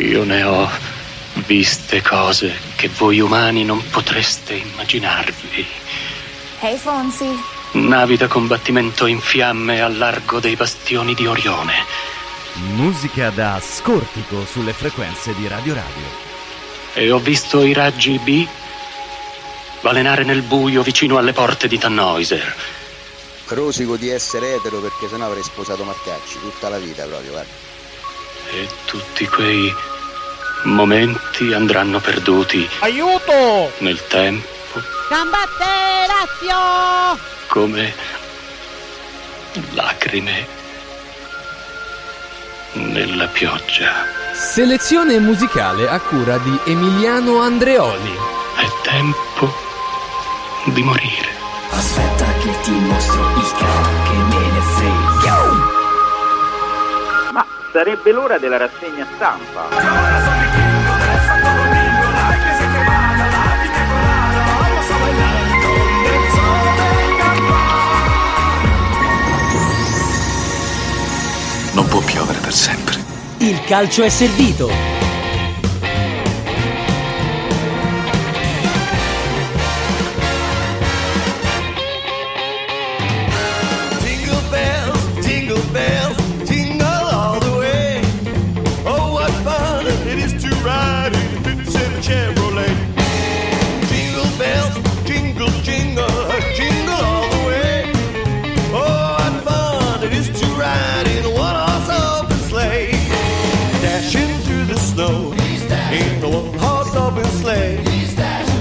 Io ne ho viste cose che voi umani non potreste immaginarvi. Hey Fonzie. Navi da combattimento in fiamme al largo dei bastioni di Orione. Musica da scortico sulle frequenze di Radio Radio. E ho visto i raggi B balenare nel buio vicino alle porte di Tannhäuser. Rosico di essere etero, perché sennò avrei sposato Marcacci tutta la vita proprio, guarda. E tutti quei momenti andranno perduti. Aiuto! Nel tempo. Gambatte Lazio! Come lacrime nella pioggia. Selezione musicale a cura di Emiliano Andreoli. È tempo di morire. Aspetta che ti mostro il cavo che me ne frega. Ma sarebbe l'ora della rassegna stampa. Non può piovere per sempre. Il calcio è servito. Jingle bells, jingle bells, jingle all the way. Oh, what fun it is to ride in a big Chevrolet. Jingle bells, jingle, jingle, jingle all the way. Oh, what fun it is to ride in a one. Dashing through the snow in a one-horse open sleigh.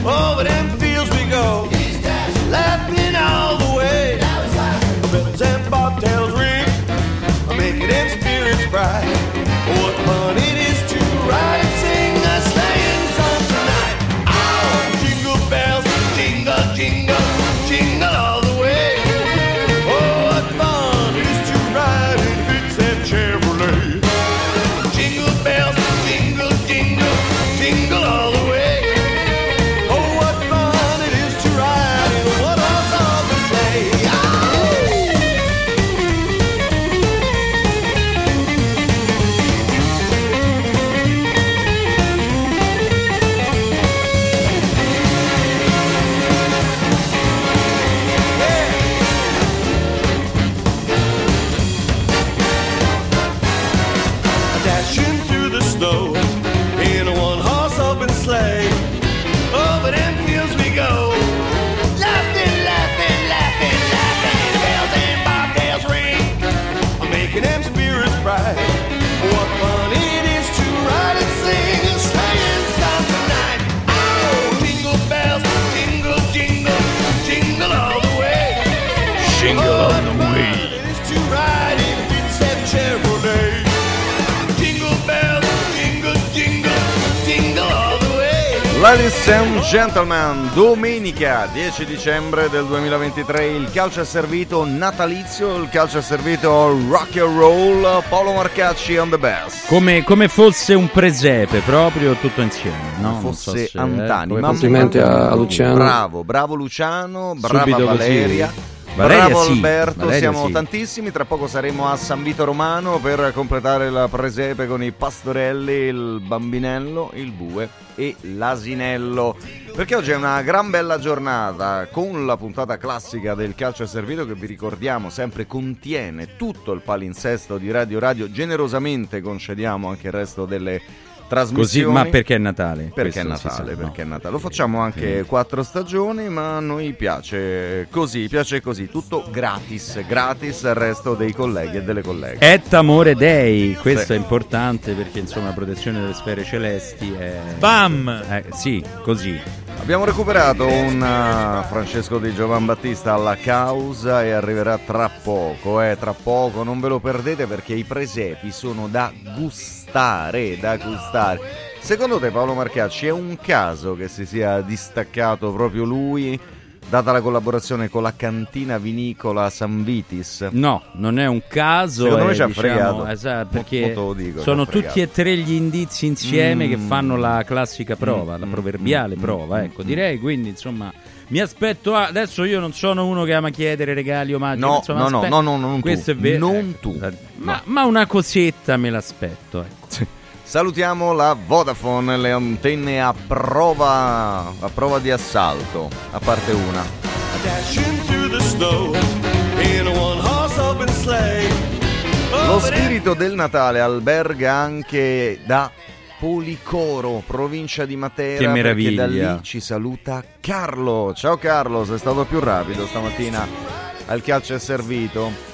Over them fields we go, laughing all the way. Bells and bobtails ring, making them spirits bright. What fun it is to ride and sing a sleighing song tonight! Oh, jingle bells, jingle, jingle, jingle all the way. Oh, what fun it is to ride in bits and Chevrolet. Jingle all the way. Oh, what fun it is to ride in a one-horse open sleigh. Yeah. Dashing through the snow. Ladies and gentlemen, domenica 10 dicembre del 2023, il calcio è servito natalizio, il calcio è servito rock and roll, Paolo Marcacci on the best. Come fosse un presepe proprio tutto insieme, no? Fosse so Antani. Complimenti a Luciano. Bravo Luciano, brava subito Valeria. Così. Bravo sì, Alberto, Valeria siamo sì. Tantissimi, tra poco saremo a San Vito Romano per completare la presepe con i pastorelli, il bambinello, il bue e l'asinello. Perché oggi è una gran bella giornata con la puntata classica del calcio servito che vi ricordiamo sempre contiene tutto il palinsesto di Radio Radio, generosamente concediamo anche il resto delle trasmissioni. Così, ma perché è Natale? Perché è Natale, perché no. È Natale. Lo facciamo anche 4 stagioni, ma a noi piace così, tutto gratis al resto dei colleghi e delle colleghe. Et amore dei, questo sì. È importante perché insomma la protezione delle sfere celesti è... Bam! Sì, così. Abbiamo recuperato un Francesco di Giovanbattista alla causa e arriverà tra poco, non ve lo perdete perché i presepi sono da gustare. Secondo te Paolo Marcacci è un caso che si sia distaccato proprio lui data la collaborazione con la cantina vinicola San Vitis? No, non è un caso. Secondo me ci ha fregato, perché sono tutti e tre gli indizi insieme che fanno la classica prova, la proverbiale prova, ecco, direi. Quindi insomma mi aspetto adesso, io non sono uno che ama chiedere regali, omaggi. No, non tu. Questo è vero. Non tu. Ma una cosetta me l'aspetto, ecco. Salutiamo la Vodafone, le antenne a prova di assalto, a parte una. Lo spirito del Natale alberga anche da Policoro, provincia di Matera. Che meraviglia! Perché da lì ci saluta Carlo. Ciao Carlo, sei stato più rapido stamattina al calcio è servito.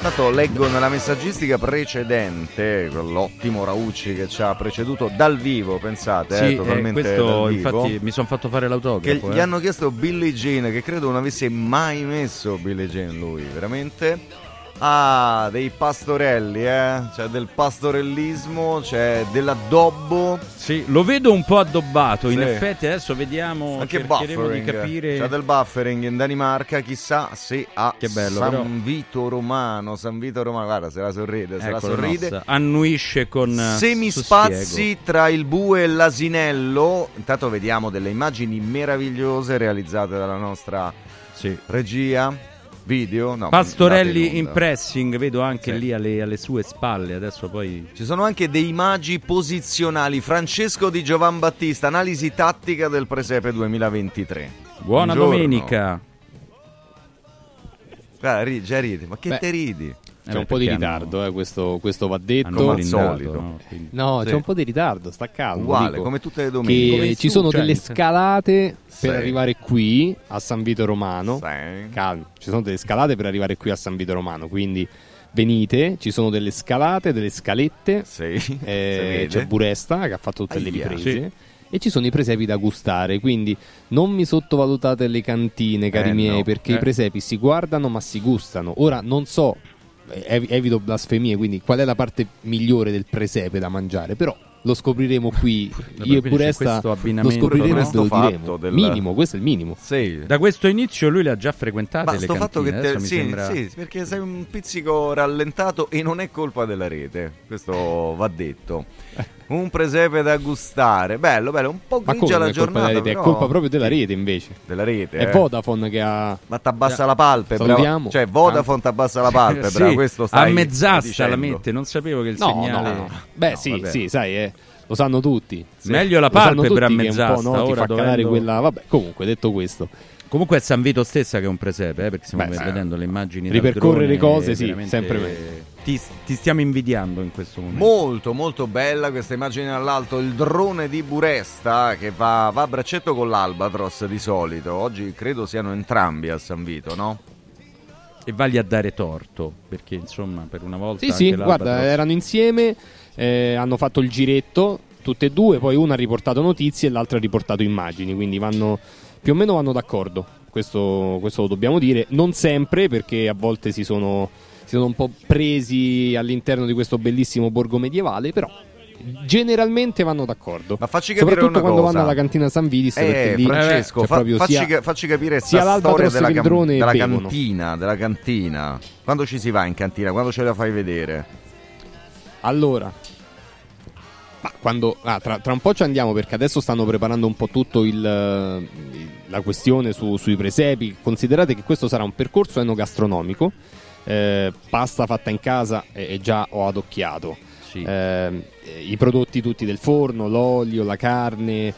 Tanto leggo nella messaggistica precedente l'ottimo Raucci che ci ha preceduto dal vivo, pensate, sì, totalmente questo, dal vivo. Infatti mi sono fatto fare l'autografo. Gli hanno chiesto Billie Jean, che credo non avesse mai messo Billie Jean lui, veramente. Ah, dei pastorelli, c'è del pastorellismo, c'è dell'addobbo. Sì, lo vedo un po' addobbato, sì. In effetti adesso vediamo, anche cercheremo buffering, di capire. C'è del buffering in Danimarca, chissà se a che bello, San Vito Romano, guarda, se la sorride. Nostra. Annuisce con semispazzi suspiego. Tra il bue e l'asinello. Intanto vediamo delle immagini meravigliose realizzate dalla nostra regia. Video? No, Pastorelli in pressing, vedo anche lì alle sue spalle. Adesso poi ci sono anche dei magi posizionali. Francesco Di Giovan Battista, analisi tattica del presepe 2023. Buona domenica. Guarda, già ridi, ma che te ridi? C'è un po' di ritardo, questo va detto. Come al solito. C'è un po' di ritardo, sta calmo. Uguale, dico, come tutte le domeniche. Che ci sono delle scalate per arrivare qui a San Vito Romano. Calmo, ci sono delle scalate per arrivare qui a San Vito Romano, quindi venite, ci sono delle scalate, delle scalette. Sì. C'è Buresta che ha fatto tutte le riprese. Sì. E ci sono i presepi da gustare, quindi non mi sottovalutate le cantine, cari miei, perché i presepi si guardano ma si gustano. Ora non so, evito blasfemie, quindi qual è la parte migliore del presepe da mangiare, però lo scopriremo qui. Io e Buresta lo scopriremo e lo diremo minimo, questo è il minimo. Da questo inizio lui le ha già frequentate le cantine, fatto che perché sei un pizzico rallentato e non è colpa della rete, questo va detto. Un presepe da gustare, bello, un po' grigia la giornata, colpa però... È colpa proprio della rete, invece della rete, è Vodafone che ha, ma t'abbassa la palpebra, cioè Vodafone t'abbassa la palpebra. Questo stai a mezz'asta la mente, non sapevo che il segnale sai, lo sanno tutti, meglio la palpebra a mezz'asta, ti fa calare quella, comunque detto questo. Comunque è San Vito stessa che è un presepe, perché stiamo vedendo le immagini. Ripercorrere le cose, sempre meglio. Ti stiamo invidiando in questo momento. Molto, molto bella questa immagine dall'alto. Il drone di Buresta che va a braccetto con l'Albatros di solito. Oggi credo siano entrambi a San Vito, no? E vagli a dare torto, perché insomma per una volta... Sì, guarda, erano insieme, hanno fatto il giretto, tutte e due, poi una ha riportato notizie e l'altra ha riportato immagini, quindi vanno... Più o meno vanno d'accordo, questo lo dobbiamo dire, non sempre, perché a volte si sono un po' presi all'interno di questo bellissimo borgo medievale, però generalmente vanno d'accordo. Ma facci capire soprattutto una quando vanno alla cantina San Vitis, perché lì Francesco, cioè facci capire sia storia della cantina. Quando ci si va in cantina, quando ce la fai vedere? Allora, quando tra un po' ci andiamo, perché adesso stanno preparando un po' tutto la questione sui presepi. Considerate che questo sarà un percorso enogastronomico, pasta fatta in casa e già ho adocchiato, i prodotti tutti del forno, l'olio, la carne,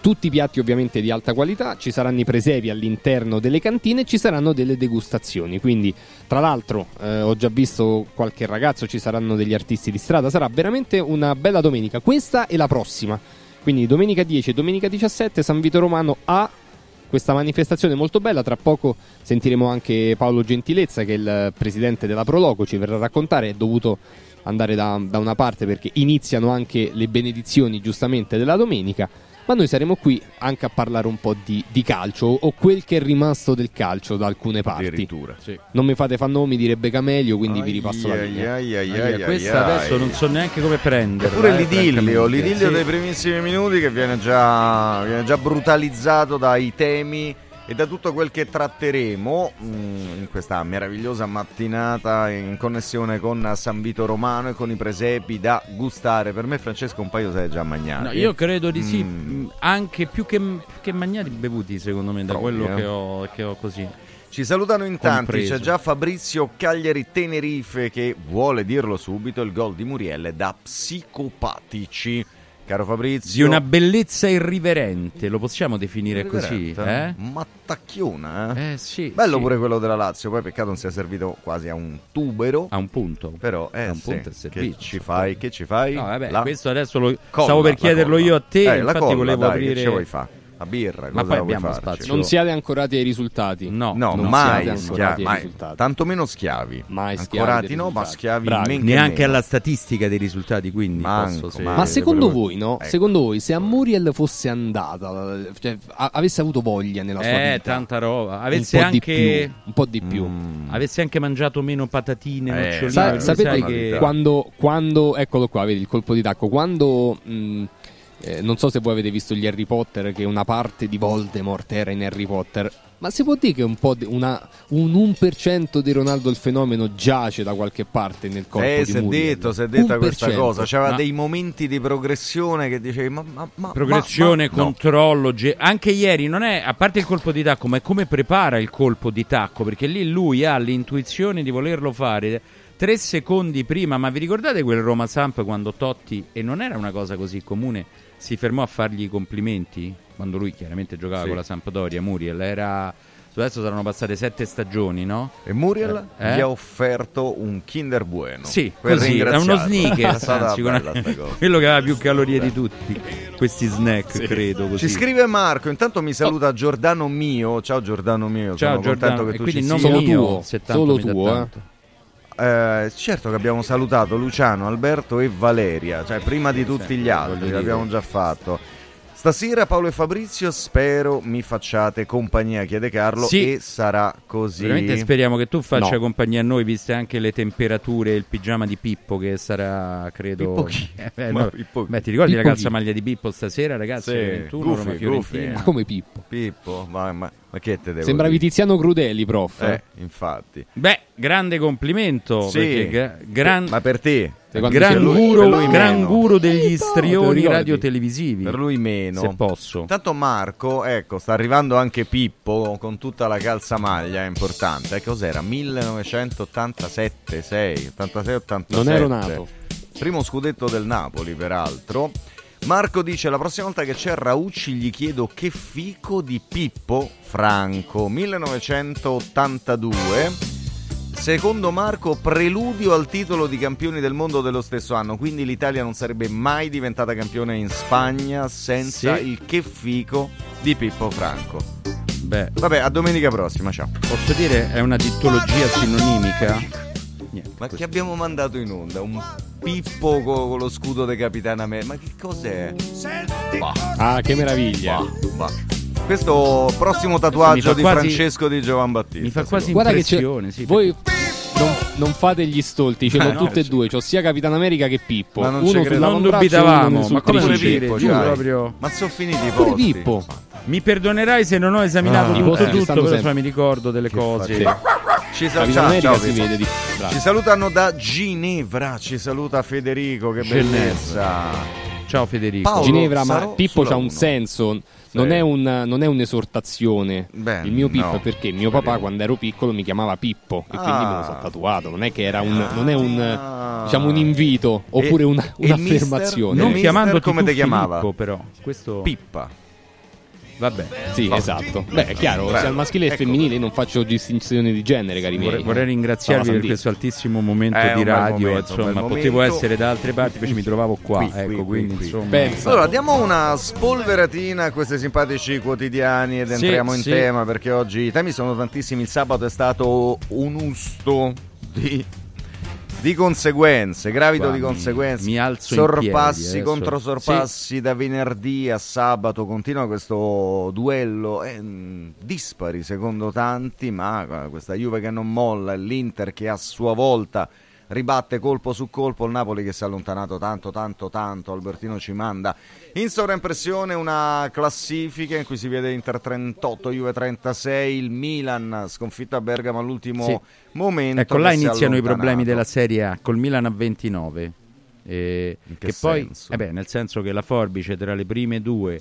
tutti i piatti ovviamente di alta qualità. Ci saranno i presepi all'interno delle cantine e ci saranno delle degustazioni, quindi tra l'altro ho già visto qualche ragazzo, ci saranno degli artisti di strada, sarà veramente una bella domenica, questa e la prossima, quindi domenica 10 e domenica 17 San Vito Romano ha questa manifestazione molto bella. Tra poco sentiremo anche Paolo Gentilezza, che è il presidente della Proloco, ci verrà a raccontare. È dovuto andare da una parte perché iniziano anche le benedizioni, giustamente, della domenica, ma noi saremo qui anche a parlare un po' di calcio, o quel che è rimasto del calcio da alcune parti. Addirittura, non mi fate nomi, direbbe Camelio, quindi vi ripasso la linea. Questa adesso non so neanche come prendere. Eppure l'idillio dei primissimi minuti, che viene già brutalizzato dai temi e da tutto quel che tratteremo in questa meravigliosa mattinata in connessione con San Vito Romano e con i presepi da gustare. Per me, Francesco, un paio sei già magnati. No, io credo di sì, anche più che magnati, bevuti, secondo me, da quello che ho così. Ci salutano in tanti, c'è già Fabrizio Cagliari Tenerife che vuole dirlo subito, il gol di Muriel da psicopatici. Caro Fabrizio, di una bellezza irriverente, lo possiamo definire così, eh? Mattacchiona, eh? Sì, bello sì. Pure quello della Lazio, poi peccato non sia servito quasi a un tubero, a un punto, però a un punto è servito. Che ci fai? Che ci fai? No, vabbè, questo adesso lo colla, stavo per chiederlo io a te, infatti colla, volevo aprire. Che ce vuoi fa? La birra, ma poi abbiamo spazio. Non siate ancorati ai risultati. No, mai schiavi, tantomeno schiavi. Mai ancorati, no, ma schiavi neanche alla statistica dei risultati, quindi. Ma secondo voi, no? Ecco. Secondo voi, se a Muriel fosse andata, cioè, avesse avuto voglia nella sua vita, tanta roba, avesse anche un po' di più, avesse anche mangiato meno patatine, noccioline. Sapete che quando eccolo qua, vedi il colpo di tacco, quando non so se voi avete visto gli Harry Potter, che una parte di Voldemort era in Harry Potter, ma si può dire che un 1% di Ronaldo il fenomeno giace da qualche parte nel corpo di Muriel? Si è detta questa cosa, c'era dei momenti di progressione che dicevi ma progressione, ma, controllo, no. Anche ieri non è, a parte il colpo di tacco, ma è come prepara il colpo di tacco, perché lì lui ha l'intuizione di volerlo fare 3 secondi prima. Ma vi ricordate quel Roma Samp quando Totti, e non era una cosa così comune, si fermò a fargli i complimenti quando lui chiaramente giocava con la Sampdoria? Muriel era, adesso saranno passate 7 stagioni, no? E Muriel gli ha offerto un Kinder Bueno, sì, così, da uno sneaker quello che aveva più calorie di tutti questi snack, credo così. Ci scrive Marco, intanto mi saluta Giordano mio. Ciao Giordano mio, ciao, sono Giordano, contento che tu ci sia. Solo tuo, solo tuo. Certo che abbiamo salutato Luciano, Alberto e Valeria, cioè prima di tutti gli altri, l'abbiamo già fatto. Stasera Paolo e Fabrizio, spero mi facciate compagnia, chiede Carlo, e sarà così. Veramente speriamo che tu faccia compagnia a noi, viste anche le temperature e il pigiama di Pippo, che sarà, credo, ti ricordi Pippo, la calzamaglia di Pippo stasera, ragazzi? Sì, 21, Roma-Fiorentina. Ma come Pippo? Ma che te devo sembravi dire? Tiziano Crudeli, prof. Infatti. Beh, grande complimento. Sì, ma per te. Gran guru degli istrioni radiotelevisivi. Per lui meno, se posso. Intanto Marco, ecco, sta arrivando anche Pippo con tutta la calzamaglia, è importante. Cos'era? 1987, 86, 87. Non ero nato. Primo scudetto del Napoli, peraltro. Marco dice: la prossima volta che c'è Raucci gli chiedo che fico di Pippo Franco. 1982. Secondo Marco, preludio al titolo di campioni del mondo dello stesso anno, quindi l'Italia non sarebbe mai diventata campione in Spagna senza il che fico di Pippo Franco. Beh, vabbè, a domenica prossima, ciao. Posso dire, è una dittologia sinonimica? Niente, ma così. Che abbiamo mandato in onda? Un Pippo con lo scudo di Capitano America? Ma che cos'è? Bah. Ah, che meraviglia. Bah. Questo prossimo tatuaggio di Francesco Di Giovanbattista mi fa quasi impressione. Sì, voi non fate gli stolti, ce l'ho tutte e due, c'ho sia Capitano America che Pippo. Ma non dubitavamo, ma come Pippo, ma sono finiti i posti. Pippo, mi perdonerai se non ho esaminato tutto, però mi ricordo delle cose. Ci salutano da Ginevra, ci saluta Federico, che bellezza. Ciao Federico. Paolo, Ginevra, ma Pippo c'ha un senso, non è un'esortazione. Beh, il mio Pippo, perché mio papà quando ero piccolo mi chiamava Pippo e quindi me lo sono tatuato. Non è che era diciamo un invito oppure un'affermazione. Mister, non chiamandoti come ti chiamava Pippo, però questo Pippa. Vabbè, sì, esatto. Beh, è chiaro, sia il maschile che femminile, non faccio distinzione di genere, cari miei. Vorrei ringraziarvi per questo altissimo momento di radio, insomma, potevo essere da altre parti, invece mi trovavo qua, quindi. Allora, diamo una spolveratina a questi simpatici quotidiani ed entriamo in tema, perché oggi i temi sono tantissimi. Il sabato è stato un usto di conseguenze, gravido di conseguenze, mi alzo sorpassi in piedi, contro sorpassi da venerdì a sabato, continua questo duello dispari secondo tanti, ma questa Juve che non molla, l'Inter che a sua volta ribatte colpo su colpo, il Napoli che si è allontanato tanto. Albertino ci manda in sovraimpressione una classifica in cui si vede Inter 38, Juve 36, il Milan sconfitto a Bergamo all'ultimo momento. Ecco, là iniziano i problemi della Serie A col Milan a 29, che poi nel senso che la forbice tra le prime due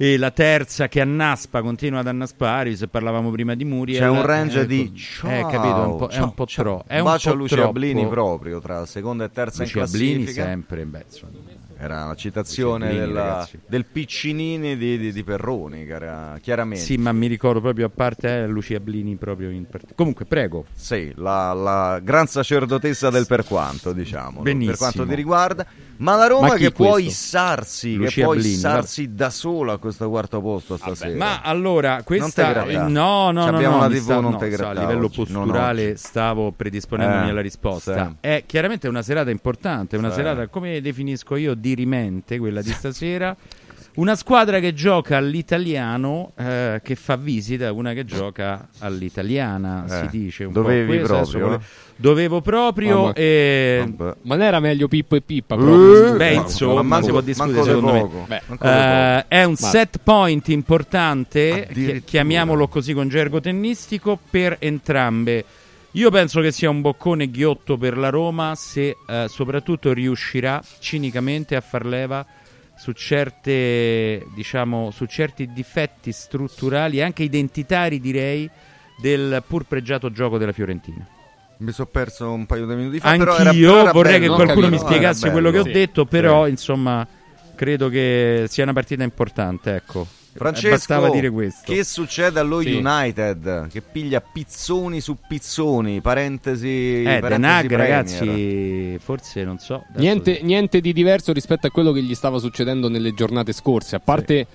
e la terza che annaspa, continua ad annaspare. Se parlavamo prima di Muriel, c'è un range di ciao, capito, un po' è un bacio a Lucia Blini proprio tra la seconda e terza Lucia in classifica. Blini sempre, beh, era una citazione Blini, del Piccinini di Perroni, cara, chiaramente. Sì, ma mi ricordo proprio a parte Lucia Blini proprio in comunque, prego. Sì, la gran sacerdotessa del per quanto, diciamo, per quanto ti riguarda. Ma la Roma che può issarsi da sola a questo quarto posto stasera. Vabbè, ma allora questa a livello posturale stavo predisponendomi alla risposta. Sì. È chiaramente una serata importante, una serata, come definisco io, dirimente, quella di stasera. Una squadra che gioca all'italiano, che fa visita, una che gioca all'italiana, si dice un dovevi po' questo, proprio. Dovevo proprio ma non era meglio Pippo e Pippa proprio? Beh, insomma, manco, si può discutere secondo me. Beh, è un set point importante, chiamiamolo così con gergo tennistico, per entrambe. Io penso che sia un boccone ghiotto per la Roma se soprattutto riuscirà cinicamente a far leva su certe, diciamo, su certi difetti strutturali e anche identitari, direi, del pur pregiato gioco della Fiorentina. Mi sono perso un paio di minuti fa. Anch'io vorrei che qualcuno mi spiegasse quello che ho detto, però insomma credo che sia una partita importante, ecco. Francesco, bastava dire questo. Che succede allo United che piglia pizzoni su pizzoni, parentesi Nag, ragazzi, forse non so niente di diverso rispetto a quello che gli stava succedendo nelle giornate scorse, a parte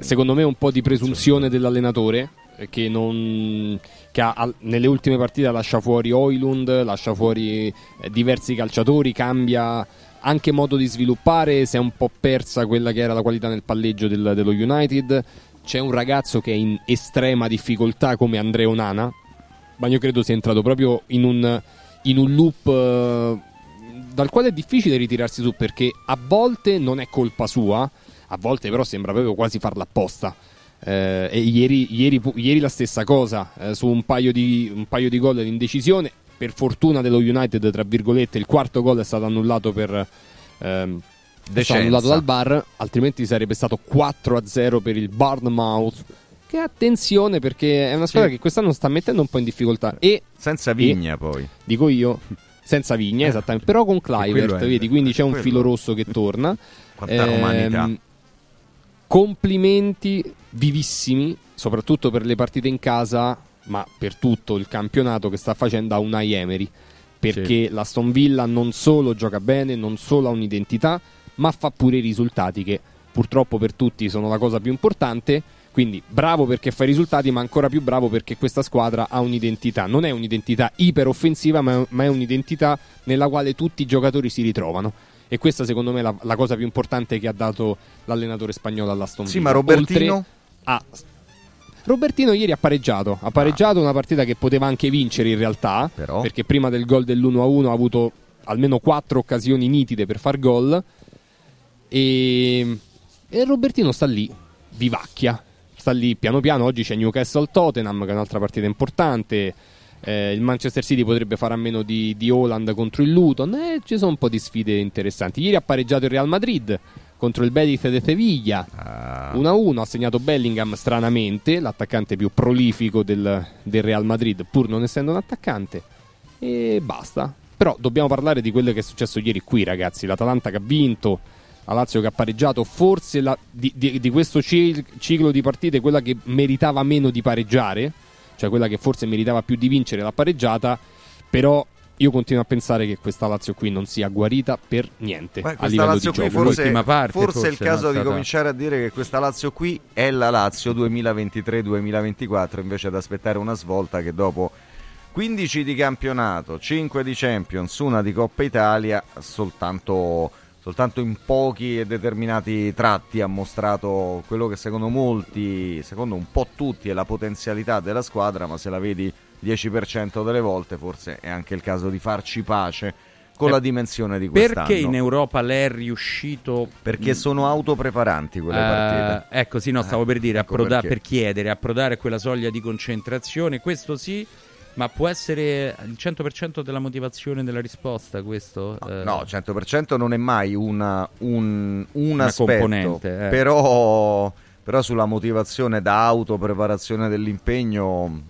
secondo me un po' di presunzione dell'allenatore che nelle ultime partite lascia fuori Højlund, lascia fuori diversi calciatori, cambia anche modo di sviluppare, si è un po' persa quella che era la qualità nel palleggio dello United. C'è un ragazzo che è in estrema difficoltà come Andrea Onana, ma io credo sia entrato proprio in un loop dal quale è difficile ritirarsi su, perché a volte non è colpa sua, a volte però sembra proprio quasi farla apposta. E ieri la stessa cosa, su un paio di gol di indecisione. Per fortuna dello United, tra virgolette, il quarto gol è stato annullato per dal VAR, altrimenti sarebbe stato 4-0 per il Bournemouth. Che attenzione, perché è una squadra che quest'anno sta mettendo un po' in difficoltà. E senza Vigna, poi dico io, senza Vigna, esattamente, però con Kluivert, vedi, quindi c'è un filo rosso che torna. Quanta umanità. Complimenti vivissimi, soprattutto per le partite in casa, ma per tutto il campionato che sta facendo a Unai Emery, perché l'Aston Villa non solo gioca bene, non solo ha un'identità, ma fa pure i risultati, che purtroppo per tutti sono la cosa più importante. Quindi bravo perché fa i risultati, ma ancora più bravo perché questa squadra ha un'identità. Non è un'identità iperoffensiva, ma è un'identità nella quale tutti i giocatori si ritrovano. E questa secondo me è la cosa più importante che ha dato l'allenatore spagnolo all'Aston Villa. Sì, ma Robertino ieri ha pareggiato una partita che poteva anche vincere in realtà, però, perché prima del gol dell'1-1 ha avuto almeno 4 occasioni nitide per far gol, e Robertino sta lì, vivacchia, sta lì piano piano. Oggi c'è Newcastle Tottenham, che è un'altra partita importante, il Manchester City potrebbe fare a meno di Haaland contro il Luton, ci sono un po' di sfide interessanti. Ieri ha pareggiato il Real Madrid contro il Betis de Sevilla 1-1, ha segnato Bellingham, stranamente l'attaccante più prolifico del Real Madrid, pur non essendo un attaccante, e basta. Però dobbiamo parlare di quello che è successo ieri qui, ragazzi. L'Atalanta che ha vinto, la Lazio che ha pareggiato, forse di questo ciclo di partite quella che meritava meno di pareggiare, cioè quella che forse meritava più di vincere l'ha pareggiata. Però io continuo a pensare che questa Lazio qui non sia guarita per niente. Beh, a livello Lazio di gioco, forse è il caso di cominciare a dire che questa Lazio qui è la Lazio 2023-2024, invece ad aspettare una svolta che dopo 15 di campionato, 5 di Champions, una di Coppa Italia, soltanto in pochi e determinati tratti ha mostrato quello che secondo molti, secondo un po' tutti, è la potenzialità della squadra. Ma se la vedi 10% delle volte, forse è anche il caso di farci pace con la dimensione di quest'anno. Perché in Europa l'è riuscito? Perché sono autopreparanti quelle partite. Ecco, sì, no, stavo per dire, ecco, per chiedere, approdare a quella soglia di concentrazione, questo sì. Ma può essere il 100% della motivazione della risposta questo? No, 100% non è mai un aspetto componente. Però però sulla motivazione da auto, preparazione dell'impegno...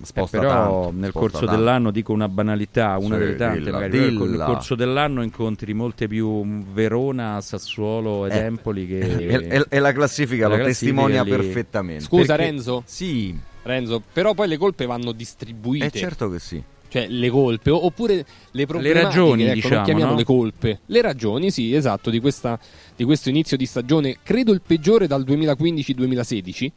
Sposta tanto. Dell'anno, dico una banalità, una delle tante, nel corso dell'anno incontri molte più Verona, Sassuolo ed Empoli che... e la classifica lo testimonia lì perfettamente. Scusa, perché... Renzo, però poi le colpe vanno distribuite. È certo che sì. Cioè le colpe, oppure le problematiche, le ragioni, ecco, diciamo, non chiamiamo, no? Le colpe. Le ragioni, sì, esatto, di questo inizio di stagione, credo il peggiore dal 2015-2016.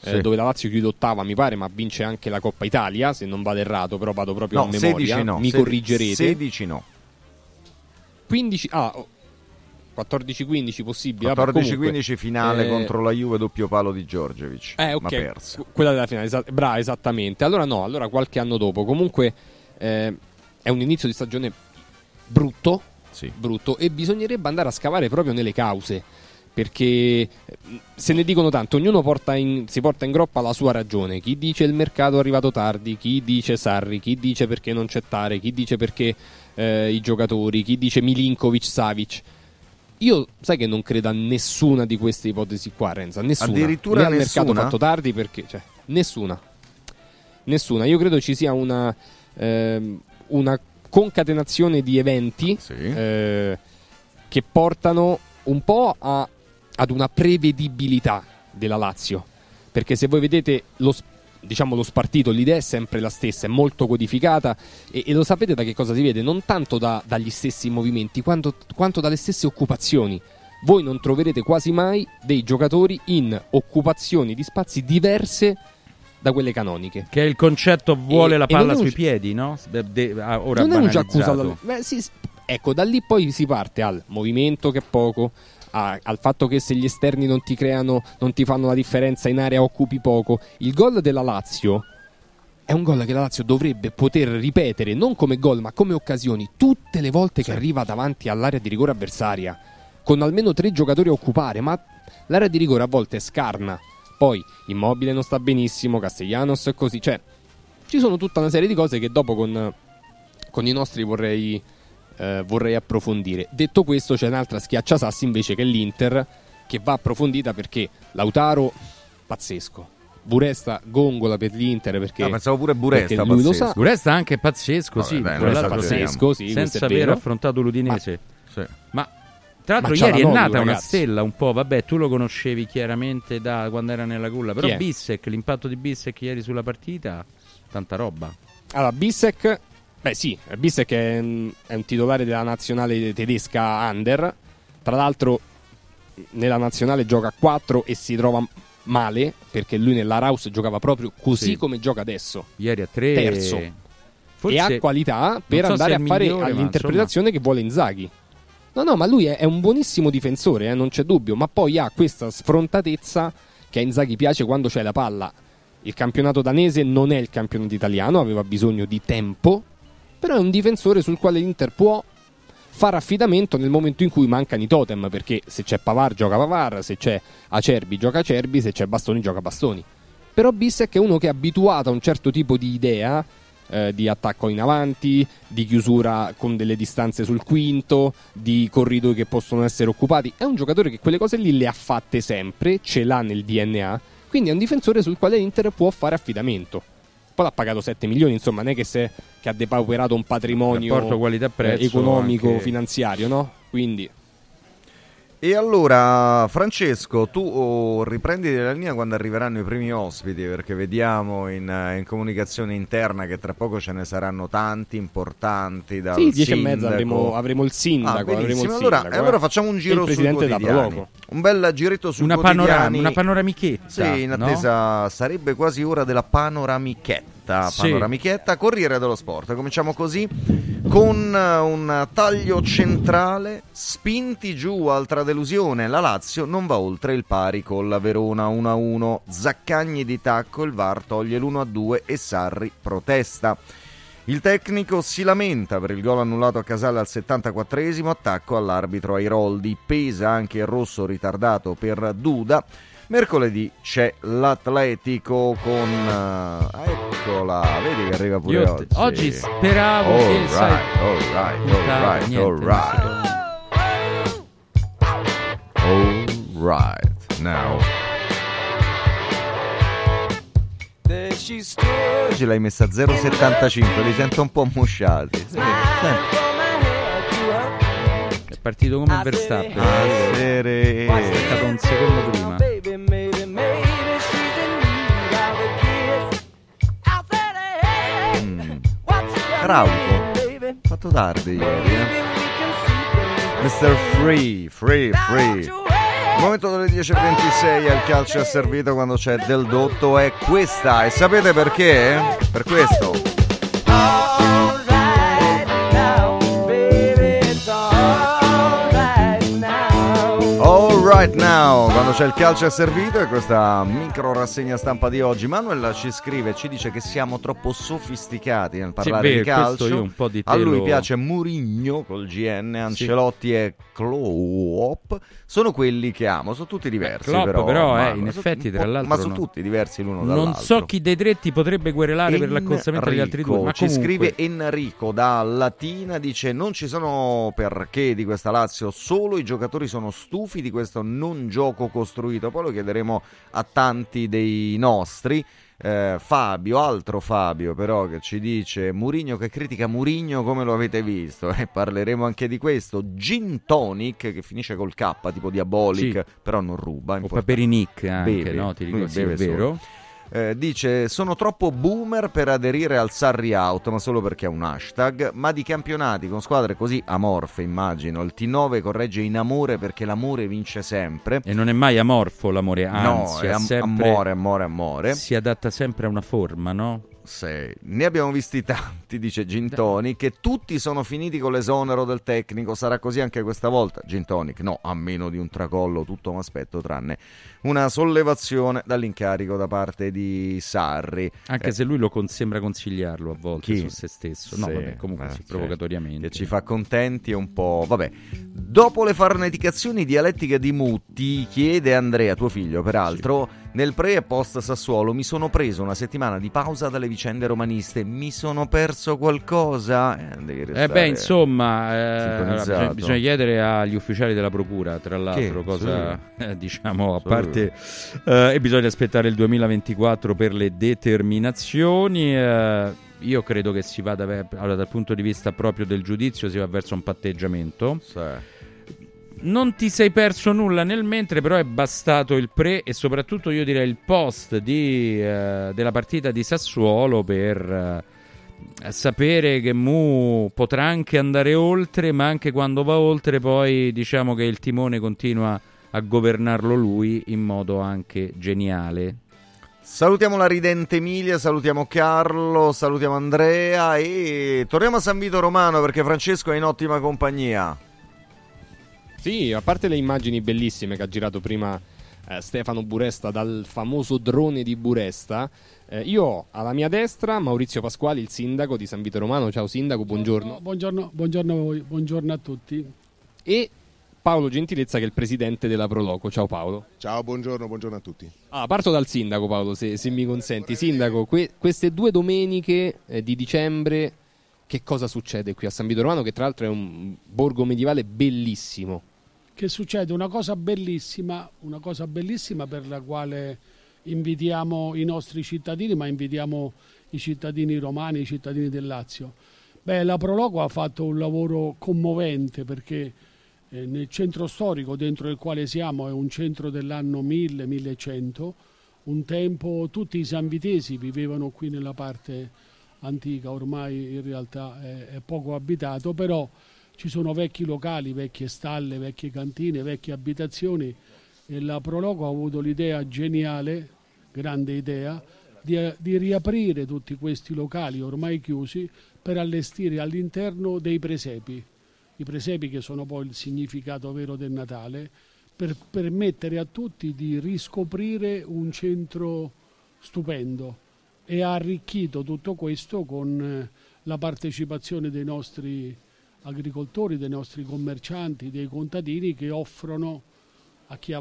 Sì. Dove la Lazio chiude ottava, mi pare, ma vince anche la Coppa Italia, se non vado errato, però vado proprio a memoria, no, mi corrigerete. 16 no. 15, 14-15 possibile. 14-15 finale contro la Juve, doppio palo di Djordjevic, ok, ma persa. Quella della finale, brava, esattamente. Allora qualche anno dopo. Comunque è un inizio di stagione brutto, sì. Brutto, e bisognerebbe andare a scavare proprio nelle cause, perché se ne dicono tanto, ognuno si porta in groppa la sua ragione. Chi dice il mercato è arrivato tardi, chi dice Sarri, chi dice perché non c'è Tare, chi dice perché i giocatori, chi dice Milinkovic, Savic. Io sai che non credo a nessuna di queste ipotesi qua, Renzo, nessuna. Addirittura nessuna? Il mercato fatto tardi perché... Cioè, nessuna. Io credo ci sia una concatenazione di eventi, sì, che portano un po' ad una prevedibilità della Lazio, perché se voi vedete lo spartito, l'idea è sempre la stessa, è molto codificata, e lo sapete da che cosa si vede, non tanto dagli stessi movimenti quanto dalle stesse occupazioni. Voi non troverete quasi mai dei giocatori in occupazioni di spazi diverse da quelle canoniche, che il concetto vuole la palla sui piedi, no? Ora non è un giacuzzo, sì, ecco, da lì poi si parte al movimento che è poco, al fatto che se gli esterni non ti fanno la differenza in area occupi poco. Il gol della Lazio è un gol che la Lazio dovrebbe poter ripetere non come gol ma come occasioni tutte le volte, sì, che arriva davanti all'area di rigore avversaria, con almeno 3 giocatori a occupare, ma l'area di rigore a volte è scarna. Poi Immobile non sta benissimo, Castellanos è così, cioè ci sono tutta una serie di cose che dopo con i nostri vorrei approfondire. Detto questo, c'è un'altra schiacciasassi invece, che è l'Inter, che va approfondita, perché Lautaro pazzesco, Buresta gongola per l'Inter, perché pensavo pure Buresta lui pazzesco. Lo sa. Buresta anche pazzesco, vabbè, sì, beh, Buresta pazzesco, sì, senza aver affrontato l'Udinese, ma, sì, ma tra l'altro ieri è nata una stella un po', vabbè, tu lo conoscevi chiaramente da quando era nella culla, però Bissek, l'impatto di Bissek ieri sulla partita, tanta roba. Allora Bissek, beh sì, Bissek è un titolare della nazionale tedesca under, tra l'altro nella nazionale gioca a 4 e si trova male, perché lui nell'Araus giocava proprio così, sì, come gioca adesso. Ieri a 3, terzo, forse, e ha qualità per andare a fare migliore, all'interpretazione che vuole Inzaghi. No, ma lui è un buonissimo difensore, non c'è dubbio, ma poi ha questa sfrontatezza che a Inzaghi piace quando c'è la palla. Il campionato danese non è il campionato italiano, aveva bisogno di tempo, però è un difensore sul quale l'Inter può fare affidamento nel momento in cui mancano i totem, perché se c'è Pavard gioca Pavard, se c'è Acerbi gioca Acerbi, se c'è Bastoni gioca Bastoni. Però Bissek è uno che è abituato a un certo tipo di idea, di attacco in avanti, di chiusura con delle distanze sul quinto, di corridoi che possono essere occupati. È un giocatore che quelle cose lì le ha fatte sempre, ce l'ha nel DNA, quindi è un difensore sul quale l'Inter può fare affidamento. Poi l'ha pagato 7 milioni, insomma, non è che ha depauperato un patrimonio economico, anche finanziario, no? Quindi. E allora, Francesco, tu riprendi la linea quando arriveranno i primi ospiti, perché vediamo in comunicazione interna che tra poco ce ne saranno tanti importanti. Dal sì, 10:30 avremo il sindaco. Allora facciamo un giro sui quotidiani, un bel giretto sui quotidiani, una panoramichetta, sì, in attesa, no? Sarebbe quasi ora della panoramichetta. Corriere dello Sport. Cominciamo così, con un taglio centrale, spinti giù, altra delusione, la Lazio non va oltre il pari con la Verona 1-1, Zaccagni di tacco, il VAR toglie l'1-2 e Sarri protesta. Il tecnico si lamenta per il gol annullato a Casale al 74esimo, attacco all'arbitro Airoldi, pesa anche il rosso ritardato per Duda. Mercoledì c'è l'Atletico con... eccola, vedi che arriva pure oggi. Oggi speravo che... All right, now. Oggi l'hai messa a 0,75, li sento un po' mosciati. È partito come Verstappen. È stato un secondo prima. Rauco, fatto tardi ieri, Mr. Free. Il momento delle 10.26 al calcio è servito quando c'è Del Dotto è questa, e sapete perché? Per questo. All right now, quando c'è il calcio è servito, e questa micro rassegna stampa di oggi. Manuel ci scrive, ci dice che siamo troppo sofisticati nel parlare di calcio. Io un po' di A lui piace Mourinho col GN, Ancelotti e Klopp. Sono quelli che amo, sono tutti diversi. Klopp, però, in effetti, tra l'altro, ma sono tutti diversi l'uno dall'altro. Non so chi dei tre ti potrebbe querelare per l'accostamento degli altri due. Ma ci comunque scrive Enrico da Latina, dice: non ci sono perché di questa Lazio, solo i giocatori sono stufi di questo non gioco costruito. Poi lo chiederemo a tanti dei nostri. Fabio, altro Fabio però, che ci dice Mourinho che critica Mourinho come lo avete visto, e parleremo anche di questo. Gin Tonic, che finisce col K tipo Diabolic, sì, però non ruba, o Paperinic anche, beve, no? Ti dico, sì, è vero. Dice sono troppo boomer per aderire al Sarri Out, ma solo perché è un hashtag, ma di campionati con squadre così amorfe immagino. Il T9 corregge in amore perché l'amore vince sempre, e non è mai amorfo l'amore, anzi no, è sempre amore, si adatta sempre a una forma, no? Sì, ne abbiamo visti tanti, dice Gintoni, che tutti sono finiti con l'esonero del tecnico. Sarà così anche questa volta? Gintoni, no, a meno di un tracollo tutto mi aspetto, tranne una sollevazione dall'incarico da parte di Sarri, anche se lui sembra consigliarlo a volte. Chi? Su se stesso, no? Sì, vabbè, comunque sì, provocatoriamente, che ci fa contenti un po', vabbè. Dopo le farneticazioni dialettiche di Mutti, chiede Andrea, tuo figlio peraltro, sì, nel pre e post Sassuolo mi sono preso una settimana di pausa dalle vicende romaniste, mi sono perso qualcosa? Devi restare bisogna chiedere agli ufficiali della procura, tra l'altro, a parte, e bisogna aspettare il 2024 per le determinazioni. Io credo che si vada dal punto di vista proprio del giudizio, si va verso un patteggiamento. Sì. Non ti sei perso nulla nel mentre, però è bastato il pre e soprattutto io direi il post della partita di Sassuolo per sapere che Mu potrà anche andare oltre, ma anche quando va oltre poi diciamo che il timone continua a governarlo lui in modo anche geniale. Salutiamo la ridente Emilia, salutiamo Carlo, salutiamo Andrea e torniamo a San Vito Romano perché Francesco è in ottima compagnia. Sì, a parte le immagini bellissime che ha girato prima Stefano Buresta dal famoso drone di Buresta, io ho alla mia destra Maurizio Pasquali, il sindaco di San Vito Romano. Ciao sindaco, buongiorno. Buongiorno a tutti. E Paolo Gentilezza, che è il presidente della Proloco. Ciao Paolo. Ciao, buongiorno a tutti. Ah, parto dal sindaco Paolo, se mi consenti. Sindaco, queste due domeniche di dicembre, che cosa succede qui a San Vito Romano, che tra l'altro è un borgo medievale bellissimo? Che succede? Una cosa bellissima per la quale invidiamo i nostri cittadini, ma invidiamo i cittadini romani, i cittadini del Lazio. La Proloco ha fatto un lavoro commovente perché nel centro storico dentro il quale siamo, è un centro dell'anno 1000-1100, un tempo tutti i sanvitesi vivevano qui nella parte antica, ormai in realtà è poco abitato, però ci sono vecchi locali, vecchie stalle, vecchie cantine, vecchie abitazioni, e la Proloco ha avuto l'idea geniale, grande idea, di riaprire tutti questi locali ormai chiusi per allestire all'interno dei presepi, i presepi che sono poi il significato vero del Natale, per permettere a tutti di riscoprire un centro stupendo, e ha arricchito tutto questo con la partecipazione dei nostri agricoltori, dei nostri commercianti, dei contadini che offrono a chi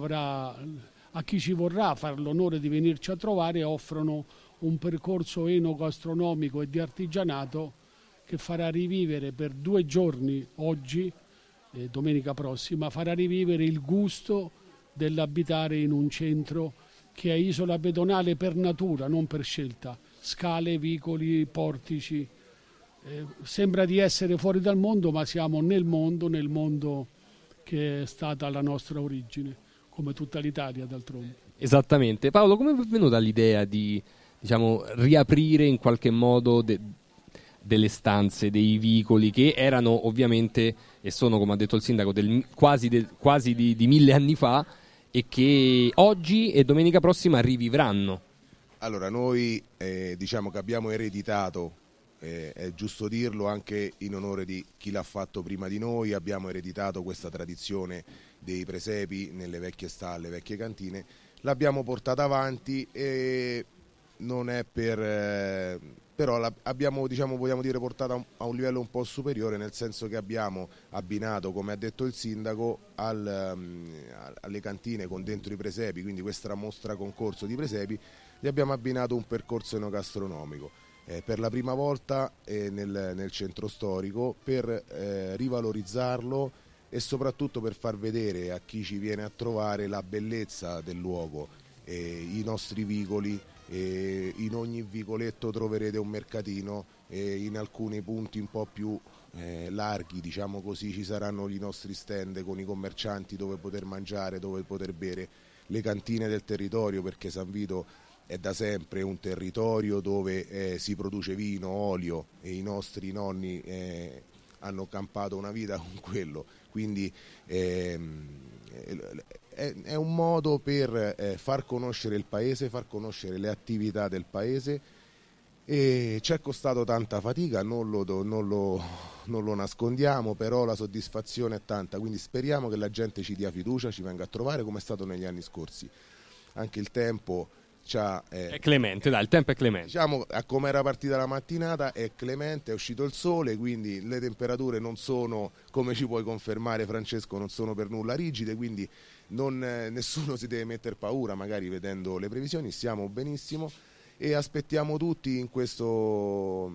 ci vorrà far l'onore di venirci a trovare, offrono un percorso enogastronomico e di artigianato che farà rivivere per 2 giorni oggi e domenica prossima, farà rivivere il gusto dell'abitare in un centro che è isola pedonale per natura, non per scelta, scale, vicoli, portici. Sembra di essere fuori dal mondo, ma siamo nel mondo che è stata la nostra origine, come tutta l'Italia d'altronde. Esattamente. Paolo, come è venuta l'idea di, diciamo, riaprire in qualche modo delle stanze, dei vicoli che erano ovviamente, e sono, come ha detto il sindaco, quasi di 1000 anni fa, e che oggi e domenica prossima rivivranno? Allora, noi diciamo che abbiamo ereditato, è giusto dirlo anche in onore di chi l'ha fatto prima di noi, abbiamo ereditato questa tradizione dei presepi nelle vecchie stalle, vecchie cantine, l'abbiamo portata avanti e non è per... però l'abbiamo, diciamo, vogliamo dire, portata a un livello un po' superiore, nel senso che abbiamo abbinato, come ha detto il sindaco, alle cantine con dentro i presepi, quindi questa mostra concorso di presepi, gli abbiamo abbinato un percorso enogastronomico per la prima volta nel centro storico, per rivalorizzarlo e soprattutto per far vedere a chi ci viene a trovare la bellezza del luogo, i nostri vicoli. E in ogni vicoletto troverete un mercatino e in alcuni punti un po' più larghi, diciamo così, ci saranno i nostri stand con i commercianti dove poter mangiare, dove poter bere, le cantine del territorio, perché San Vito è da sempre un territorio dove si produce vino, olio, e i nostri nonni hanno campato una vita con quello, quindi è un modo per far conoscere il paese, far conoscere le attività del paese, e ci è costato tanta fatica, non lo nascondiamo, però la soddisfazione è tanta, quindi speriamo che la gente ci dia fiducia, ci venga a trovare come è stato negli anni scorsi. Anche il tempo è clemente, il tempo è clemente. Diciamo, a come era partita la mattinata è clemente, è uscito il sole, quindi le temperature non sono, come ci puoi confermare Francesco, non sono per nulla rigide, quindi nessuno si deve mettere paura, magari vedendo le previsioni siamo benissimo, e aspettiamo tutti in questo,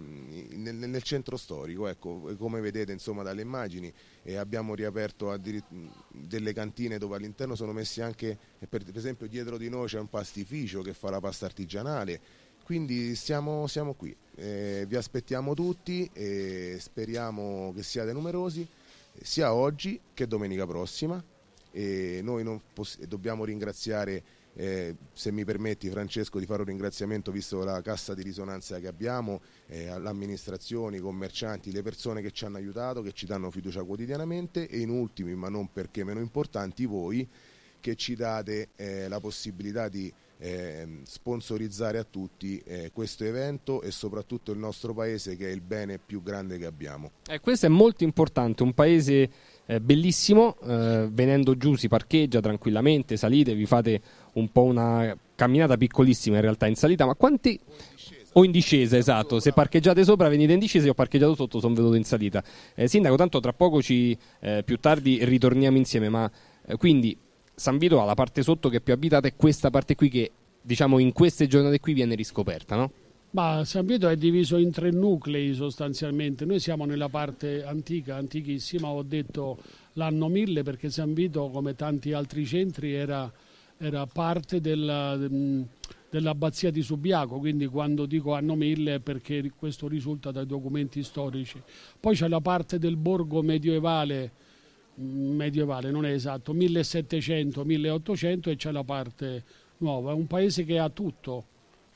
nel centro storico, ecco, come vedete insomma dalle immagini, abbiamo riaperto delle cantine dove all'interno sono messi anche, per esempio dietro di noi c'è un pastificio che fa la pasta artigianale, quindi siamo qui, vi aspettiamo tutti e speriamo che siate numerosi sia oggi che domenica prossima, e noi dobbiamo ringraziare, se mi permetti Francesco, di fare un ringraziamento, visto la cassa di risonanza che abbiamo, all'amministrazione, ai commercianti, le persone che ci hanno aiutato, che ci danno fiducia quotidianamente, e in ultimi, ma non perché meno importanti, voi che ci date la possibilità di sponsorizzare a tutti questo evento e soprattutto il nostro paese, che è il bene più grande che abbiamo. Questo è molto importante, un paese bellissimo, venendo giù si parcheggia tranquillamente, salite, vi fate un po' una camminata piccolissima in realtà in salita, ma quanti... o in discesa, esatto, se parcheggiate sopra venite in discesa, io ho parcheggiato sotto, sono venuto in salita. Sindaco, tanto tra poco più tardi ritorniamo insieme, ma quindi San Vito ha la parte sotto che è più abitata e questa parte qui che, diciamo, in queste giornate qui viene riscoperta, no? Ma San Vito è diviso in 3 nuclei sostanzialmente, noi siamo nella parte antica, antichissima, ho detto l'anno 1000 perché San Vito, come tanti altri centri, era parte dell'abbazia di Subiaco, quindi quando dico anno 1000 è perché questo risulta dai documenti storici. Poi c'è la parte del borgo medievale, non è esatto, 1700-1800, e c'è la parte nuova, è un paese che ha tutto.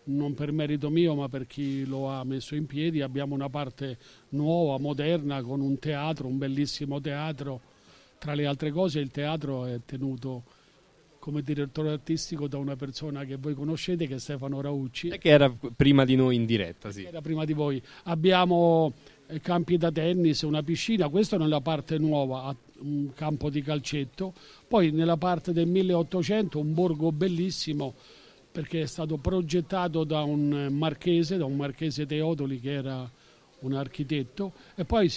Non per merito mio, ma per chi lo ha messo in piedi, abbiamo una parte nuova, moderna, con un teatro, un bellissimo teatro. Tra le altre cose, il teatro è tenuto come direttore artistico da una persona che voi conoscete, che è Stefano Raucci. E che era prima di noi in diretta, sì. Era prima di voi. Abbiamo campi da tennis, una piscina, questo nella parte nuova, un campo di calcetto. Poi nella parte del 1800 un borgo bellissimo, perché è stato progettato da un marchese Teodoli, che era un architetto, e poi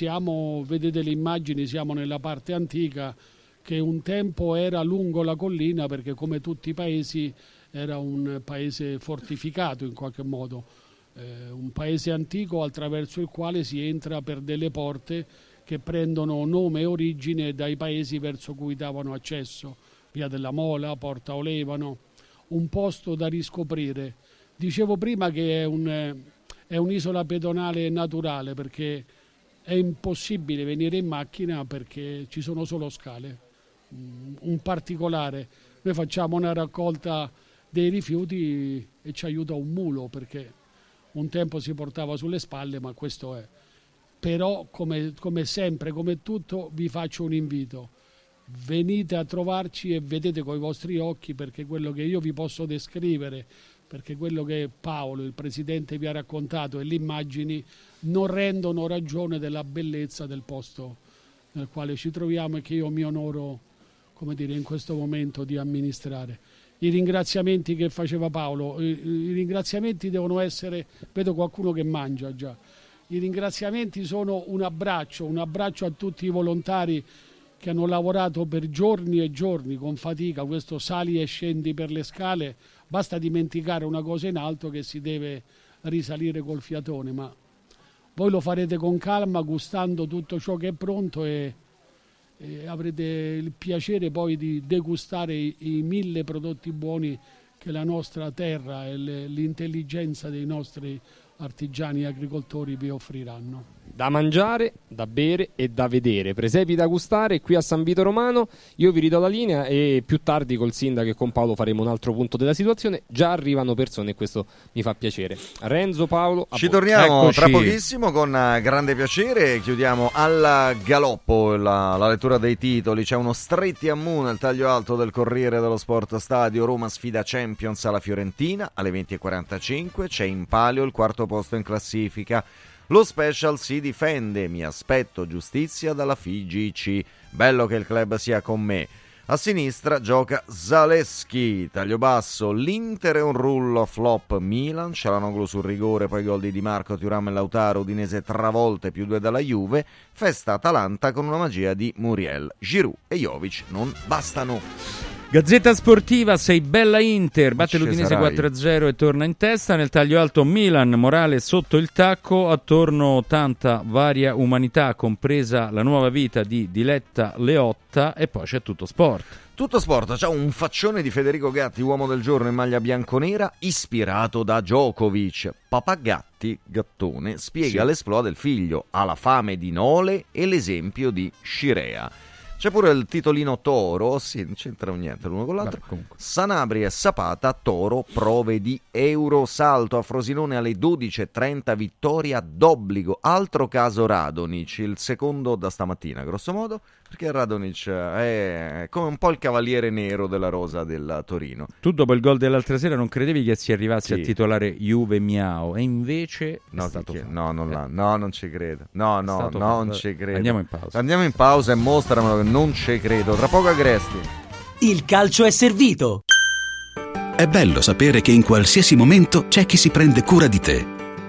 vedete le immagini, siamo nella parte antica che un tempo era lungo la collina, perché come tutti i paesi era un paese fortificato in qualche modo, un paese antico attraverso il quale si entra per delle porte che prendono nome e origine dai paesi verso cui davano accesso, Via della Mola, Porta Olevano. Un posto da riscoprire, Dicevo prima che è un'isola pedonale naturale, perché è impossibile venire in macchina perché ci sono solo scale. Un particolare, noi facciamo una raccolta dei rifiuti e ci aiuta un mulo, perché un tempo si portava sulle spalle, ma questo è. Però come sempre, come tutto, vi faccio un invito: venite a trovarci e vedete coi vostri occhi, perché quello che io vi posso descrivere, perché quello che Paolo, il presidente, vi ha raccontato e le immagini non rendono ragione della bellezza del posto nel quale ci troviamo e che io mi onoro, come dire, in questo momento di amministrare. I ringraziamenti che faceva Paolo, i ringraziamenti devono essere, vedo qualcuno che mangia già, i ringraziamenti sono un abbraccio a tutti i volontari che hanno lavorato per giorni e giorni con fatica, questo sali e scendi per le scale, basta dimenticare una cosa in alto che si deve risalire col fiatone, ma voi lo farete con calma, gustando tutto ciò che è pronto e avrete il piacere poi di degustare i 1000 prodotti buoni che la nostra terra e l'intelligenza dei nostri artigiani e agricoltori vi offriranno. Da mangiare, da bere e da vedere, presepi da gustare qui a San Vito Romano. Io vi ridò la linea e più tardi col sindaco e con Paolo faremo un altro punto della situazione. Già arrivano persone e questo mi fa piacere. Renzo, Paolo, ci torniamo Eccoci. Tra pochissimo con grande piacere. Chiudiamo al galoppo la lettura dei titoli. C'è uno stretti a Mu nel taglio alto del Corriere dello Sport. Stadio Roma sfida Champions alla Fiorentina alle 20:45. C'è in palio il quarto posto in classifica. Lo Special si difende, mi aspetto giustizia dalla FIGC, bello che il club sia con me. A sinistra gioca Zaleschi, taglio basso, l'Inter è un rullo, flop Milan, Cialanoglu sul rigore, poi gol di Di Marco, Thuram e Lautaro, Udinese 3 volte +2 dalla Juve, festa Atalanta con una magia di Muriel, Giroud e Jovic non bastano. Gazzetta Sportiva, sei bella Inter, batte l'Udinese 4-0 e torna in testa. Nel taglio alto Milan, Morale sotto il tacco, attorno tanta varia umanità, compresa la nuova vita di Diletta Leotta, e poi c'è Tutto Sport. Tutto Sport, c'è un faccione di Federico Gatti, uomo del giorno in maglia bianconera, ispirato da Djokovic. Papà Gatti, Gattone, spiega l'esploa del figlio, ha la fame di Nole e l'esempio di Scirea. C'è pure il titolino Toro, sì, non c'entra niente l'uno con l'altro. Beh, Sanabria e Sapata, Toro, prove di Eurosalto. A Frosinone alle 12:30, vittoria d'obbligo. Altro caso Radonic, il secondo da stamattina, grosso modo, perché Radonic è come un po' il cavaliere nero della rosa del Torino. Tu dopo il gol dell'altra sera non credevi che si arrivasse a titolare Juve Miao, e invece no, è stato fatto. Non ci credo. Andiamo in pausa e mostramelo che non ci credo. Tra poco Agresti. Il calcio è servito. È bello sapere che in qualsiasi momento c'è chi si prende cura di te.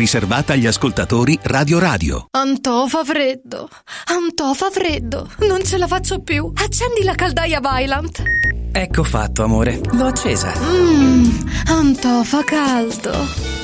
riservata agli ascoltatori Radio Radio. Antò fa freddo, non ce la faccio più. Accendi la caldaia Vaillant. Ecco fatto, amore, l'ho accesa. Antò fa caldo.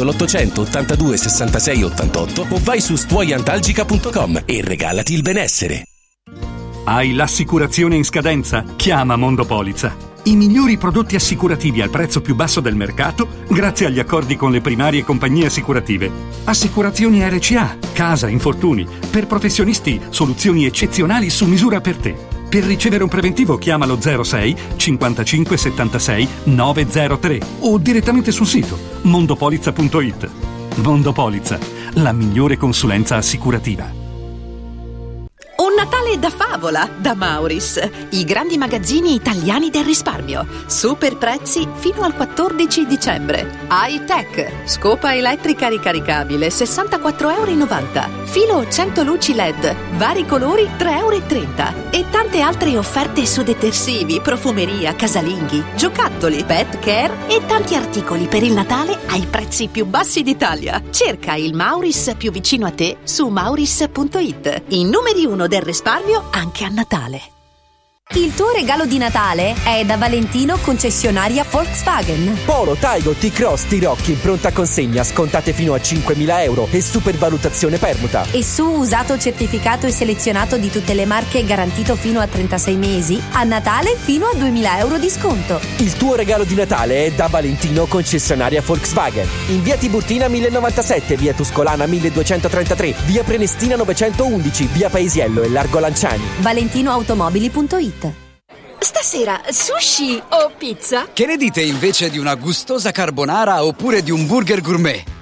l'800 82 66 88 o vai su stuoiantalgica.com e regalati il benessere. Hai l'assicurazione in scadenza? Chiama Mondopolizza. I migliori prodotti assicurativi al prezzo più basso del mercato grazie agli accordi con le primarie compagnie assicurative. Assicurazioni RCA, casa, infortuni, per professionisti, soluzioni eccezionali su misura per te. Per ricevere un preventivo chiamalo 06 55 76 903 o direttamente sul sito mondopolizza.it. Mondopolizza, la migliore consulenza assicurativa. Un Natale da favola da Mauris, i grandi magazzini italiani del risparmio. Super prezzi fino al 14 dicembre. Hightech, scopa elettrica ricaricabile, €64,90. Filo 100 luci LED, vari colori, €3,30. E tante altre offerte su detersivi, profumeria, casalinghi, giocattoli, pet care e tanti articoli per il Natale ai prezzi più bassi d'Italia. Cerca il Mauris più vicino a te su mauris.it. I numeri 1 del risparmio anche a Natale. Il tuo regalo di Natale è da Valentino, concessionaria Volkswagen. Polo, Taigo, T-Cross, T-Roc in pronta consegna, scontate fino a €5.000 e supervalutazione permuta. E su usato certificato e selezionato di tutte le marche garantito fino a 36 mesi, a Natale fino a €2.000 di sconto. Il tuo regalo di Natale è da Valentino, concessionaria Volkswagen. In via Tiburtina 1097, via Tuscolana 1233, via Prenestina 911, via Paesiello e Largo Lanciani. ValentinoAutomobili.it. Stasera sushi o pizza? Che ne dite invece di una gustosa carbonara oppure di un burger gourmet?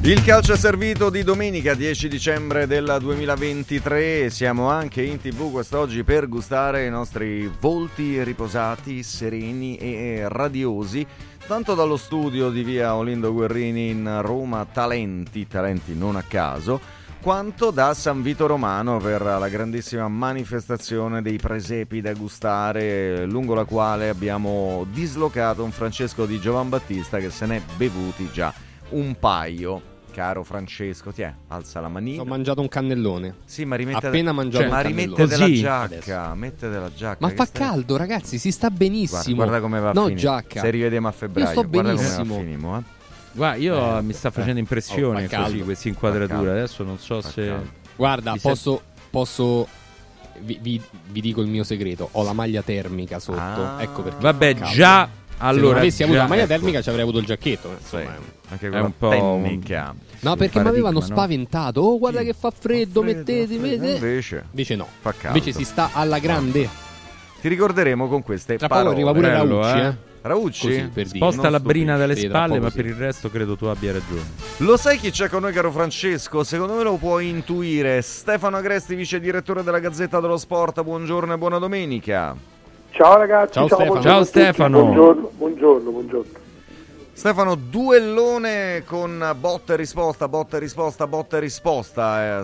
Il calcio è servito di domenica 10 dicembre del 2023, siamo anche in TV quest'oggi per gustare i nostri volti riposati, sereni e radiosi, tanto dallo studio di via Olindo Guerrini in Roma, talenti non a caso, quanto da San Vito Romano per la grandissima manifestazione dei presepi da gustare, lungo la quale abbiamo dislocato un Francesco di Giovanbattista che se n'è bevuti già un paio. Caro Francesco, tiè, alza la manina. Ho mangiato un cannellone. Sì, ma rimette appena mangiato un cannellone. Ma rimette della giacca, mette della giacca. Ma fa caldo, ragazzi, si sta benissimo. Guarda come va a finire. No, giacca. Se rivediamo a febbraio, io sto benissimo. Guarda, io mi sta facendo impressione così questa inquadratura. Adesso non so se guarda, posso vi dico il mio segreto. Ho la maglia termica sotto. Ecco perché. Vabbè, già allora, se avessi avuto la maglia termica ci avrei avuto il giacchetto, insomma. Anche è un po' tecnica. No, perché mi avevano spaventato. Oh, guarda che fa freddo, mettetemi. Invece no, fa caldo. Invece si sta alla grande. Ti ricorderemo con queste tra parole. Tra poco arriva pure Raucci, Raucci per sposta la brina dalle spalle, ma per il resto credo tu abbia ragione. Lo sai chi c'è con noi, caro Francesco? Secondo me lo puoi intuire. Stefano Agresti, vice direttore della Gazzetta dello Sport. Buongiorno e buona domenica. Ciao ragazzi. Ciao Stefano. Buongiorno. Stefano, duellone con botta e risposta,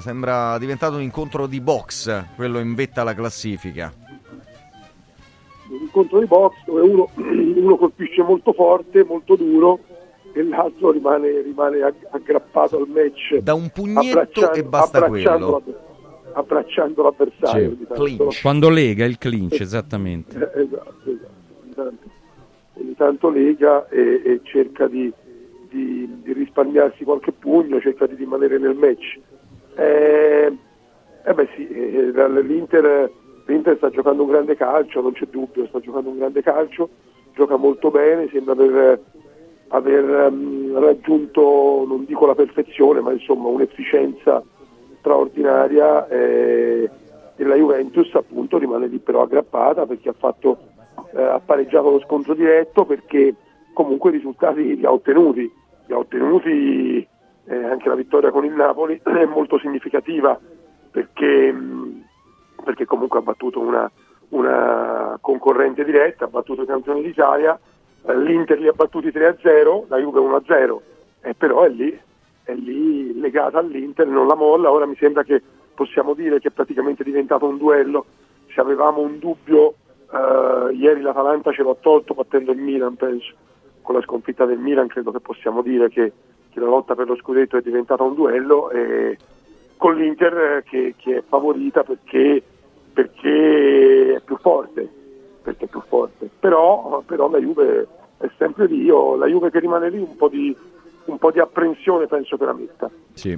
sembra diventato un incontro di box, quello in vetta alla classifica. scontro di box dove uno colpisce molto forte, molto duro, e l'altro rimane aggrappato al match da un pugnetto e basta quello, abbracciando l'avversario, cioè, quando lega il clinch, esattamente, esatto. Ogni tanto lega e cerca di risparmiarsi qualche pugno, cerca di rimanere nel match. L'Inter sta giocando un grande calcio, non c'è dubbio, gioca molto bene, sembra aver raggiunto, non dico la perfezione, ma insomma un'efficienza straordinaria. E la Juventus appunto rimane lì però aggrappata, perché ha pareggiato lo scontro diretto, perché comunque i risultati li ha ottenuti. Anche la vittoria con il Napoli è molto significativa, perché comunque ha battuto una concorrente diretta, ha battuto i campioni d'Italia. L'Inter li ha battuti 3-0, la Juve 1-0, però è lì legata all'Inter, non la molla. Ora mi sembra che possiamo dire che è praticamente diventato un duello. Se avevamo un dubbio, ieri l'Atalanta ce l'ha tolto battendo il Milan, penso, con la sconfitta del Milan credo che possiamo dire che la lotta per lo scudetto è diventata un duello, e con l'Inter che è favorita perché è più forte, però la Juve è sempre lì. La Juve che rimane lì, un po' di apprensione penso che la metta. Sì.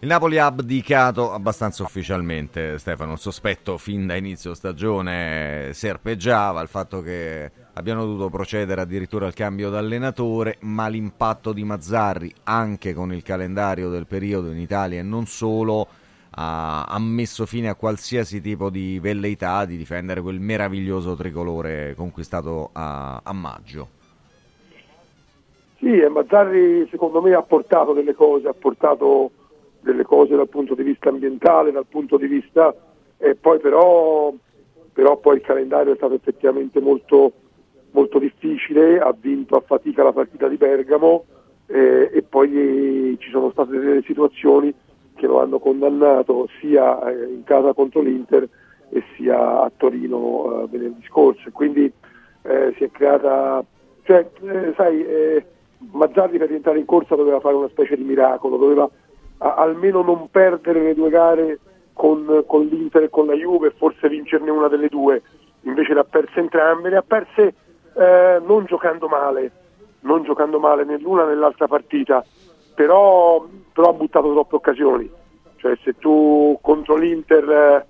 Il Napoli ha abdicato abbastanza ufficialmente, Stefano. Il sospetto fin da inizio stagione serpeggiava, il fatto che abbiano dovuto procedere addirittura al cambio d'allenatore, ma l'impatto di Mazzarri, anche con il calendario del periodo in Italia e non solo, ha messo fine a qualsiasi tipo di velleità di difendere quel meraviglioso tricolore conquistato a maggio. Sì, e Mazzarri secondo me ha portato delle cose dal punto di vista ambientale, dal punto di vista, e poi però poi il calendario è stato effettivamente molto, molto difficile. Ha vinto a fatica la partita di Bergamo, e poi ci sono state delle situazioni che lo hanno condannato sia in casa contro l'Inter e sia a Torino venerdì scorso, quindi si è creata, Mazzarri per rientrare in corsa doveva fare una specie di miracolo, doveva almeno non perdere le due gare con l'Inter e con la Juve, forse vincerne una delle due. Invece le ha perse entrambe non giocando male nell'una nell'altra partita, però ha buttato troppe occasioni. Cioè, se tu contro l'Inter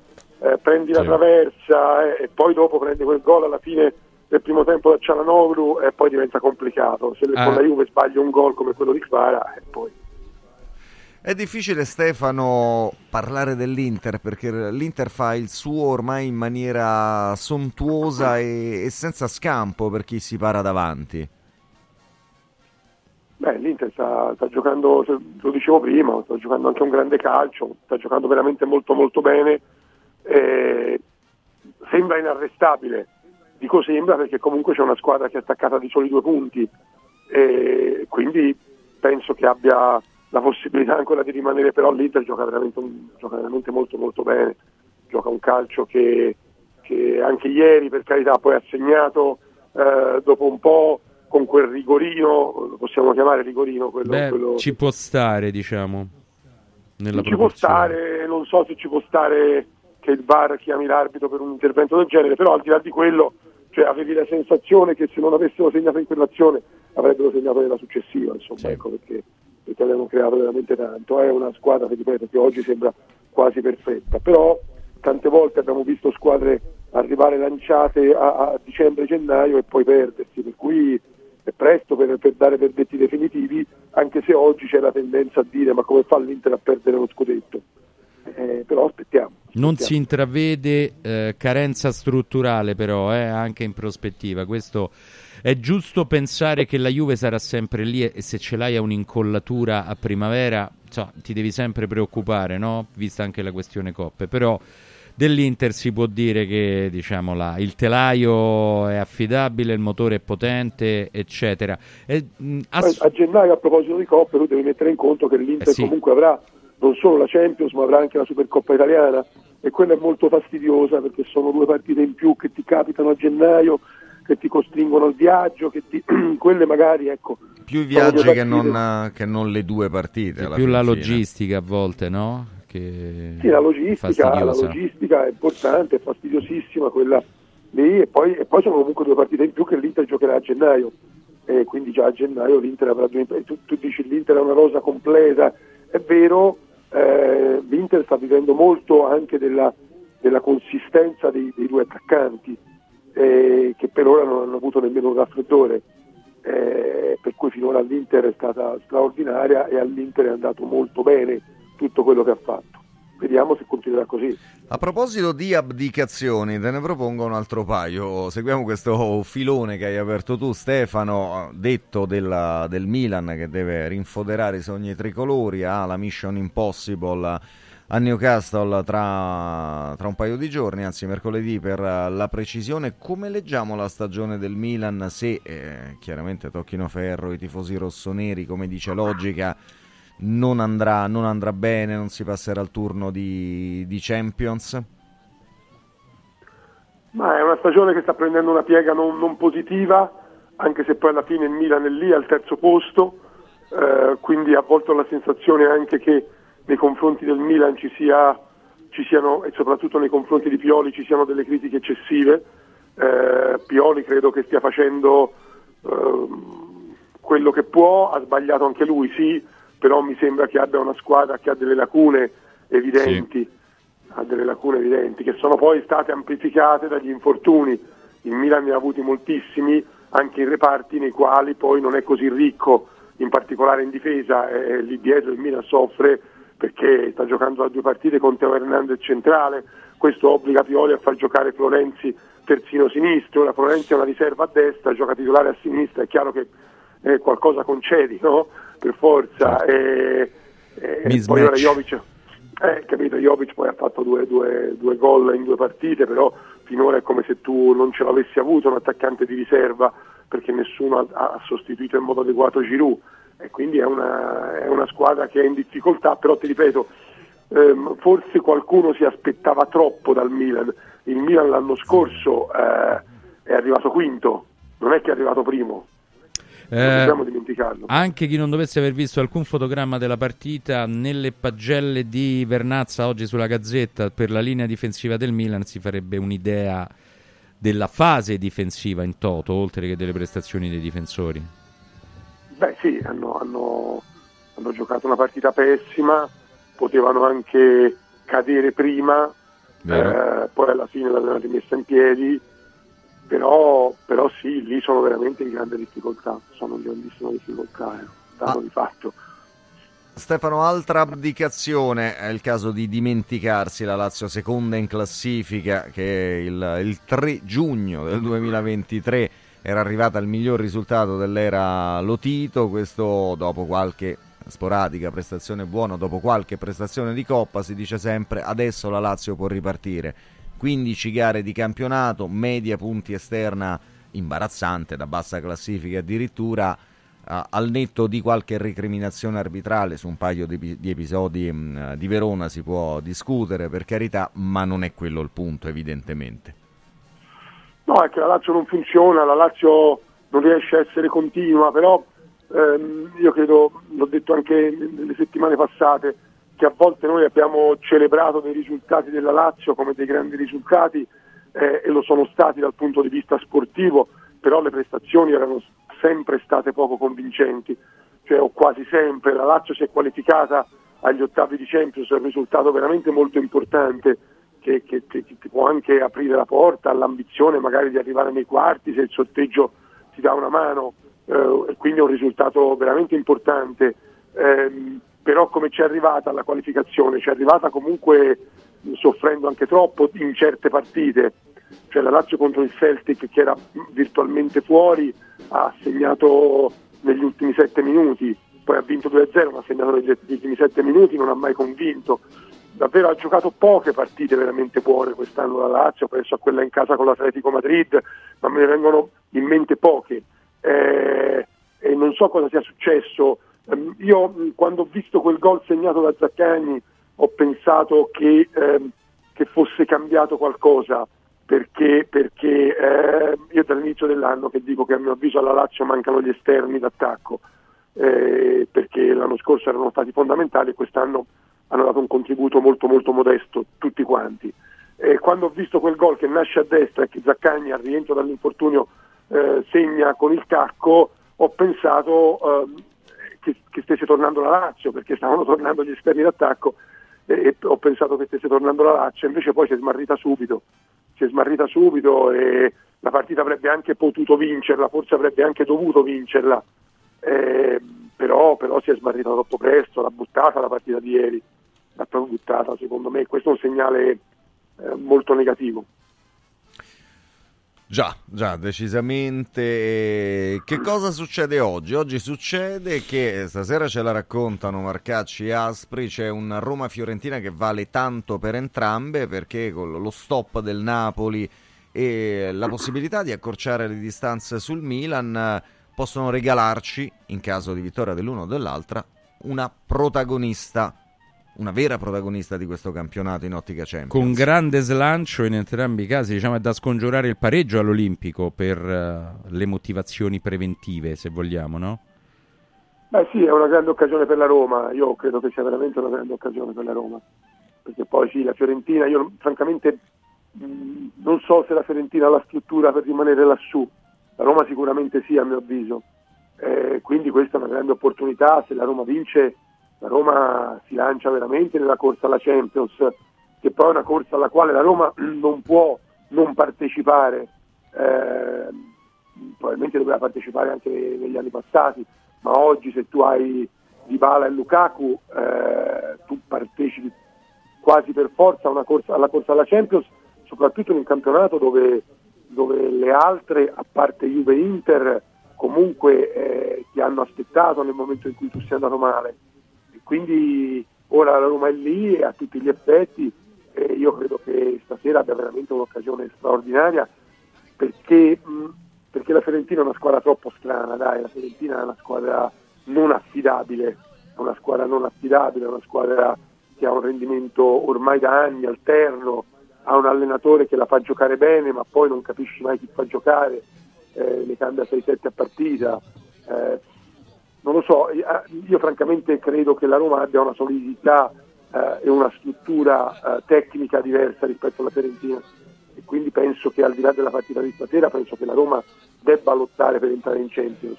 prendi la traversa e poi dopo prendi quel gol alla fine del primo tempo da Çalhanoğlu, e poi diventa complicato. Se con la Juve sbagli un gol come quello di Kvara, e poi è difficile, Stefano, parlare dell'Inter, perché l'Inter fa il suo ormai in maniera sontuosa e senza scampo per chi si para davanti. L'Inter sta giocando, lo dicevo prima, sta giocando anche un grande calcio, sta giocando veramente molto molto bene, sembra inarrestabile. Dico sembra perché comunque c'è una squadra che è attaccata di soli 2 punti, quindi penso che abbia la possibilità ancora di rimanere. Però l'Inter gioca veramente molto molto bene, gioca un calcio che anche ieri, per carità, poi ha segnato dopo un po' con quel rigorino, lo possiamo chiamare rigorino, quello... ci può stare, diciamo, nella ci può stare, non so se ci può stare che il VAR chiami l'arbitro per un intervento del genere, però al di là di quello, cioè, avevi la sensazione che se non avessero segnato in quell'azione avrebbero segnato nella successiva, insomma, sì. Ecco perché abbiamo creato veramente tanto. È una squadra che, ripeto, che oggi sembra quasi perfetta, però tante volte abbiamo visto squadre arrivare lanciate a dicembre, gennaio, e poi perdersi, per cui è presto per dare verdetti definitivi, anche se oggi c'è la tendenza a dire: ma come fa l'Inter a perdere lo scudetto? Però aspettiamo. Non si intravede carenza strutturale, però anche in prospettiva. Questo è giusto pensare che la Juve sarà sempre lì, e se ce l'hai a un'incollatura a primavera, cioè, ti devi sempre preoccupare, no? Vista anche la questione coppe. Però dell'Inter si può dire che, diciamo, il telaio è affidabile, il motore è potente, eccetera. A gennaio, a proposito di coppe, tu devi mettere in conto che l'Inter sì, comunque avrà non solo la Champions, ma avrà anche la Supercoppa italiana, e quella è molto fastidiosa, perché sono 2 partite in più che ti capitano a gennaio, che ti costringono al viaggio, che ti quelle magari, ecco, più i viaggi che non le due partite, alla più fine. La logistica a volte, no? Che sì, la logistica è importante, è fastidiosissima quella lì, e poi sono comunque due partite in più che l'Inter giocherà a gennaio, e quindi già a gennaio l'Inter avrà due, tu dici l'Inter è una rosa completa, è vero, l'Inter sta vivendo molto anche della consistenza dei due attaccanti, che per ora non hanno avuto nemmeno un raffreddore, per cui finora l'Inter è stata straordinaria e all'Inter è andato molto bene tutto quello che ha fatto. Vediamo se continuerà così. A proposito di abdicazioni, te ne propongo un altro paio. Seguiamo questo filone che hai aperto tu, Stefano, detto del Milan che deve rinfoderare i sogni tricolori, la Mission Impossible a Newcastle tra un paio di giorni, anzi mercoledì per la precisione. Come leggiamo la stagione del Milan se chiaramente Tocchino Ferro, i tifosi rossoneri, come dice Logica, non andrà bene, non si passerà al turno di Champions? Ma è una stagione che sta prendendo una piega non positiva, anche se poi alla fine il Milan è lì al terzo posto, quindi a volte ho la sensazione anche che nei confronti del Milan ci siano, e soprattutto nei confronti di Pioli, ci siano delle critiche eccessive. Pioli credo che stia facendo quello che può, ha sbagliato anche lui, sì, però mi sembra che abbia una squadra che ha delle lacune evidenti, sì. Che sono poi state amplificate dagli infortuni. Il Milan ne ha avuti moltissimi, anche in reparti nei quali poi non è così ricco, in particolare in difesa, lì dietro il Milan soffre perché sta giocando a due partite con Teo Hernandez centrale, questo obbliga Pioli a far giocare Florenzi terzino sinistro, la Florenzi è una riserva a destra, gioca titolare a sinistra, è chiaro che qualcosa concedi, no? Per forza, sì. Poi ora Jovic, capito, Jovic poi ha fatto due gol in due partite, però finora è come se tu non ce l'avessi avuto un attaccante di riserva, perché nessuno ha sostituito in modo adeguato Giroud, e quindi è una squadra che è in difficoltà. Però ti ripeto, forse qualcuno si aspettava troppo dal Milan. Il Milan l'anno scorso è arrivato quinto, non è che è arrivato primo. Non dobbiamo dimenticarlo. Anche chi non dovesse aver visto alcun fotogramma della partita, nelle pagelle di Vernazza oggi sulla Gazzetta per la linea difensiva del Milan si farebbe un'idea della fase difensiva in toto, oltre che delle prestazioni dei difensori. Beh sì, hanno giocato una partita pessima, potevano anche cadere prima, poi alla fine l'hanno rimessa in piedi. Però sì, lì sono veramente in grande difficoltà, sono in grandissima difficoltà, dato di fatto. Stefano, altra abdicazione, è il caso di dimenticarsi, la Lazio seconda in classifica, che il 3 giugno del 2023 era arrivata al miglior risultato dell'era Lotito, questo dopo qualche sporadica prestazione buona, dopo qualche prestazione di Coppa, si dice sempre adesso la Lazio può ripartire. 15 gare di campionato, media punti esterna imbarazzante, da bassa classifica addirittura, al netto di qualche recriminazione arbitrale su un paio di episodi di Verona si può discutere, per carità, ma non è quello il punto, evidentemente. No, è che la Lazio non funziona, la Lazio non riesce a essere continua, però io credo, l'ho detto anche nelle settimane passate, che a volte noi abbiamo celebrato dei risultati della Lazio come dei grandi risultati, e lo sono stati dal punto di vista sportivo, però le prestazioni erano sempre state poco convincenti, cioè o quasi sempre. La Lazio si è qualificata agli ottavi di Champions, è un risultato veramente molto importante che ti può anche aprire la porta all'ambizione magari di arrivare nei quarti se il sorteggio ti dà una mano, e quindi è un risultato veramente importante. Però come ci è arrivata la qualificazione? Ci è arrivata comunque soffrendo anche troppo in certe partite, cioè la Lazio contro il Celtic, che era virtualmente fuori, ha segnato negli ultimi 7 minuti, poi ha vinto 2-0 ma ha segnato negli ultimi 7 minuti, non ha mai convinto davvero, ha giocato poche partite veramente buone quest'anno la Lazio, penso a quella in casa con l'Atletico Madrid, ma me ne vengono in mente poche, e non so cosa sia successo. Io quando ho visto quel gol segnato da Zaccagni ho pensato che fosse cambiato qualcosa, perché io dall'inizio dell'anno che dico che a mio avviso alla Lazio mancano gli esterni d'attacco, perché l'anno scorso erano stati fondamentali e quest'anno hanno dato un contributo molto molto modesto tutti quanti. Quando ho visto quel gol che nasce a destra e che Zaccagni al rientro dall'infortunio segna con il tacco, ho pensato che stesse tornando la Lazio, perché stavano tornando gli esterni d'attacco e ho pensato che stesse tornando la Lazio, invece poi si è smarrita subito e la partita avrebbe anche potuto vincerla, forse avrebbe anche dovuto vincerla, però si è smarrita troppo presto, l'ha buttata la partita di ieri, l'ha proprio buttata. Secondo me questo è un segnale molto negativo. Già, decisamente. Che cosa succede oggi? Oggi succede che, stasera ce la raccontano Marcacci e Aspri, c'è una Roma-Fiorentina che vale tanto per entrambe, perché con lo stop del Napoli e la possibilità di accorciare le distanze sul Milan possono regalarci, in caso di vittoria dell'uno o dell'altra, una protagonista, una vera protagonista di questo campionato in ottica Champions. Con grande slancio in entrambi i casi, diciamo, è da scongiurare il pareggio all'Olimpico per le motivazioni preventive, se vogliamo, no? Beh sì, è una grande occasione per la Roma, io credo che sia veramente una grande occasione per la Roma, perché poi sì, la Fiorentina, io francamente non so se la Fiorentina ha la struttura per rimanere lassù, la Roma sicuramente sì a mio avviso, quindi questa è una grande opportunità. Se la Roma vince, la Roma si lancia veramente nella corsa alla Champions, che poi è una corsa alla quale la Roma non può non partecipare, probabilmente doveva partecipare anche negli anni passati, ma oggi se tu hai Dybala e Lukaku tu partecipi quasi per forza alla corsa alla Champions, soprattutto in un campionato dove le altre, a parte Juve e Inter, comunque ti hanno aspettato nel momento in cui tu sei andato male. Quindi ora la Roma è lì a tutti gli effetti e io credo che stasera abbia veramente un'occasione straordinaria, perché la Fiorentina è una squadra troppo strana, dai, la Fiorentina è una squadra non affidabile, è una squadra che ha un rendimento ormai da anni alterno, ha un allenatore che la fa giocare bene ma poi non capisci mai chi fa giocare, ne cambia 6-7 a partita, non lo so, io francamente credo che la Roma abbia una solidità e una struttura tecnica diversa rispetto alla Fiorentina e quindi penso che, al di là della partita di stasera, penso che la Roma debba lottare per entrare in Champions.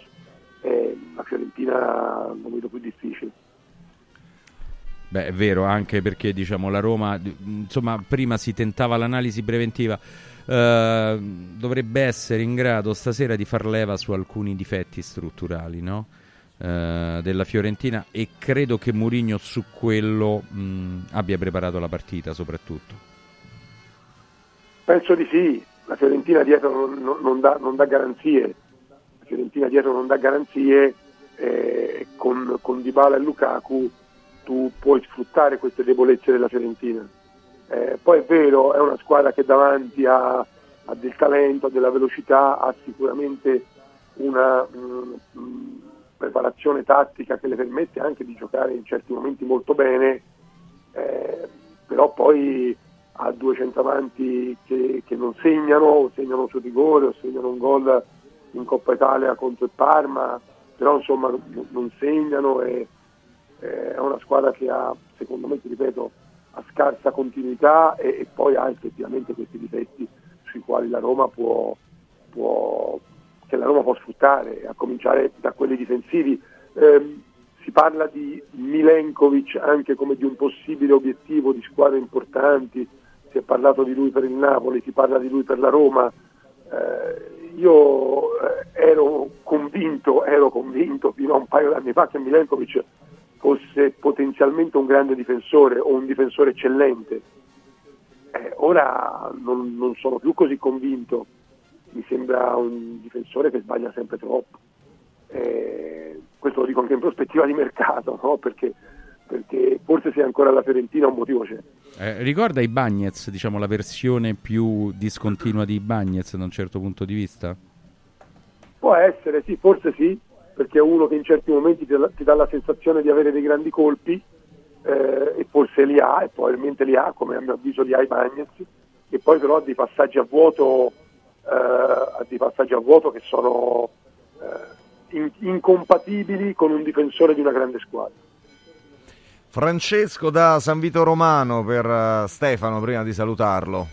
La Fiorentina lo vedo più difficile. Beh, è vero, anche perché diciamo la Roma, insomma, prima si tentava l'analisi preventiva, dovrebbe essere in grado stasera di far leva su alcuni difetti strutturali, no? Della Fiorentina, e credo che Mourinho su quello abbia preparato la partita soprattutto. Penso di sì, la Fiorentina dietro non dà garanzie, con Dybala e Lukaku tu puoi sfruttare queste debolezze della Fiorentina, poi è vero, è una squadra che davanti ha del talento, ha della velocità, ha sicuramente una preparazione tattica che le permette anche di giocare in certi momenti molto bene, però poi ha due centravanti che non segnano, o segnano su rigore o segnano un gol in Coppa Italia contro il Parma, però insomma non segnano, è una squadra che ha, secondo me, ti ripeto, ha scarsa continuità e poi ha effettivamente questi difetti sui quali la Roma può sfruttare, a cominciare da quelli difensivi. Si parla di Milenkovic anche come di un possibile obiettivo di squadre importanti, si è parlato di lui per il Napoli, si parla di lui per la Roma. Io ero convinto fino a un paio d'anni fa che Milenkovic fosse potenzialmente un grande difensore o un difensore eccellente, ora non sono più così convinto. Mi sembra un difensore che sbaglia sempre troppo, questo lo dico anche in prospettiva di mercato, no? perché forse se è ancora alla Fiorentina un motivo c'è. Ricorda Ibañez, diciamo la versione più discontinua di Ibañez da un certo punto di vista? Può essere, sì, forse sì, perché è uno che in certi momenti ti dà la sensazione di avere dei grandi colpi, e forse li ha, e probabilmente li ha, come a mio avviso li ha Ibañez, e poi però ha dei passaggi a vuoto che sono incompatibili con un difensore di una grande squadra. Francesco da San Vito Romano per Stefano, prima di salutarlo.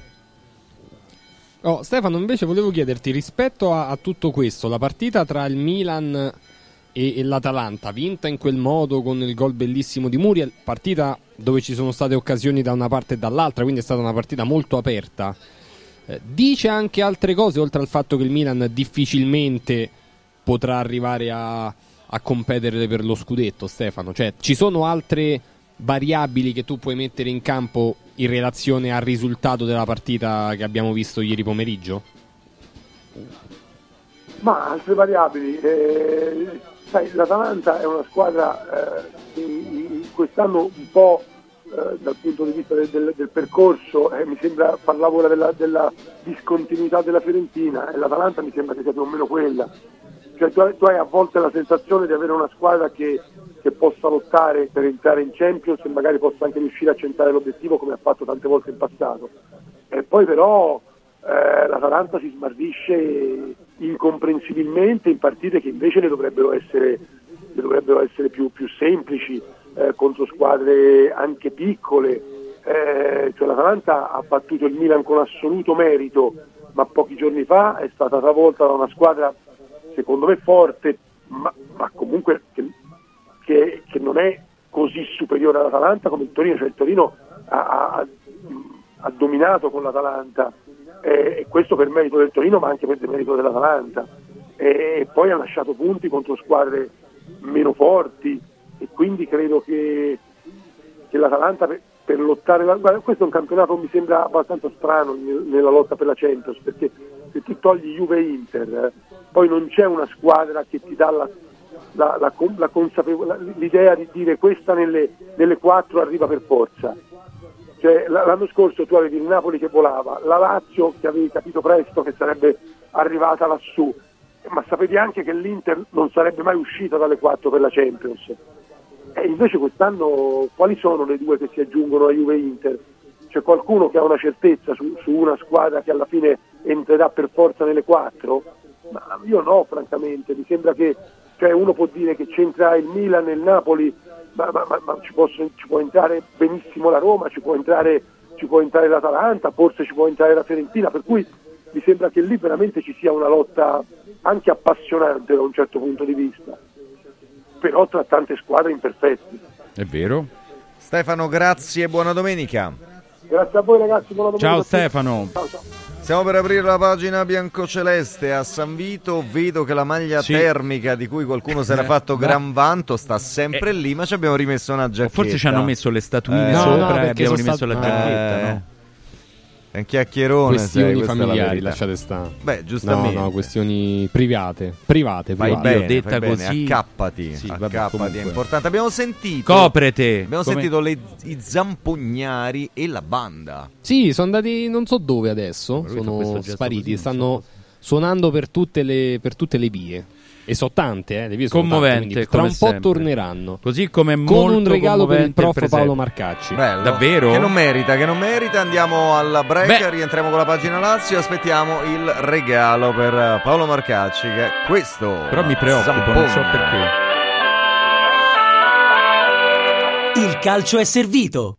Oh, Stefano, invece volevo chiederti, rispetto a tutto questo, la partita tra il Milan e l'Atalanta, vinta in quel modo con il gol bellissimo di Muriel, partita dove ci sono state occasioni da una parte e dall'altra, quindi è stata una partita molto aperta, dice anche altre cose, oltre al fatto che il Milan difficilmente potrà arrivare a competere per lo scudetto, Stefano? Cioè, ci sono altre variabili che tu puoi mettere in campo in relazione al risultato della partita che abbiamo visto ieri pomeriggio? Ma altre variabili, sai, l'Atalanta è una squadra che quest'anno un po' dal punto di vista del percorso, mi sembra, parlavo ora della discontinuità della Fiorentina, e l'Atalanta mi sembra che sia più o meno quella, cioè tu hai a volte la sensazione di avere una squadra che possa lottare per entrare in Champions e magari possa anche riuscire a centrare l'obiettivo, come ha fatto tante volte in passato, e poi però l'Atalanta si smarrisce incomprensibilmente in partite che invece le dovrebbero essere più semplici, contro squadre anche piccole, cioè l'Atalanta ha battuto il Milan con assoluto merito, ma pochi giorni fa è stata travolta da una squadra secondo me forte, ma comunque che non è così superiore all'Atalanta come il Torino, cioè il Torino ha dominato con l'Atalanta, e questo per merito del Torino ma anche per il merito dell'Atalanta, e poi ha lasciato punti contro squadre meno forti, e quindi credo che l'Atalanta per lottare, guarda, questo è un campionato mi sembra abbastanza strano nella lotta per la Champions, perché se tu togli Juve e Inter, poi non c'è una squadra che ti dà la consapevolezza, l'idea di dire questa nelle quattro arriva per forza. Cioè, l'anno scorso tu avevi il Napoli che volava, la Lazio che avevi capito presto che sarebbe arrivata lassù, ma sapevi anche che l'Inter non sarebbe mai uscita dalle quattro per la Champions, e invece quest'anno quali sono le due che si aggiungono a Juve e Inter? C'è qualcuno che ha una certezza su una squadra che alla fine entrerà per forza nelle quattro? Ma io no, francamente, mi sembra che, cioè, uno può dire che c'entra il Milan e il Napoli, ma ci può entrare benissimo la Roma, ci può entrare l'Atalanta, forse ci può entrare la Fiorentina, per cui mi sembra che lì veramente ci sia una lotta anche appassionante da un certo punto di vista, però tra tante squadre imperfette. È vero. Stefano, grazie e buona domenica. Grazie a voi ragazzi, buona domenica. Ciao Stefano. Ciao, ciao. Stiamo per aprire la pagina biancoceleste a San Vito, vedo che la maglia termica di cui qualcuno si era fatto gran vanto sta sempre lì, ma ci abbiamo rimesso una giacchetta. Forse ci hanno messo le statuine sopra e abbiamo rimesso la giacchetta, no? È un chiacchierone. Questioni familiari, lasciate stare. Beh, giustamente. No, questioni private. Vai bene, detta così, accappati. Sì, accappati è importante. Abbiamo sentito. Coprete. Abbiamo sentito i Zampognari e la banda. Sì, sono andati non so dove adesso. Sono spariti. Stanno suonando per tutte le vie. E so tante, le vie sono commovente, tante, tra un po' torneranno. Così come con molto un regalo per il prof Paolo Marcacci. Bello. Davvero? Che non merita. Andiamo alla break, rientriamo con la pagina Lazio e aspettiamo il regalo per Paolo Marcacci, che è questo. Però mi preoccupo, non so perché. Il calcio è servito.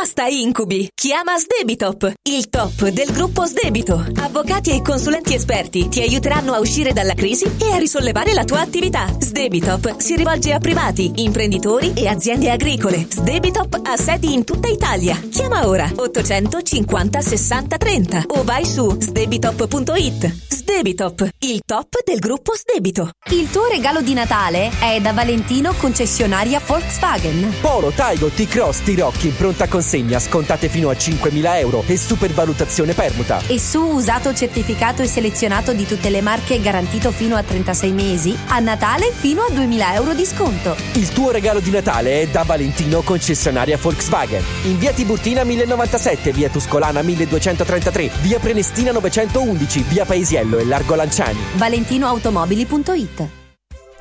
Basta incubi, chiama Sdebitop, il top del gruppo Sdebito. Avvocati e consulenti esperti ti aiuteranno a uscire dalla crisi e a risollevare la tua attività. Sdebitop si rivolge a privati, imprenditori e aziende agricole. Sdebitop ha sedi in tutta Italia. Chiama ora 850 60 30 o vai su sdebitop.it. Sdebitop, il top del gruppo Sdebito. Il tuo regalo di Natale è da Valentino, concessionaria Volkswagen. Polo, Taigo, T-Cross, T-Rock in pronta consegna, scontate fino a 5.000 euro e supervalutazione permuta. E su usato certificato e selezionato di tutte le marche, garantito fino a 36 mesi, a Natale fino a 2.000 euro di sconto. Il tuo regalo di Natale è da Valentino, concessionaria Volkswagen. In via Tiburtina 1097, via Tuscolana 1233, via Prenestina 911, via Paesiello e Largo Lanciani. ValentinoAutomobili.it.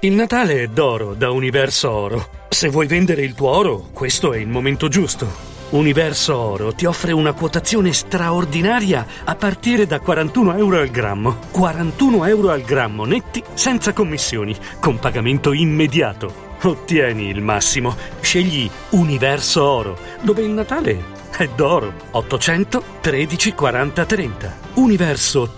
Il Natale è d'oro da Universo Oro. Se vuoi vendere il tuo oro, questo è il momento giusto. Universo Oro ti offre una quotazione straordinaria a partire da €41 al grammo. €41 al grammo netti, senza commissioni, con pagamento immediato. Ottieni il massimo. Scegli Universo Oro, dove il Natale è d'oro. 800 13 40 30. Universo-oro.it.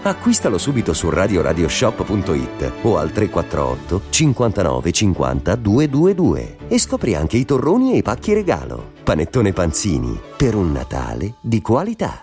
Acquistalo subito su radioradioshop.it o al 348 59 50 222 e scopri anche i torroni e i pacchi regalo. Panettone Panzini, per un Natale di qualità.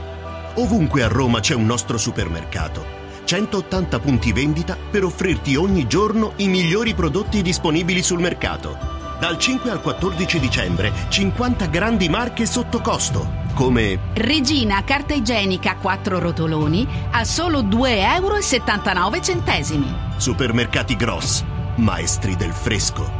Ovunque a Roma c'è un nostro supermercato. 180 punti vendita per offrirti ogni giorno i migliori prodotti disponibili sul mercato. Dal 5 al 14 dicembre, 50 grandi marche sotto costo, come Regina carta igienica 4 rotoloni a solo €2,79. Supermercati Gross, maestri del fresco.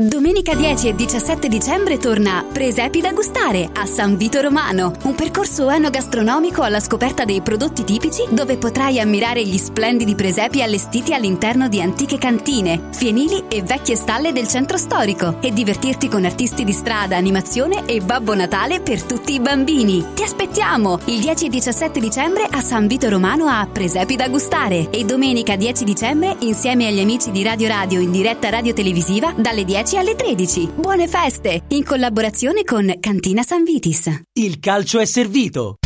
Domenica 10 e 17 dicembre torna Presepi da gustare a San Vito Romano, un percorso enogastronomico alla scoperta dei prodotti tipici dove potrai ammirare gli splendidi presepi allestiti all'interno di antiche cantine, fienili e vecchie stalle del centro storico e divertirti con artisti di strada, animazione e Babbo Natale per tutti i bambini. Ti aspettiamo il 10 e 17 dicembre a San Vito Romano a Presepi da gustare e domenica 10 dicembre insieme agli amici di Radio Radio in diretta radiotelevisiva dalle 10 alle 13. Buone feste in collaborazione con Cantina San Vitis. Il calcio è servito.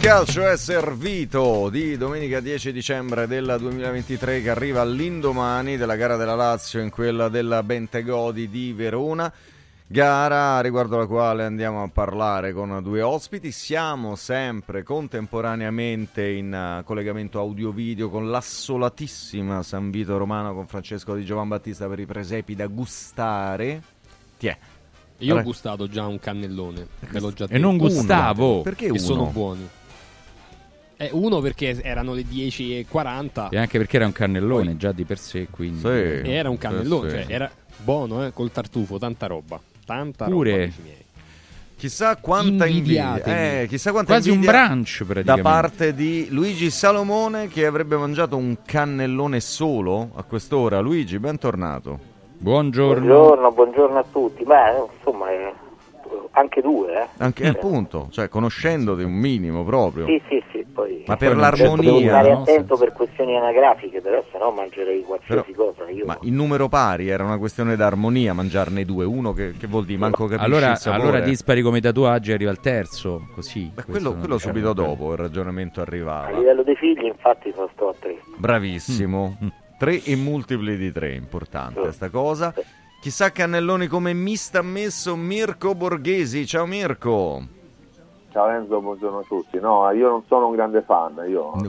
Calcio è servito di domenica 10 dicembre del 2023, che arriva all'indomani della gara della Lazio in quella della Bentegodi di Verona, gara riguardo la quale andiamo a parlare con 2 ospiti. Siamo sempre contemporaneamente in collegamento audio-video con l'assolatissima San Vito Romano, con Francesco Di Giovanbattista per i presepi da gustare. Tiè, io ho gustato già un cannellone, ve l'ho già detto. E non gustavo, perché uno? Sono buoni. Uno perché erano le 10:40 e anche perché era un cannellone. Poi, già di per sé, quindi sì, era un cannellone, sì. Cioè era buono, col tartufo, tanta roba pure. Roba, amici miei. Chissà quanta invidia, chissà quanta quasi invidia, un brunch praticamente, da parte di Luigi Salomone, che avrebbe mangiato un cannellone solo a quest'ora. Luigi, bentornato. Buongiorno. Buongiorno a tutti. Beh, insomma, anche due, anche appunto, cioè conoscendoti un minimo proprio. Sì, sì, sì, poi. Ma per l'armonia, devo stare attento, no? Per questioni anagrafiche, però sennò mangerei qualsiasi cosa io. Ma il numero pari era una questione d'armonia, mangiarne due, uno che vuol dire manco capisci il sapore. Allora dispari come i tatuaggi, arriva al terzo, così. Beh, quello subito dopo il ragionamento arrivava. A livello dei figli, infatti, sto a tre. Bravissimo. 3 e multipli di 3, importante sta cosa. Chissà cannelloni come mi sta messo Mirko Borghesi. Ciao Mirko. Ciao Enzo, buongiorno a tutti. No, io non sono un grande fan.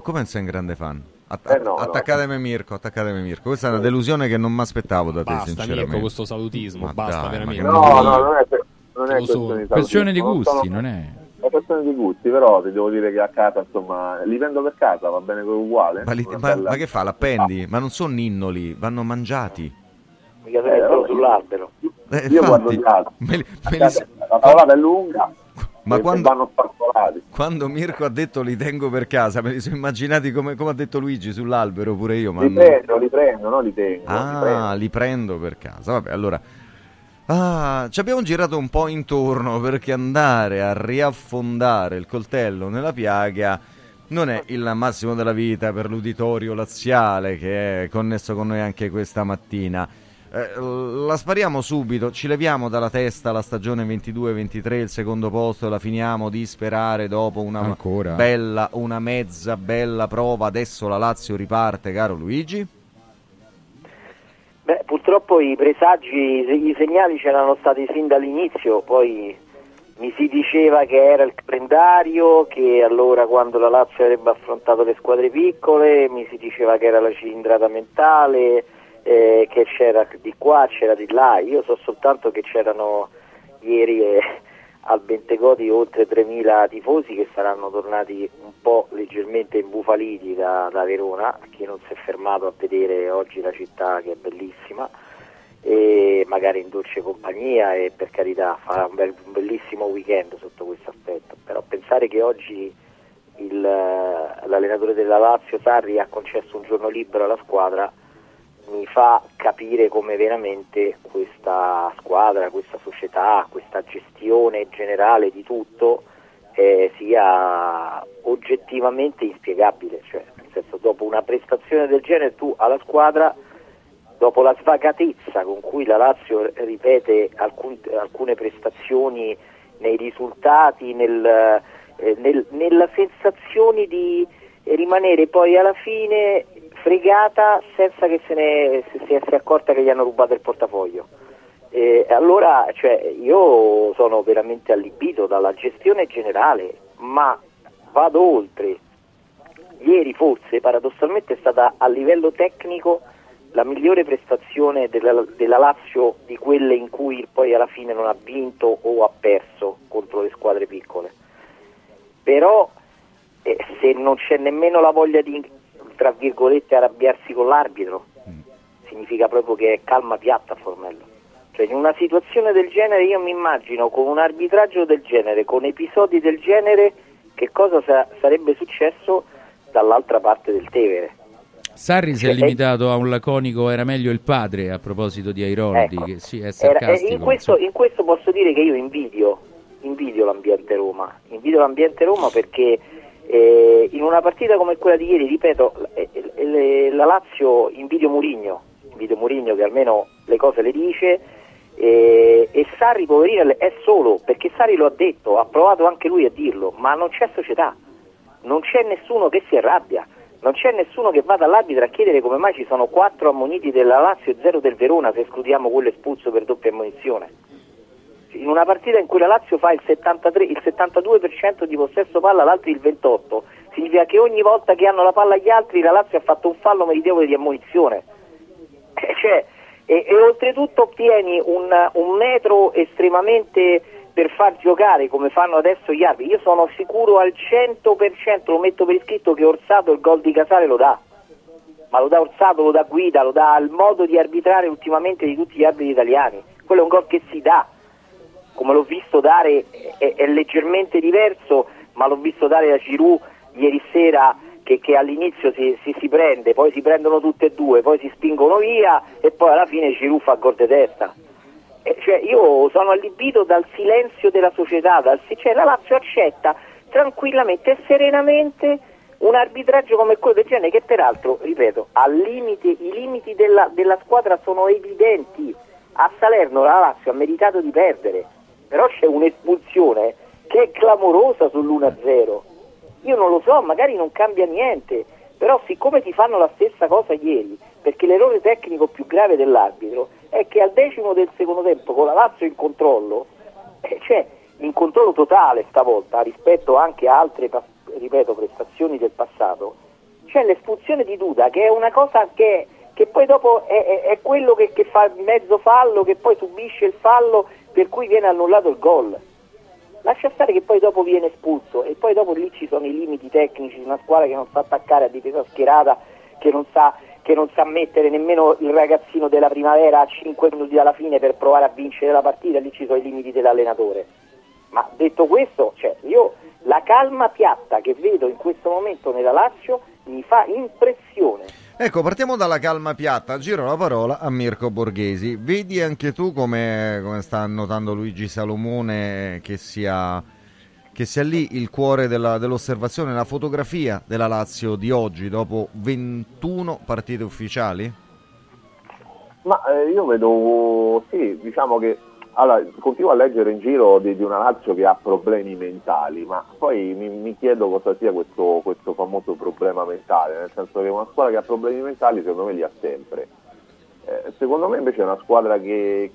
Come sei un grande fan? Attaccatemi Mirko, attaccatemi Mirko. Questa è una delusione che non mi aspettavo da te, basta, sinceramente. Mirko, questo salutismo, basta, veramente. No, non è questione di gusti, non è. È questione di gusti, però ti devo dire che a casa, insomma, li vendo per casa, va bene uguale. Ma che fa, l'appendi? Ma non sono ninnoli, vanno mangiati. Sull'albero io guardo gli alberi, la parola è lunga, ma quando vanno sparcolati. Quando Mirko ha detto li tengo per casa, me li sono immaginati come ha detto Luigi sull'albero, pure io li prendo, no, li tengo, li prendo per casa. Vabbè, allora ci abbiamo girato un po' intorno, perché andare a riaffondare il coltello nella piaga non è il massimo della vita per l'uditorio laziale, che è connesso con noi anche questa mattina. La spariamo subito, ci leviamo dalla testa la stagione 22-23, il secondo posto, e la finiamo di sperare dopo una mezza bella prova. Adesso la Lazio riparte, caro Luigi. Beh, purtroppo i presagi, i segnali c'erano stati sin dall'inizio, poi mi si diceva che era il calendario, che allora quando la Lazio avrebbe affrontato le squadre piccole, mi si diceva che era la cilindrata mentale, che c'era di qua, c'era di là. Io so soltanto che c'erano ieri al Bentegodi oltre 3.000 tifosi, che saranno tornati un po' leggermente imbufaliti da Verona, chi non si è fermato a vedere oggi la città, che è bellissima, e magari in dolce compagnia, e per carità farà un bellissimo weekend sotto questo aspetto. Però pensare che oggi l'allenatore della Lazio Sarri ha concesso un giorno libero alla squadra mi fa capire come veramente questa squadra, questa società, questa gestione generale di tutto sia oggettivamente inspiegabile. Cioè, nel senso, dopo una prestazione del genere tu alla squadra, dopo la svagatezza con cui la Lazio ripete alcune prestazioni nei risultati, nella sensazione di rimanere poi alla fine fregata senza che se sia accorta che gli hanno rubato il portafoglio. Allora, cioè, io sono veramente allibito dalla gestione generale, ma vado oltre. Ieri forse paradossalmente è stata a livello tecnico la migliore prestazione della Lazio di quelle in cui poi alla fine non ha vinto o ha perso contro le squadre piccole. Però se non c'è nemmeno la voglia di, tra virgolette, arrabbiarsi con l'arbitro, significa proprio che è calma piatta a Formello. Cioè, in una situazione del genere io mi immagino, con un arbitraggio del genere, con episodi del genere, che cosa sarebbe successo dall'altra parte del Tevere. Sarri si è limitato a un laconico "era meglio il padre" a proposito di Airoldi, ecco, che sì, è sarcastico. In questo posso dire che io invidio l'ambiente Roma. Invidio l'ambiente Roma perché in una partita come quella di ieri, ripeto, la Lazio invidio Mourinho, che almeno le cose le dice, e Sarri, poverino, è solo, perché Sarri lo ha detto, ha provato anche lui a dirlo, ma non c'è società, non c'è nessuno che si arrabbia, non c'è nessuno che va dall'arbitro a chiedere come mai ci sono 4 ammoniti della Lazio e 0 del Verona, se escludiamo quello espulso per doppia ammonizione. In una partita in cui la Lazio fa il 72% di possesso palla, l'altro il 28%, significa che ogni volta che hanno la palla gli altri la Lazio ha fatto un fallo meritevole di ammonizione. Cioè, e oltretutto ottieni un metro estremamente per far giocare, come fanno adesso gli arbitri. Io sono sicuro al 100%, lo metto per iscritto, che Orsato il gol di Casale lo dà, ma lo dà Orsato, lo dà Guida, lo dà il modo di arbitrare ultimamente di tutti gli arbitri italiani. Quello è un gol che si dà. come l'ho visto dare è leggermente diverso, ma l'ho visto dare a Giroud ieri sera che all'inizio si prende, poi si prendono tutte e due, poi si spingono via e poi alla fine Giroud fa gol di testa. Cioè, io sono allibito dal silenzio della società, cioè la Lazio accetta tranquillamente e serenamente un arbitraggio come quello del genere, che peraltro, ripeto, i limiti della squadra sono evidenti. A Salerno la Lazio ha meritato di perdere, però c'è un'espulsione che è clamorosa sull'1-0. Io non lo so, magari non cambia niente, però siccome ti fanno la stessa cosa ieri, perché l'errore tecnico più grave dell'arbitro è che al decimo del secondo tempo, con la Lazio in controllo, cioè in controllo totale stavolta rispetto anche a altre prestazioni del passato, c'è l'espulsione di Duda, che è una cosa che poi dopo è quello che fa il mezzo fallo, che poi subisce il fallo per cui viene annullato il gol. Lascia stare che poi dopo viene espulso, e poi dopo lì ci sono i limiti tecnici di una squadra che non sa attaccare a difesa schierata, che non sa mettere nemmeno il ragazzino della primavera a 5 minuti dalla fine per provare a vincere la partita. Lì ci sono i limiti dell'allenatore. Ma detto questo, cioè, io la calma piatta che vedo in questo momento nella Lazio mi fa impressione. Ecco, partiamo dalla calma piatta. Giro la parola a Mirko Borghesi. Vedi anche tu come sta notando Luigi Salomone che sia lì il cuore dell'osservazione, la fotografia della Lazio di oggi dopo 21 partite ufficiali? Ma io vedo, sì, diciamo che allora, continuo a leggere in giro di una Lazio che ha problemi mentali, ma poi mi chiedo cosa sia questo famoso problema mentale, nel senso che una squadra che ha problemi mentali secondo me li ha sempre. Secondo me invece è una squadra che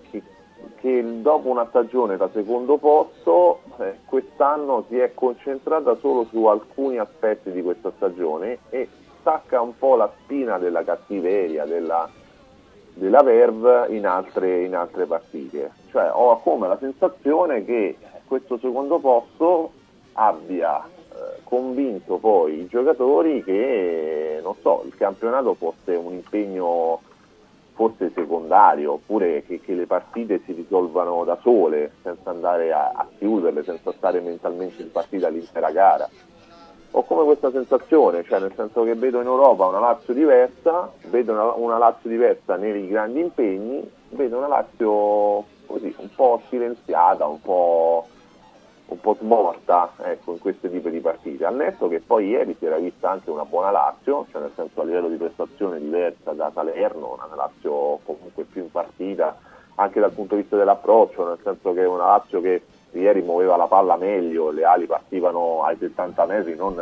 dopo una stagione da secondo posto, quest'anno si è concentrata solo su alcuni aspetti di questa stagione e stacca un po' la spina della cattiveria, della verve in altre partite. Cioè ho come la sensazione che questo secondo posto abbia convinto poi i giocatori che, non so, il campionato fosse un impegno forse secondario, oppure che le partite si risolvano da sole senza andare a chiuderle, senza stare mentalmente in partita l'intera gara. Ho come questa sensazione, cioè nel senso che vedo in Europa una Lazio diversa, vedo una Lazio diversa nei grandi impegni, vedo una Lazio così un po' silenziata, un po' smorta, ecco, in questo tipo di partite. Al netto che poi ieri si era vista anche una buona Lazio, cioè nel senso a livello di prestazione diversa da Salerno, una Lazio comunque più in partita, anche dal punto di vista dell'approccio, nel senso che una Lazio che ieri muoveva la palla meglio, le ali partivano ai 70 metri, non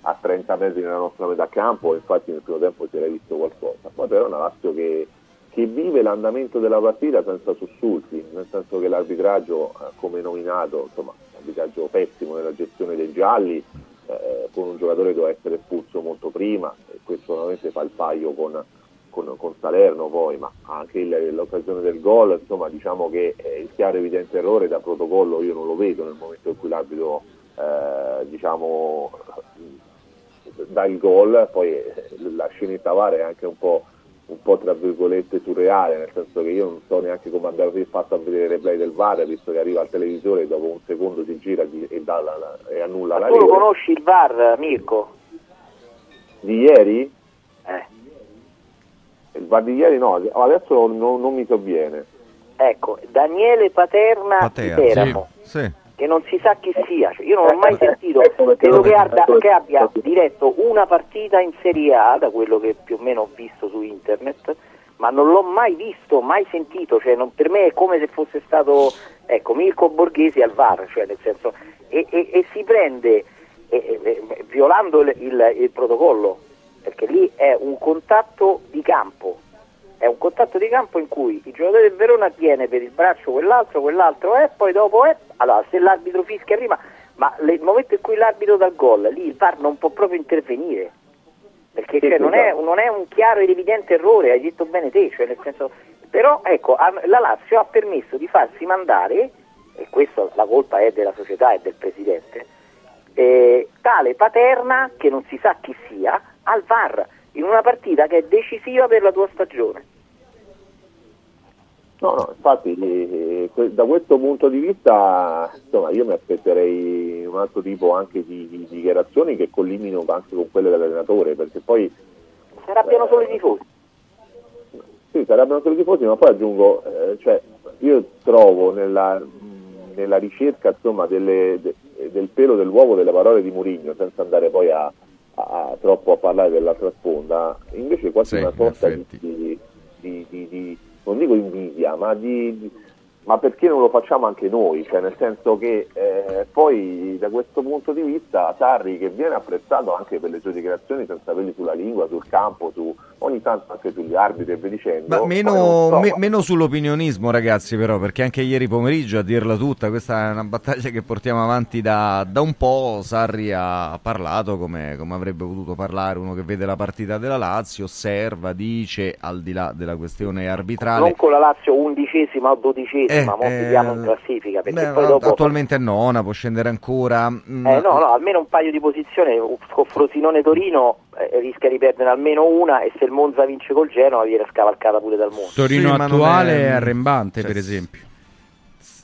a 30 metri nella nostra metà campo, infatti nel primo tempo si era visto qualcosa. Poi però è una Lazio che vive l'andamento della partita senza sussulti, nel senso che l'arbitraggio, come nominato, insomma, l'arbitraggio pessimo nella gestione dei gialli, con un giocatore che doveva essere espulso molto prima, e questo ovviamente fa il paio con Salerno poi, ma anche l'occasione del gol, insomma, diciamo che il chiaro evidente errore da protocollo io non lo vedo nel momento in cui l'arbitro diciamo dà il gol. Poi la scenetta VAR è anche un po' tra virgolette surreale, nel senso che io non so neanche come andare fatto a vedere il replay del VAR, visto che arriva al televisore e dopo un secondo si gira e annulla la rete. Tu lo conosci il VAR, Mirko? Di ieri? Il VAR di ieri no, adesso non mi sovviene. Ecco, Daniele Paterna di Teramo, sì. Che non si sa chi sia, cioè, io non ho mai sentito, credo che abbia diretto una partita in Serie A, da quello che più o meno ho visto su internet, ma non l'ho mai visto, mai sentito, cioè per me è come se fosse stato, ecco, Mirko Borghesi al VAR, cioè nel senso, e si prende, violando il protocollo, perché lì è un contatto di campo, in cui il giocatore del Verona tiene per il braccio quell'altro poi dopo allora se l'arbitro fischia prima, ma nel momento in cui l'arbitro dà il gol, lì il VAR non può proprio intervenire, perché sì, cioè, non è un chiaro ed evidente errore, hai detto bene te, cioè nel senso, però ecco, la Lazio ha permesso di farsi mandare, e questo la colpa è della società e del presidente, tale Paterna, che non si sa chi sia, al VAR in una partita che è decisiva per la tua stagione. No, infatti da questo punto di vista, insomma, io mi aspetterei un altro tipo anche di dichiarazioni che collimino anche con quelle dell'allenatore, perché poi saranno solo i tifosi. Sì, saranno solo i tifosi, ma poi aggiungo, io trovo nella ricerca, insomma, del pelo dell'uovo delle parole di Mourinho, senza andare poi a troppo a parlare dell'altra sponda, invece quasi una sorta di non dico invidia, ma ma perché non lo facciamo anche noi? Cioè, nel senso che poi da questo punto di vista Sarri, che viene apprezzato anche per le sue dichiarazioni senza peli sulla lingua, sul campo, su ogni tanto anche sugli arbitri e via dicendo, ma meno sull'opinionismo, ragazzi, però, perché anche ieri pomeriggio, a dirla tutta, questa è una battaglia che portiamo avanti da un po'. Sarri ha parlato come avrebbe potuto parlare uno che vede la partita della Lazio, osserva, dice, al di là della questione arbitrale, non con la Lazio 11ª o 12ª, ma siamo in classifica, perché poi dopo attualmente è nona, può scendere ancora. Almeno un paio di posizioni con Frosinone-Torino, rischia di perdere almeno una, e se il Monza vince col Genoa viene scavalcata pure dal Monza. Torino attuale è arrembante, per esempio.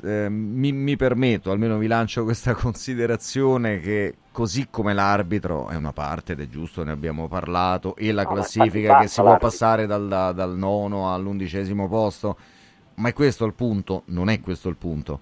Mi permetto, almeno vi lancio questa considerazione, che così come l'arbitro è una parte, ed è giusto, ne abbiamo parlato, e la classifica che si può passare dal 9° all'11° posto. Ma è questo il punto? Non è questo il punto?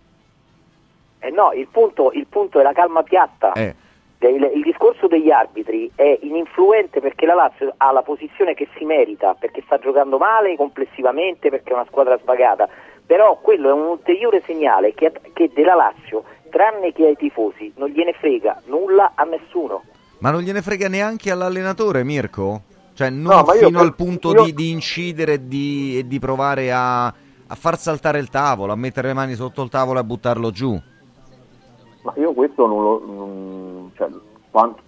No, il punto è la calma piatta. Il discorso degli arbitri è ininfluente, perché la Lazio ha la posizione che si merita, perché sta giocando male complessivamente, perché è una squadra svagata. Però quello è un ulteriore segnale che della Lazio, tranne che ai tifosi, non gliene frega nulla a nessuno. Ma non gliene frega neanche all'allenatore, Mirko? Cioè, non fino al punto di incidere e di provare a far saltare il tavolo, a mettere le mani sotto il tavolo e a buttarlo giù. Ma io questo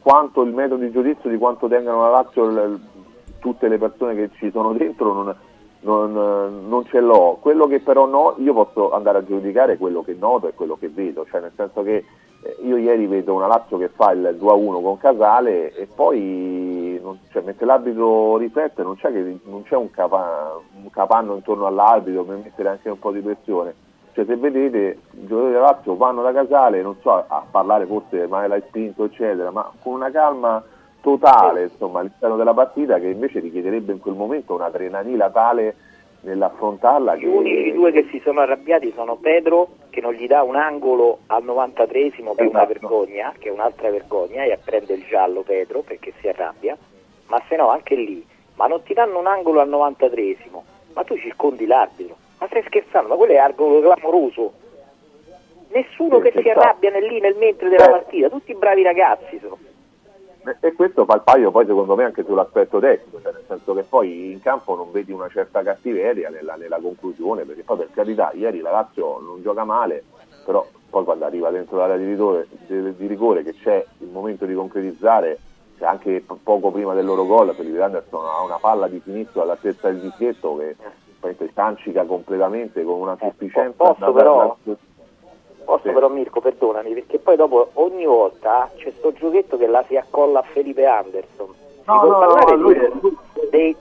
quanto il metodo di giudizio di quanto tengano la Lazio tutte le persone che ci sono dentro non ce l'ho. Quello che però io posso andare a giudicare quello che noto e quello che vedo, cioè nel senso che io ieri vedo una Lazio che fa il 2-1 con Casale, e poi mentre l'arbitro riflette non c'è un capanno intorno all'arbitro per mettere anche un po' di pressione. Cioè, se vedete, i giocatori della Lazio vanno da Casale, non so, a parlare forse ma l'hai spinto eccetera, ma con una calma totale, insomma, all'interno della partita, che invece richiederebbe in quel momento un'adrenalina tale nell'affrontarla. Gli unici due che si sono arrabbiati sono Pedro, che non gli dà un angolo al 93esimo per una vergogna, che è un'altra vergogna, e prende il giallo Pedro perché si arrabbia, ma se no anche lì, ma non ti danno un angolo al 93esimo, ma tu circondi l'arbitro, ma stai scherzando? Ma quello è angolo clamoroso. Nessuno che si arrabbia nel mentre della partita, tutti bravi ragazzi sono. E questo fa il paio poi secondo me anche sull'aspetto tecnico, cioè nel senso che poi in campo non vedi una certa cattiveria nella conclusione, perché poi, per carità, ieri la Lazio non gioca male, però poi quando arriva dentro l'area di rigore, che c'è il momento di concretizzare, c'è anche poco prima del loro gol, Felipe Anderson ha una palla di sinistro all'altezza del dischetto che stancica completamente con una sufficienza. Posso però Mirko, perdonami, perché poi dopo ogni volta c'è sto giochetto che la si accolla a Felipe Anderson. Dei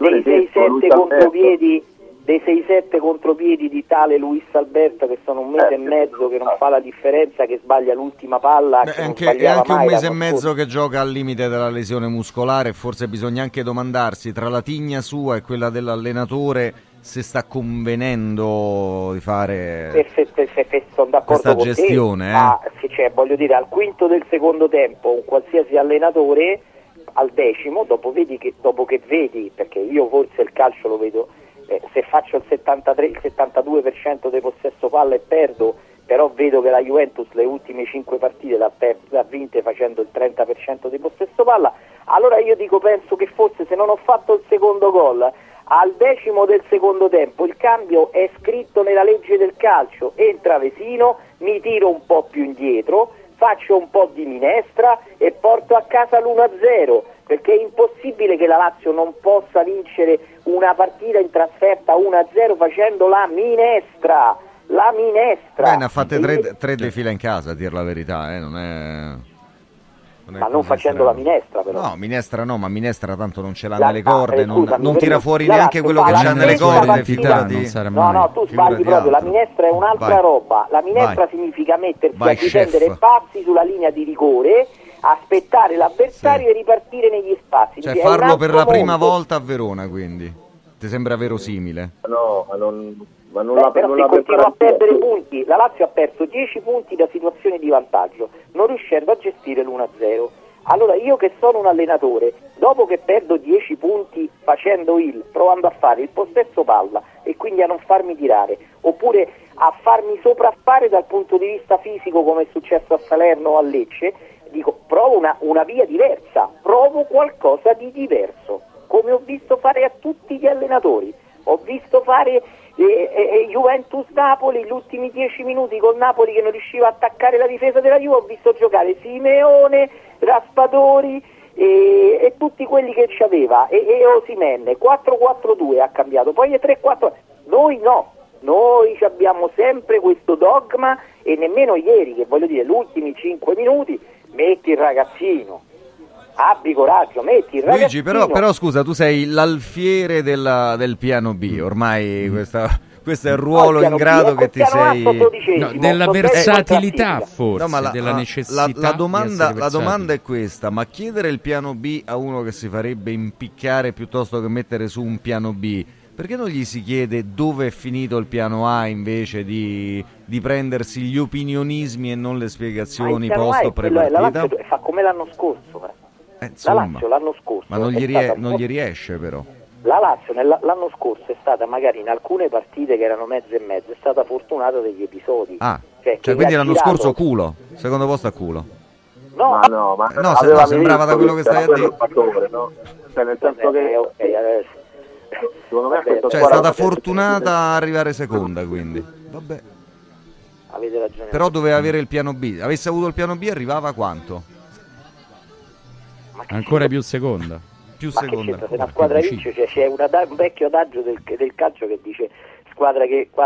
6-7 contropiedi di tale Luis Alberto, che sono un mese e mezzo che non fa la differenza, che sbaglia l'ultima palla. È anche un mese e mezzo che gioca al limite della lesione muscolare. Forse bisogna anche domandarsi, tra la tigna sua e quella dell'allenatore, se sta convenendo di fare se sono d'accordo questa con gestione. Te, ma voglio dire, al quinto del secondo tempo, un qualsiasi allenatore, al 10°, dopo che vedi, perché io forse il calcio lo vedo. Se faccio il 73-72% del possesso palla e perdo, però vedo che la Juventus le ultime 5 partite l'ha vinte facendo il 30% di possesso palla, allora io penso che forse, se non ho fatto il secondo gol al 10° del secondo tempo, il cambio è scritto nella legge del calcio, entra Vesino, mi tiro un po' più indietro, faccio un po' di minestra e porto a casa l'1-0, perché è impossibile che la Lazio non possa vincere una partita in trasferta 1-0 facendo la minestra. La minestra. Ne ha fatte tre di fila in casa, a dir la verità, non è... Ma non facendo la minestra, però. No, minestra no, ma minestra tanto non ce l'ha nelle corde, non tira fuori neanche quello che c'ha nelle corde. No, tu sbagli proprio, la minestra è un'altra roba. La minestra significa mettersi a difendere pazzi sulla linea di rigore, aspettare l'avversario e ripartire negli spazi. Cioè farlo per la prima volta a Verona, quindi, ti sembra verosimile? No, ma non la però non se continua a perdere punti. La Lazio ha perso 10 punti da situazione di vantaggio, non riuscendo a gestire l'1-0. Allora io che sono un allenatore, dopo che perdo 10 punti provando a fare il possesso palla e quindi a non farmi tirare, oppure a farmi sopraffare dal punto di vista fisico come è successo a Salerno o a Lecce, dico provo una via diversa, provo qualcosa di diverso, come ho visto fare a tutti gli allenatori. Ho visto fare Juventus-Napoli, gli ultimi 10 minuti con Napoli che non riusciva a attaccare la difesa della Juve, ho visto giocare Simeone, Raspadori e tutti quelli che c'aveva, e Osimhen, 4-4-2 ha cambiato, poi è 3-4. Noi no, noi abbiamo sempre questo dogma, e nemmeno ieri, che voglio dire, gli ultimi 5 minuti, metti il ragazzino. Abbi coraggio, metti il ragazzino. Luigi, però scusa, tu sei l'alfiere del piano B, ormai questo è il ruolo in grado che ti sei... No, della versatilità, forse, no, ma della necessità. La domanda è questa, ma chiedere il piano B a uno che si farebbe impiccare piuttosto che mettere su un piano B, perché non gli si chiede dove è finito il piano A invece di prendersi gli opinionismi e non le spiegazioni post prepartita? Fa come l'anno scorso, insomma, la Lazio l'anno scorso, ma non gli riesce, però la Lazio l'anno scorso è stata, magari in alcune partite che erano mezzo e mezzo, è stata fortunata degli episodi. Cioè quindi l'anno scorso culo, secondo posto a culo. No, sembrava da quello che stai a dire, no? Cioè, nel senso che secondo me è stata fortunata a arrivare seconda, quindi vabbè, avete ragione, però doveva avere il piano B. Avesse avuto il piano B arrivava quanto? Ancora più seconda. Se una squadra vince, cioè, c'è un vecchio adagio del calcio che dice squadra che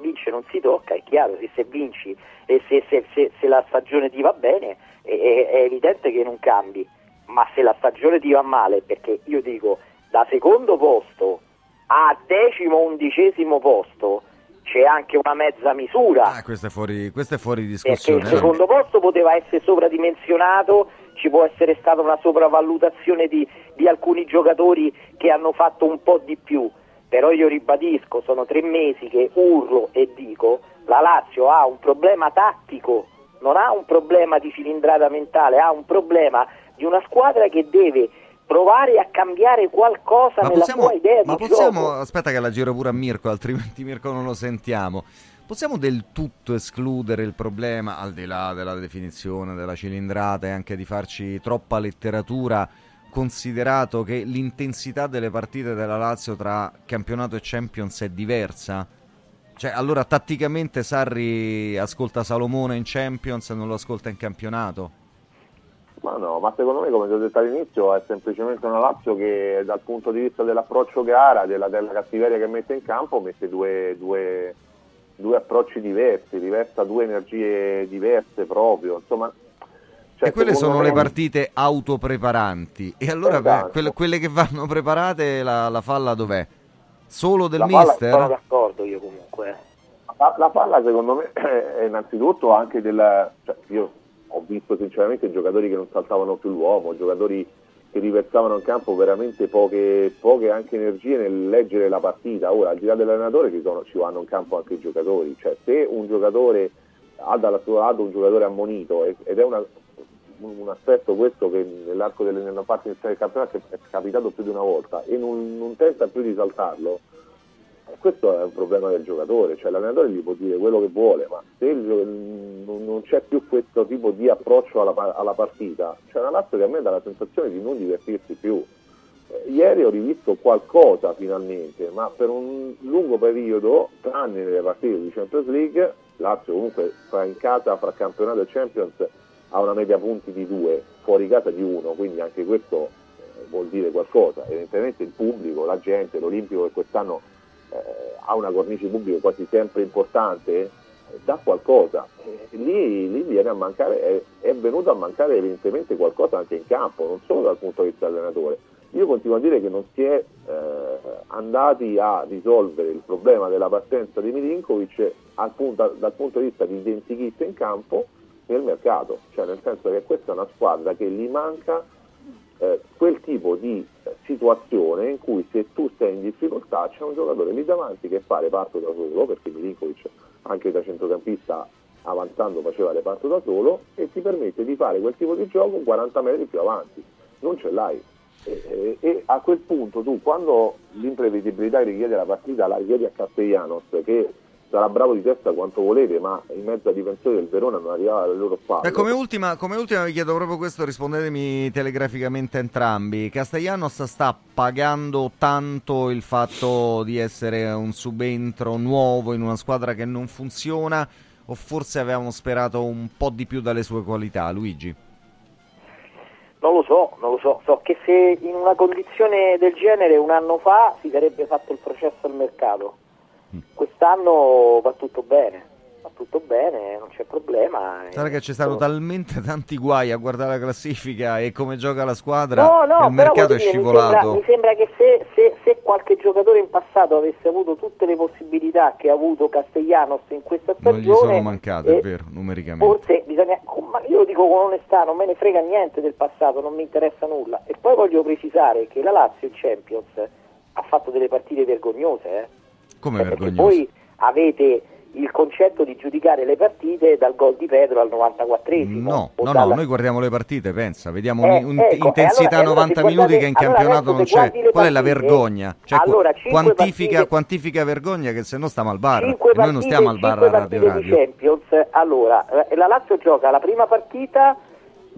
vince non si tocca. È chiaro, se vinci e se la stagione ti va bene è evidente che non cambi, ma se la stagione ti va male, perché io dico da secondo posto a 10º, 11º posto c'è anche una mezza misura. Questo è fuori discussione. Perché il secondo posto poteva essere sovradimensionato, ci può essere stata una sopravvalutazione di alcuni giocatori che hanno fatto un po' di più, però io ribadisco, sono 3 mesi che urlo e dico la Lazio ha un problema tattico, non ha un problema di cilindrata mentale, ha un problema di una squadra che deve provare a cambiare qualcosa nella sua idea di gioco. Aspetta che la giro pure a Mirko, altrimenti Mirko non lo sentiamo. Possiamo del tutto escludere il problema, al di là della definizione della cilindrata e anche di farci troppa letteratura, considerato che l'intensità delle partite della Lazio tra campionato e Champions è diversa? Cioè, allora tatticamente Sarri ascolta Salomone in Champions e non lo ascolta in campionato? Ma no, ma secondo me, come ti ho detto all'inizio, è semplicemente una Lazio che dal punto di vista dell'approccio gara, della cattiveria che mette in campo, mette due approcci diversi, riversa due energie diverse proprio, insomma. Cioè, e quelle sono le partite autopreparanti, e allora quelle che vanno preparate, la falla dov'è? Solo del mister? Sono d'accordo io comunque. La palla secondo me è innanzitutto anche io ho visto sinceramente giocatori che non saltavano più l'uomo, giocatori che riversavano in campo veramente poche anche energie nel leggere la partita. Ora, al di là dell'allenatore, ci vanno in campo anche i giocatori. Cioè, se un giocatore ha dalla sua lato un giocatore ammonito, ed è un aspetto questo che nell'arco della parte iniziale del campionato è capitato più di una volta, e non tenta più di saltarlo, questo è un problema del giocatore. Cioè, l'allenatore gli può dire quello che vuole, ma se non c'è più questo tipo di approccio alla partita, c'è una Lazio che a me dà la sensazione di non divertirsi più. Ieri ho rivisto qualcosa finalmente, ma per un lungo periodo, tranne nelle partite di Champions League, Lazio comunque in casa, fra campionato e Champions, ha una media punti di 2, fuori casa di 1, quindi anche questo vuol dire qualcosa. Evidentemente il pubblico, la gente, l'Olimpico che quest'anno ha una cornice pubblica quasi sempre importante, dà qualcosa, lì viene a mancare, è venuto a mancare evidentemente qualcosa anche in campo, non solo dal punto di vista allenatore. Io continuo a dire che non si è andati a risolvere il problema della partenza di Milinkovic dal punto di vista di identikit in campo nel mercato, cioè nel senso che questa è una squadra che gli manca quel tipo di situazione in cui, se tu sei in difficoltà, c'è un giocatore lì davanti che fa reparto da solo, perché Milinkovic anche da centrocampista avanzando faceva reparto da solo, e ti permette di fare quel tipo di gioco 40 metri più avanti, non ce l'hai. E a quel punto tu, quando l'imprevedibilità richiede la partita, la richiedi a Castellanos, che sarà bravo di testa quanto volete, ma in mezzo ai difensori del Verona non arrivava alle loro spalle. Come ultima vi chiedo proprio questo, rispondetemi telegraficamente entrambi: Castellanos sta pagando tanto il fatto di essere un subentro nuovo in una squadra che non funziona, o forse avevamo sperato un po' di più dalle sue qualità? Luigi? Non lo so, so che se in una condizione del genere un anno fa si sarebbe fatto il processo al mercato, quest'anno va tutto bene, non c'è problema. Sarà che ci stanno talmente tanti guai a guardare la classifica e come gioca la squadra, che il mercato è scivolato. Mi sembra che se qualche giocatore in passato avesse avuto tutte le possibilità che ha avuto Castellanos in questa stagione, non gli sono mancate, è vero, numericamente. Forse bisogna, ma io lo dico con onestà, non me ne frega niente del passato, non mi interessa nulla. E poi voglio precisare che la Lazio in Champions ha fatto delle partite vergognose, Come vergognose? Voi avete il concetto di giudicare le partite dal gol di Pedro al 94esimo. No, noi guardiamo le partite, pensa, vediamo intensità allora, 90 guardate, minuti che in campionato non c'è. Qual è la vergogna? Cioè, allora, quantifica vergogna, che se no stiamo al bar. Noi non stiamo al bar a Radio. Champions. Allora, la Lazio gioca la prima partita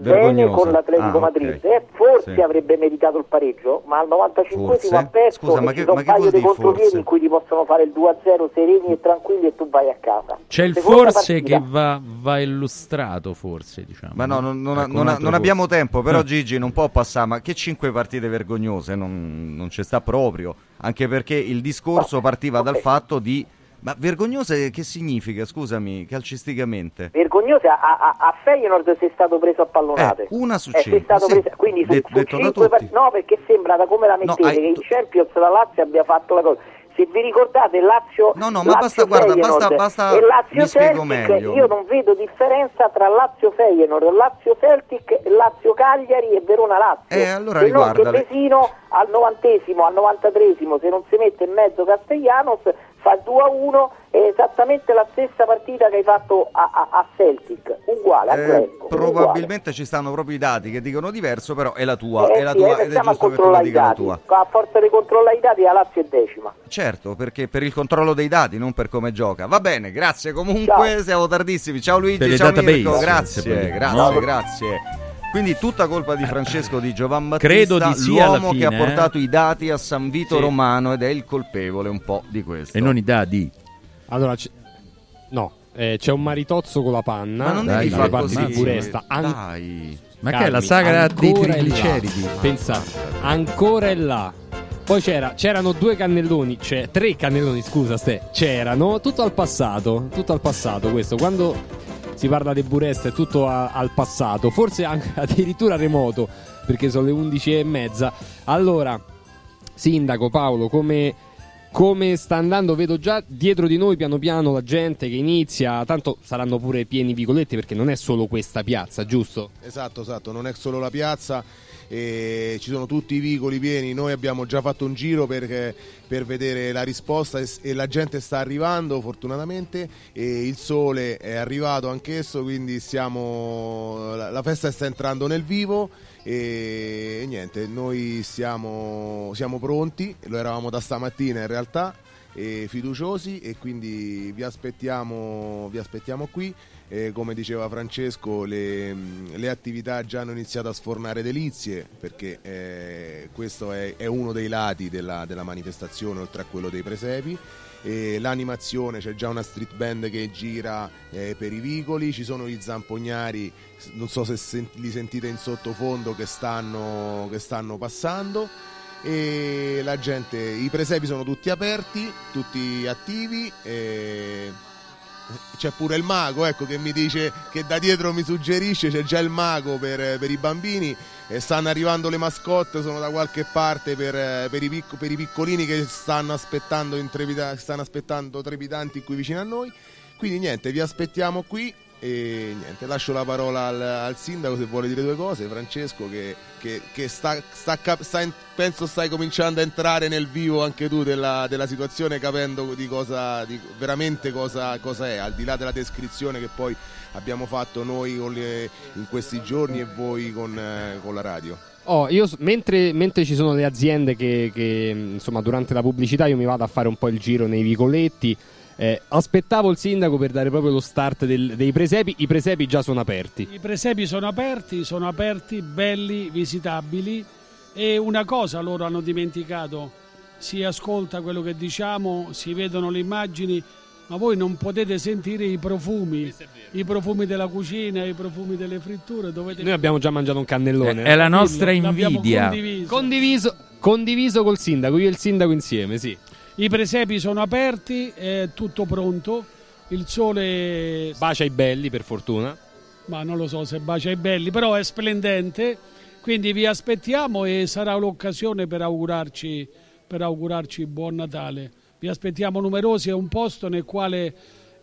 vergognosa, bene con l'Atletico Madrid, forse sì, avrebbe meritato il pareggio, ma al 95esimo ha perso. Scusa, ma un paio di contropiedi in cui ti possono fare il 2-0 sereni e tranquilli, e tu vai a casa. C'è il forse partita che va illustrato, forse, diciamo. Ma no, non abbiamo tempo, però Gigi non può passare, ma che 5 partite vergognose non ci sta proprio, anche perché il discorso partiva dal fatto di... Ma vergognose che significa, scusami, calcisticamente? Vergognose a Feyenoord sei stato preso a pallonate. Una su 5. Quindi su 5 no, perché sembra, da come la mettete, che in Champions la Lazio abbia fatto la cosa. Se vi ricordate Lazio, ma Lazio, basta, Feyenoord, basta, e Lazio Celtic, meglio. Io non vedo differenza tra Lazio Feyenoord, Lazio Celtic, Lazio Cagliari e Verona Lazio. Allora riguarda Pesino al 90esimo, al 93esimo, se non si mette in mezzo Castellanos, fa 2-1, è esattamente la stessa partita che hai fatto a Celtic, uguale, a Greco, probabilmente uguale. Ci stanno proprio i dati che dicono diverso, però è la tua, è la tua, ed è giusto che tu la dica la tua. A forza di controllare i dati, la Lazio è decima. Certo, perché per il controllo dei dati, non per come gioca. Va bene, grazie comunque, Ciao. Siamo tardissimi. Ciao Luigi, ciao Mirko, grazie. Quindi tutta colpa di Francesco Di Giovanbattista, credo di sì, l'uomo che ha portato i dati a San Vito Romano, ed è il colpevole un po' di questo. E non i dadi. Allora, c'è un maritozzo con la panna. Ma non devi fare così. Di Buresta. Ma che è la sagra dei trigliceridi? Pensate, ancora è là. Poi c'erano 2 cannelloni, cioè 3 cannelloni, scusa Ste. C'erano, tutto al passato questo, quando... Si parla di Buresta, è tutto al passato, forse anche addirittura remoto, perché sono le 11:30. Allora, Sindaco Paolo, come sta andando? Vedo già dietro di noi piano piano la gente che inizia, tanto saranno pure pieni i vicoletti, perché non è solo questa piazza, giusto? Esatto, non è solo la piazza. E ci sono tutti i vicoli pieni. Noi abbiamo già fatto un giro per vedere la risposta e la gente sta arrivando, fortunatamente, e il sole è arrivato anch'esso, quindi la festa sta entrando nel vivo e niente, noi siamo pronti, lo eravamo da stamattina in realtà, e fiduciosi, e quindi vi aspettiamo qui. Come diceva Francesco, le attività già hanno iniziato a sfornare delizie, perché questo è uno dei lati della manifestazione, oltre a quello dei presepi. L'animazione, c'è già una street band che gira per i vicoli, ci sono gli zampognari, non so se li sentite in sottofondo, che stanno passando, e la gente, i presepi sono tutti aperti, tutti attivi, C'è pure il mago, ecco, che mi dice, che da dietro mi suggerisce, c'è già il mago per i bambini, e stanno arrivando le mascotte, sono da qualche parte per i piccolini che stanno aspettando, trepidanti qui vicino a noi. Quindi niente, vi aspettiamo qui e niente, lascio la parola al sindaco se vuole dire due cose, Francesco, che penso stai cominciando a entrare nel vivo anche tu della situazione, capendo veramente cosa è, al di là della descrizione che poi abbiamo fatto noi in questi giorni e voi con la radio. Io mentre ci sono le aziende che insomma durante la pubblicità io mi vado a fare un po' il giro nei vicoletti. Aspettavo il sindaco per dare proprio lo start dei presepi. I presepi già sono aperti. I presepi sono aperti, belli, visitabili. E una cosa loro hanno dimenticato: si ascolta quello che diciamo, si vedono le immagini, ma voi non potete sentire i profumi della cucina, i profumi delle fritture. Dovete... Noi abbiamo già mangiato un cannellone. È la nostra invidia. Condiviso col sindaco, io e il sindaco insieme, sì. I presepi sono aperti, è tutto pronto, il sole... Bacia i belli, per fortuna. Ma non lo so se bacia i belli, però è splendente, quindi vi aspettiamo e sarà l'occasione per augurarci buon Natale. Vi aspettiamo numerosi, è un posto nel quale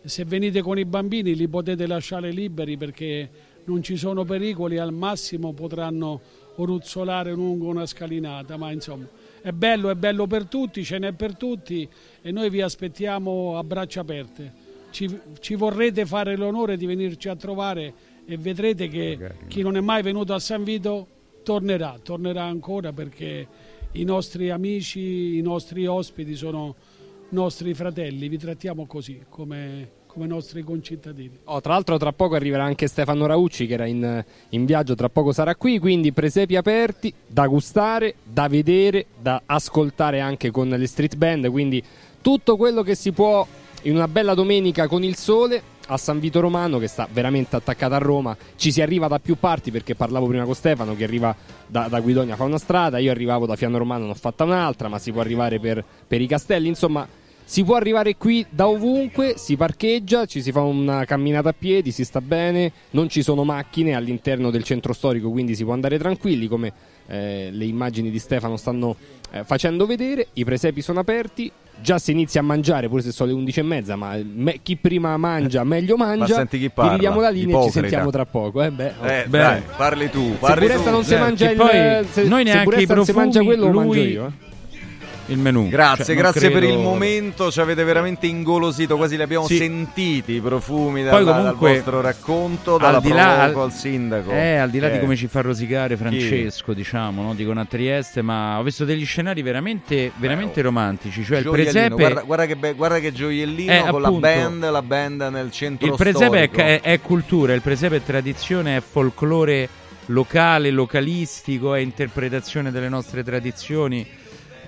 se venite con i bambini li potete lasciare liberi perché non ci sono pericoli, al massimo potranno ruzzolare lungo una scalinata, ma insomma... è bello per tutti, ce n'è per tutti e noi vi aspettiamo a braccia aperte. Ci vorrete fare l'onore di venirci a trovare e vedrete che chi non è mai venuto a San Vito tornerà ancora, perché i nostri amici, i nostri ospiti sono nostri fratelli, vi trattiamo così, come nostri concittadini. Tra l'altro tra poco arriverà anche Stefano Raucci che era in viaggio, tra poco sarà qui, quindi presepi aperti da gustare, da vedere, da ascoltare anche con le street band, quindi tutto quello che si può in una bella domenica con il sole a San Vito Romano, che sta veramente attaccata a Roma. Ci si arriva da più parti, perché parlavo prima con Stefano che arriva da Guidonia, fa una strada, io arrivavo da Fiano Romano, ne ho fatta un'altra, ma si può arrivare per i castelli, insomma. Si può arrivare qui da ovunque, si parcheggia, ci si fa una camminata a piedi, si sta bene, non ci sono macchine all'interno del centro storico, quindi si può andare tranquilli, come le immagini di Stefano stanno facendo vedere. I presepi sono aperti, già si inizia a mangiare, pure se sono le 11:30, ma chi prima mangia meglio mangia. Ma senti chi parla, dividiamo la linea, ipocrita. E ci sentiamo tra poco. Dai, parli tu, parli. Se purezza non si mangia noi neanche i profumi, se mangia quello lo mangio io, il menù. Grazie per il momento, ci avete veramente ingolosito, quasi li abbiamo sentiti i profumi dal vostro racconto, dalla Provoco al sindaco. Al di là di come ci fa rosicare Francesco, diciamo, no? Dicono a Trieste, ma ho visto degli scenari veramente romantici, cioè il presepe, guarda che gioiellino, con appunto, la band nel centro storico. Il presepe è cultura, il presepe è tradizione, è folklore locale, localistico, è interpretazione delle nostre tradizioni.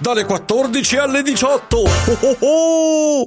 dalle 14 alle 18. Oh oh oh!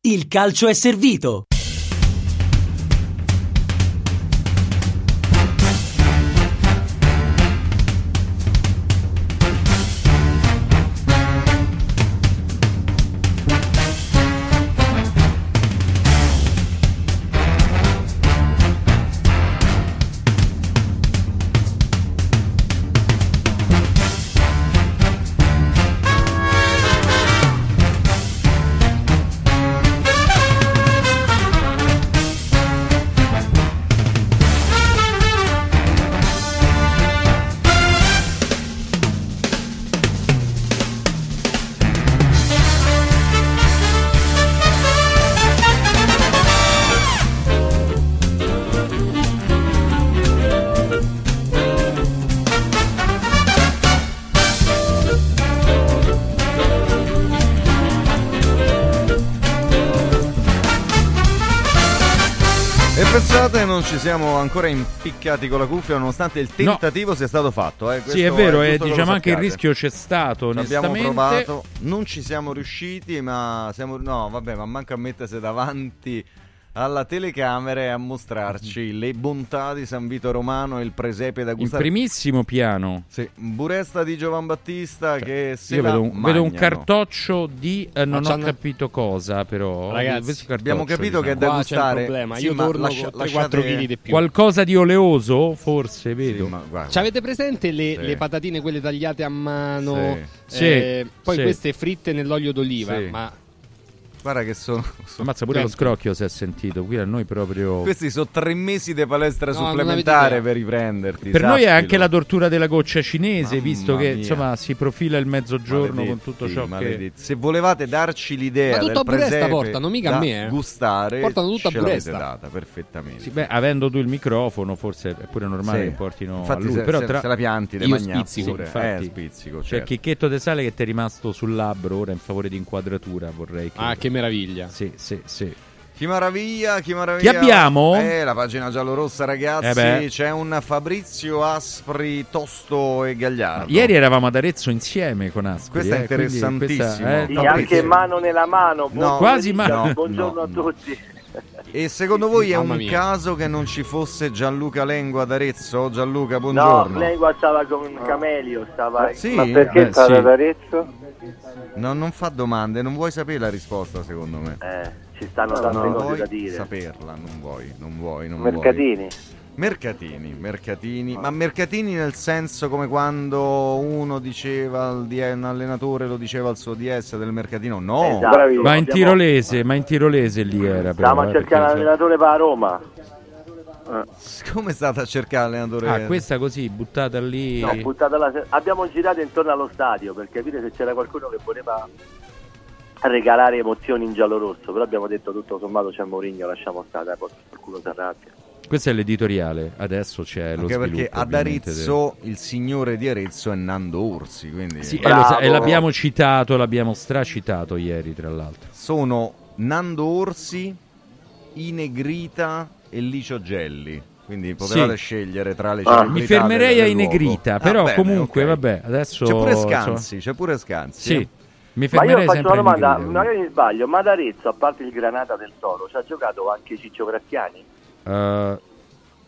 Il calcio è servito. puntate non ci siamo ancora impiccati con la cuffia, nonostante il tentativo sia stato fatto. Sì, è vero, è diciamo anche il rischio c'è stato. Abbiamo provato, non ci siamo riusciti, ma siamo. No, vabbè, ma manca a mettersi davanti alla telecamera e a mostrarci le bontà di San Vito Romano e il presepe da gustare. Il primissimo piano. Sì, buresta di Giovanbattista, cioè, che se io vedo un cartoccio di non ho capito cosa, però ragazzi, abbiamo capito che è da gustare. Sì, io torno con 3-4 kg di più. Qualcosa di oleoso, forse, vedo. Sì, ma avete presente le patatine quelle tagliate a mano? Sì. Poi queste fritte nell'olio d'oliva, ma guarda che sono ammazza pure lo scrocchio si è sentito qui a noi proprio. Questi sono 3 mesi di palestra supplementare per riprenderti. Per noi è anche la tortura della goccia cinese. Mamma visto mia. Che insomma si profila il mezzogiorno con tutto ciò che. Se volevate darci l'idea del presepe portano mica a me gustare, portano tutta ce l'avete data perfettamente. Sì, beh, avendo tu il microfono forse è pure normale che portino infatti a lui. Però se la pianti le magnazzi pure. Spizzico, certo. C'è Chicchetto De Sale che ti è rimasto sul labbro ora in favore di inquadratura, vorrei che. Ah, che meraviglia. Sì. Chi maraviglia. Chi abbiamo? La pagina giallorossa, ragazzi. C'è un Fabrizio Aspri tosto e gagliardo. Ieri eravamo ad Arezzo insieme con Aspri. Questo è interessantissimo. E anche mano nella mano. Buongiorno a tutti. E secondo voi è un caso che non ci fosse Gianluca Lengua ad Arezzo? Gianluca, buongiorno. No, Lengua stava con Camelio. Ma perché stava ad Arezzo? No, non fa domande, non vuoi sapere la risposta, secondo me. Ci stanno dando cose da dire. Saperla, non vuoi. Mercatini, ma mercatini nel senso come quando uno diceva un allenatore lo diceva al suo DS del mercatino, no. Esatto. Ma in tirolese lì era. Stiamo a cercare l'allenatore per la Roma. Come è stata a cercare l'allenatore? Ah, questa così buttata lì. No, buttata là. Abbiamo girato intorno allo stadio per capire se c'era qualcuno che voleva regalare emozioni in giallo-rosso. Però abbiamo detto tutto sommato c'è Mourinho, lasciamo stare, poi qualcuno si arrabbia. Questo è l'editoriale. Adesso c'è lo sviluppo. Anche perché ad Arezzo il signore di Arezzo è Nando Orsi, quindi sì, e l'abbiamo citato, l'abbiamo stracitato ieri tra l'altro. Sono Nando Orsi, Inegrita e Licio Gelli, quindi potevate scegliere tra le celebrità. Mi fermerei a Inegrita, però bene, comunque vabbè, adesso c'è pure Scanzi. Sì. Mi fermerei. Ma io faccio una domanda, magari mi sbaglio, ma ad Arezzo, a parte il Granata del Toro, ci ha giocato anche Ciccio Graziani?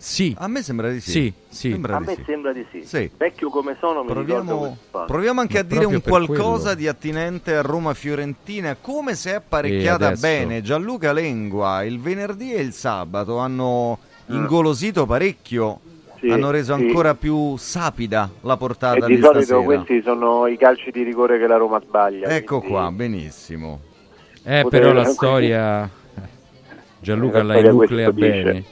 Sì. A me sembra di sì. Sì. Vecchio come sono, proviamo anche a dire un qualcosa di attinente a Roma Fiorentina, come se è apparecchiata bene. Gianluca Lengua il venerdì e il sabato hanno ingolosito parecchio. Sì, hanno reso ancora più sapida la portata di stasera. Di solito questi sono i calci di rigore che la Roma sbaglia. Ecco qua, benissimo. Però la storia Gianluca la enuclea bene.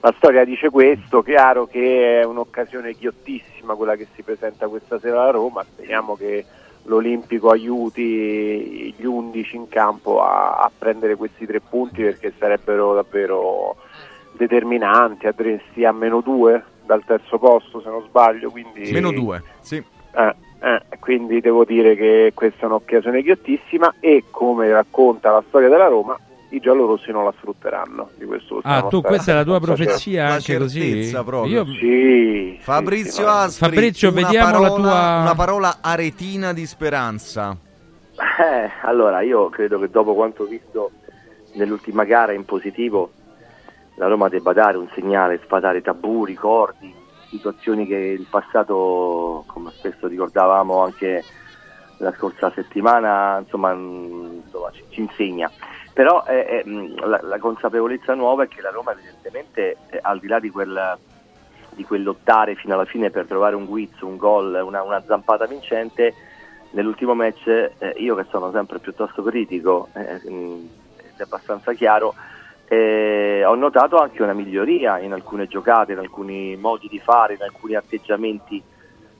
La storia dice questo, chiaro che è un'occasione ghiottissima quella che si presenta questa sera alla Roma, speriamo che l'Olimpico aiuti gli 11 in campo a prendere questi 3 punti perché sarebbero davvero determinanti, andresti a -2 dal terzo posto se non sbaglio, quindi -2, sì. Quindi devo dire che questa è un'occasione ghiottissima e come racconta la storia della Roma i giallorossi non la sfrutteranno di questo. Questa è la tua profezia anche così? Proprio. Fabrizio Aspri, Fabrizio, vediamo una parola aretina di speranza. Allora io credo che dopo quanto visto nell'ultima gara in positivo la Roma debba dare un segnale, sfatare tabù, ricordi, situazioni che in passato, come spesso ricordavamo anche la scorsa settimana, insomma ci insegna. Però la consapevolezza nuova è che la Roma evidentemente, al di là di quel lottare fino alla fine per trovare un guizzo, un gol, una zampata vincente, nell'ultimo match io che sono sempre piuttosto critico, è abbastanza chiaro, ho notato anche una miglioria in alcune giocate, in alcuni modi di fare, in alcuni atteggiamenti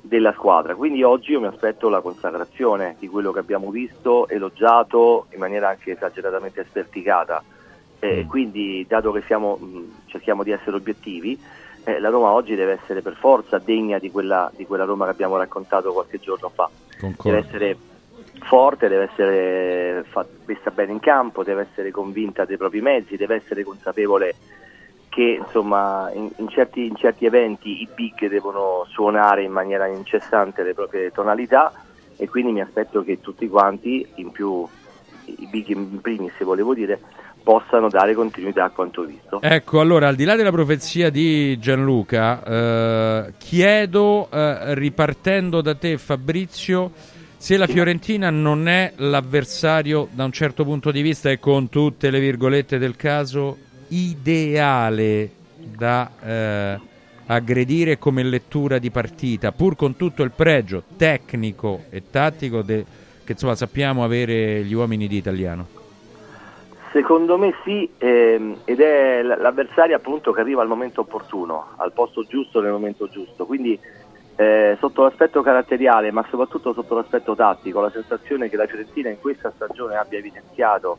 della squadra. Quindi oggi io mi aspetto la consacrazione di quello che abbiamo visto, elogiato in maniera anche esageratamente sperticata. Quindi, dato che cerchiamo di essere obiettivi, la Roma oggi deve essere per forza degna di quella Roma che abbiamo raccontato qualche giorno fa. Concordo. Deve essere forte, deve essere messa bene in campo, deve essere convinta dei propri mezzi, deve essere consapevole che insomma in certi eventi i big devono suonare in maniera incessante le proprie tonalità, e quindi mi aspetto che tutti quanti, in più i big in primis volevo dire, possano dare continuità a quanto visto. Ecco, allora, al di là della profezia di Gianluca, chiedo, ripartendo da te, Fabrizio, se la Fiorentina non è l'avversario, da un certo punto di vista e con tutte le virgolette del caso, ideale da aggredire come lettura di partita, pur con tutto il pregio tecnico e tattico che insomma sappiamo avere gli uomini di Italiano. Secondo me sì, ed è l'avversario appunto che arriva al momento opportuno, al posto giusto, nel momento giusto, quindi sotto l'aspetto caratteriale, ma soprattutto sotto l'aspetto tattico, la sensazione che la Fiorentina in questa stagione abbia evidenziato,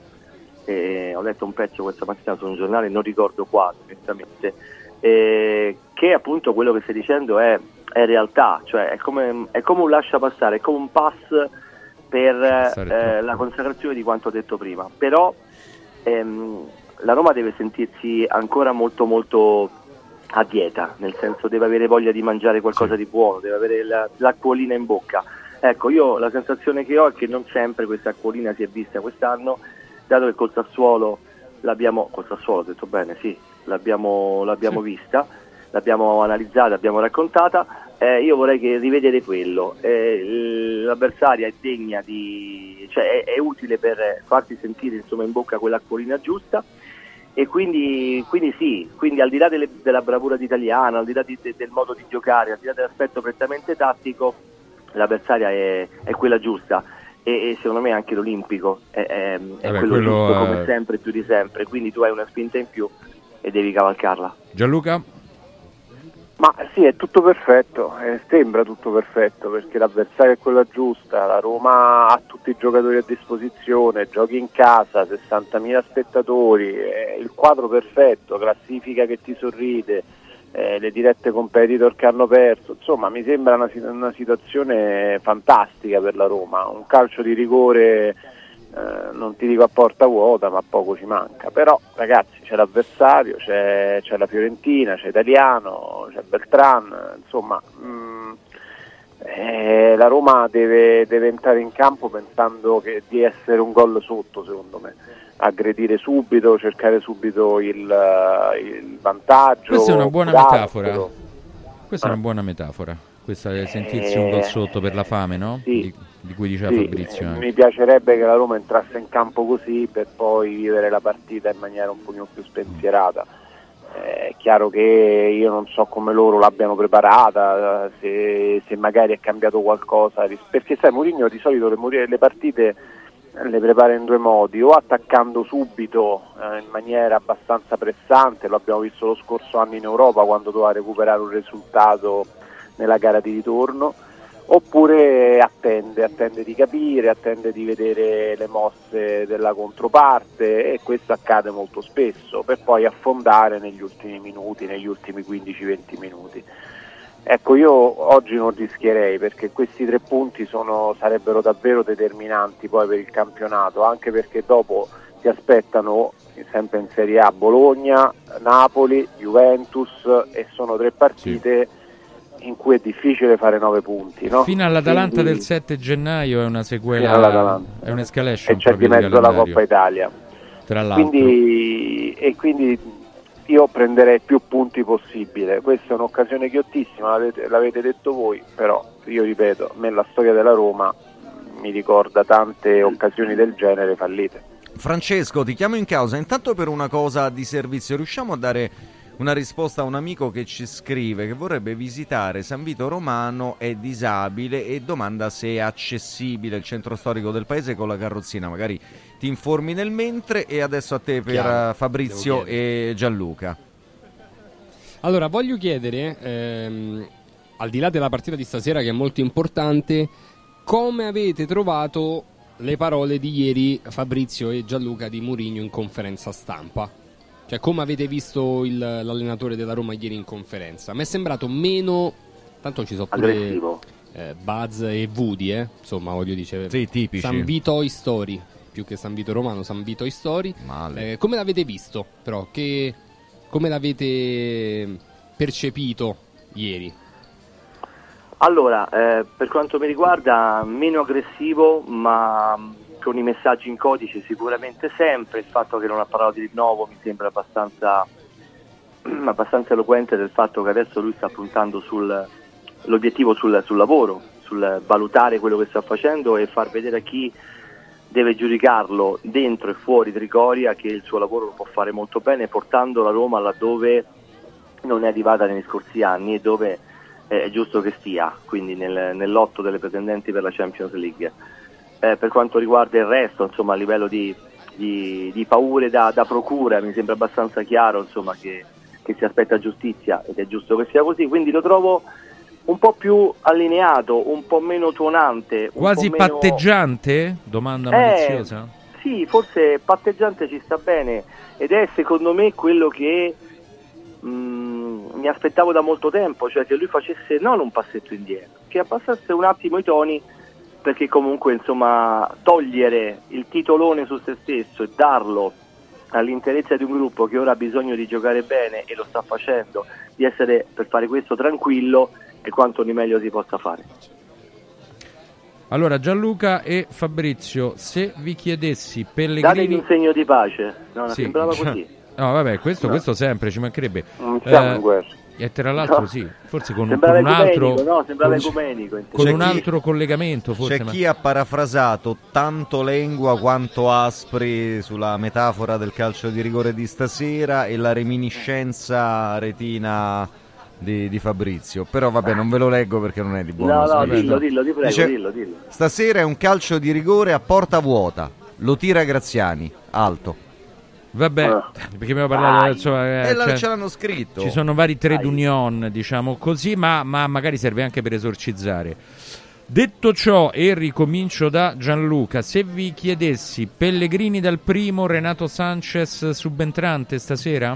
ho letto un pezzo questa mattina su un giornale, non ricordo quale onestamente, che appunto quello che stai dicendo è realtà, cioè è come un lasciapassare, è come un pass per la consacrazione di quanto detto prima, però la Roma deve sentirsi ancora molto molto a dieta, nel senso deve avere voglia di mangiare qualcosa di buono, deve avere l'acquolina in bocca. Ecco, io la sensazione che ho è che non sempre questa acquolina si è vista quest'anno, dato che col Sassuolo l'abbiamo vista, l'abbiamo analizzata, l'abbiamo raccontata. Io vorrei che rivedere quello. L'avversaria è degna di, cioè è utile per farti sentire insomma in bocca quell'acquolina giusta, e quindi al di là della bravura di Italiano, al di là del modo di giocare, al di là dell'aspetto prettamente tattico, l'avversaria è quella giusta, e secondo me anche l'Olimpico è quello giusto, come sempre, più di sempre, quindi tu hai una spinta in più e devi cavalcarla. Gianluca? Ma sì, è tutto perfetto, sembra tutto perfetto, perché l'avversario è quella giusta, la Roma ha tutti i giocatori a disposizione, giochi in casa, 60.000 spettatori, il quadro perfetto, classifica che ti sorride, le dirette competitor che hanno perso, insomma mi sembra una situazione fantastica per la Roma, un calcio di rigore, non ti dico a porta vuota, ma poco ci manca. Però ragazzi, c'è l'avversario, c'è la Fiorentina, c'è Italiano, c'è Beltran, insomma la Roma deve entrare in campo pensando di essere un gol sotto, secondo me, aggredire subito, cercare subito il vantaggio. Questa è una buona metafora. Questa è sentirsi un gol sotto per la fame, no? Sì. Di cui diceva Fabrizio. Mi piacerebbe che la Roma entrasse in campo così, per poi vivere la partita in maniera un pochino più spensierata. È chiaro che io non so come loro l'abbiano preparata, se magari è cambiato qualcosa, perché sai, Mourinho di solito le partite le prepara in due modi, o attaccando subito in maniera abbastanza pressante, lo abbiamo visto lo scorso anno in Europa quando doveva recuperare un risultato nella gara di ritorno, oppure attende di capire, attende di vedere le mosse della controparte, e questo accade molto spesso, per poi affondare negli ultimi minuti, negli ultimi 15-20 minuti. Ecco, io oggi non rischierei, perché questi 3 punti sarebbero davvero determinanti poi per il campionato, anche perché dopo ti aspettano sempre in Serie A Bologna, Napoli, Juventus, e sono 3 partite in cui è difficile fare 9 punti, no? Fino all'Atalanta, quindi, del 7 gennaio è una sequela, è un'escalation, e c'è di mezzo alla Coppa Italia, tra l'altro, quindi io prenderei più punti possibile. Questa è un'occasione ghiottissima, l'avete detto voi, però io ripeto, nella storia della Roma mi ricorda tante occasioni del genere fallite. Francesco, ti chiamo in causa intanto per una cosa di servizio. Riusciamo a dare una risposta a un amico che ci scrive che vorrebbe visitare San Vito Romano, è disabile e domanda se è accessibile il centro storico del paese con la carrozzina. Magari ti informi nel mentre. E adesso a te, per Fabrizio e Gianluca. Allora, voglio chiedere, al di là della partita di stasera, che è molto importante, come avete trovato le parole di ieri, Fabrizio e Gianluca, di Mourinho in conferenza stampa? Cioè, come avete visto l'allenatore della Roma ieri in conferenza? Mi è sembrato meno... Tanto ci sono pure Buzz e Woody, insomma, voglio dire... Sì, tipici. San Vito e Story, più che San Vito Romano, San Vito e Story. Come l'avete visto, però? Che come l'avete percepito ieri? Allora, per quanto mi riguarda, meno aggressivo, ma con i messaggi in codice sicuramente sempre. Il fatto che non ha parlato di rinnovo mi sembra abbastanza eloquente del fatto che adesso lui sta puntando l'obiettivo sul lavoro, sul valutare quello che sta facendo e far vedere a chi deve giudicarlo dentro e fuori Trigoria che il suo lavoro lo può fare molto bene, portando la Roma laddove non è arrivata negli scorsi anni e dove è giusto che stia, quindi nell'otto delle pretendenti per la Champions League. Per quanto riguarda il resto, insomma, a livello di paure da procura, mi sembra abbastanza chiaro, insomma, che si aspetta giustizia ed è giusto che sia così, quindi lo trovo un po' più allineato, un po' meno tuonante, quasi meno patteggiante? Domanda maliziosa. Sì, forse patteggiante ci sta bene, ed è secondo me quello che mi aspettavo da molto tempo, cioè che lui facesse non un passetto indietro, che abbassasse un attimo i toni, perché comunque, insomma, togliere il titolone su se stesso e darlo all'interezza di un gruppo che ora ha bisogno di giocare bene e lo sta facendo, di essere, per fare questo, tranquillo, e quanto di meglio si possa fare. Allora, Gianluca e Fabrizio, se vi chiedessi Pellegrini, datevi un segno di pace. No, sì, sembrava così. No, vabbè, questo sempre, ci mancherebbe. Non siamo in guerra. E tra l'altro, no, sì, forse con un altro, no, sembrava ecumenico, con un altro collegamento, forse. C'è chi ha parafrasato tanto lengua quanto aspri sulla metafora del calcio di rigore di stasera e la reminiscenza retina di Fabrizio, però vabbè, non ve lo leggo perché non è di buon gusto. No, dillo, ti prego. Dice, dillo. Stasera è un calcio di rigore a porta vuota, lo tira Graziani, alto. Vabbè, perché abbiamo parlato, insomma, ce l'hanno scritto. Ci sono vari trade union, diciamo così, ma magari serve anche per esorcizzare. Detto ciò, e ricomincio da Gianluca, se vi chiedessi Pellegrini dal primo, Renato Sanchez subentrante stasera?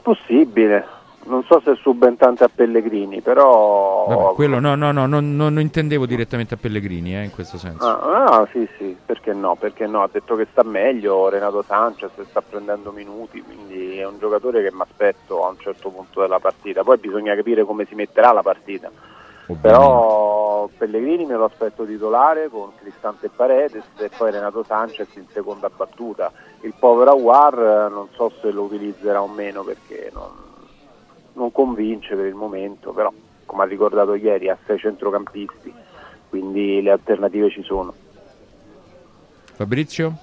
Possibile. Non so se è subentrante a Pellegrini, però vabbè, quello non intendevo direttamente a Pellegrini, in questo senso. Sì, perché no, ha detto che sta meglio Renato Sanchez, sta prendendo minuti, quindi è un giocatore che mi aspetto a un certo punto della partita. Poi bisogna capire come si metterà la partita. Ovviamente. Però Pellegrini me lo aspetto titolare con Cristante e Paredes, e poi Renato Sanchez in seconda battuta. Il povero Aouar non so se lo utilizzerà o meno, perché non convince per il momento, però come ha ricordato ieri ha 6 centrocampisti, quindi le alternative ci sono. Fabrizio?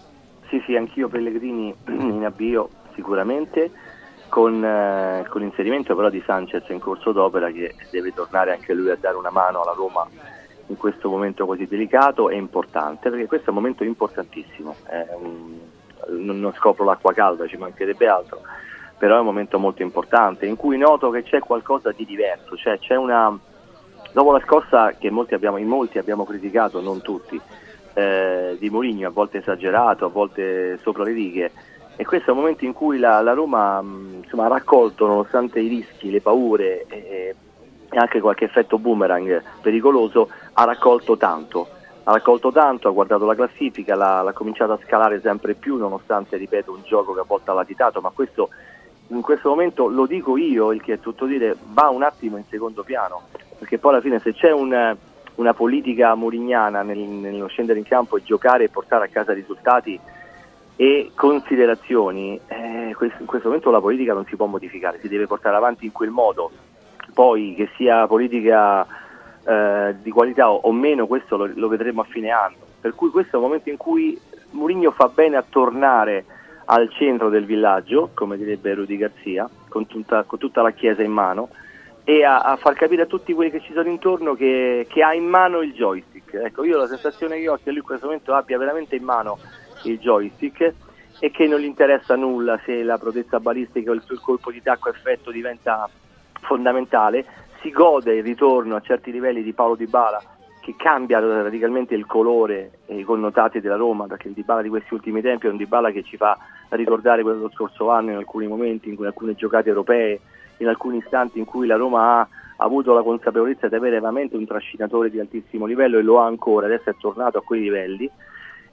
Sì, anch'io Pellegrini in avvio sicuramente, con l'inserimento però di Sanchez in corso d'opera, che deve tornare anche lui a dare una mano alla Roma in questo momento così delicato e importante, perché questo è un momento importantissimo, non scopro l'acqua calda, ci mancherebbe altro, però è un momento molto importante in cui noto che c'è qualcosa di diverso, cioè c'è dopo la scossa che molti abbiamo criticato, non tutti, di Mourinho, a volte esagerato, a volte sopra le righe, e questo è un momento in cui la Roma, insomma, ha raccolto, nonostante i rischi, le paure e anche qualche effetto boomerang pericoloso, ha raccolto tanto, ha guardato la classifica, l'ha cominciato a scalare sempre più, nonostante, ripeto, un gioco che a volte ha latitato, ma questo in questo momento, lo dico io, il che è tutto dire, va un attimo in secondo piano, perché poi alla fine se c'è una politica mourinhana nello scendere in campo e giocare e portare a casa risultati e considerazioni, in questo momento la politica non si può modificare, si deve portare avanti in quel modo, poi che sia politica di qualità o meno, questo lo vedremo a fine anno, per cui questo è un momento in cui Mourinho fa bene a tornare al centro del villaggio, come direbbe Rudi Garcia, con tutta la chiesa in mano, e a far capire a tutti quelli che ci sono intorno che ha in mano il joystick. Ecco, io la sensazione che ho è che lui in questo momento abbia veramente in mano il joystick e che non gli interessa nulla se la protesta balistica o il colpo di tacco a effetto diventa fondamentale. Si gode il ritorno a certi livelli di Paolo Dybala, che cambia radicalmente il colore e i connotati della Roma, perché il Dybala di questi ultimi tempi è un Dybala che ci fa ricordare quello dello scorso anno in alcuni momenti, in alcune giocate europee, in alcuni istanti in cui la Roma ha avuto la consapevolezza di avere veramente un trascinatore di altissimo livello, e lo ha ancora, adesso è tornato a quei livelli,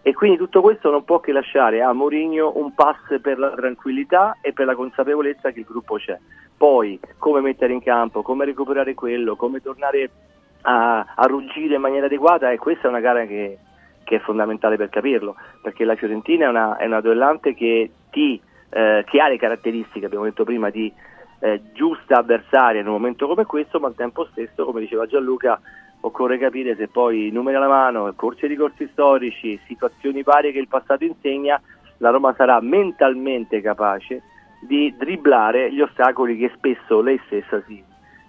E quindi tutto questo non può che lasciare a Mourinho un pass per la tranquillità e per la consapevolezza che il gruppo c'è. Poi come mettere in campo, come recuperare quello, come tornare a ruggire in maniera adeguata, e questa è una gara che è fondamentale per capirlo, perché la Fiorentina è una duellante che ha le caratteristiche, abbiamo detto prima, di giusta avversaria in un momento come questo, ma al tempo stesso, come diceva Gianluca, occorre capire se poi numeri alla mano, corsi e ricorsi storici, situazioni varie che il passato insegna, la Roma sarà mentalmente capace di dribblare gli ostacoli che spesso lei stessa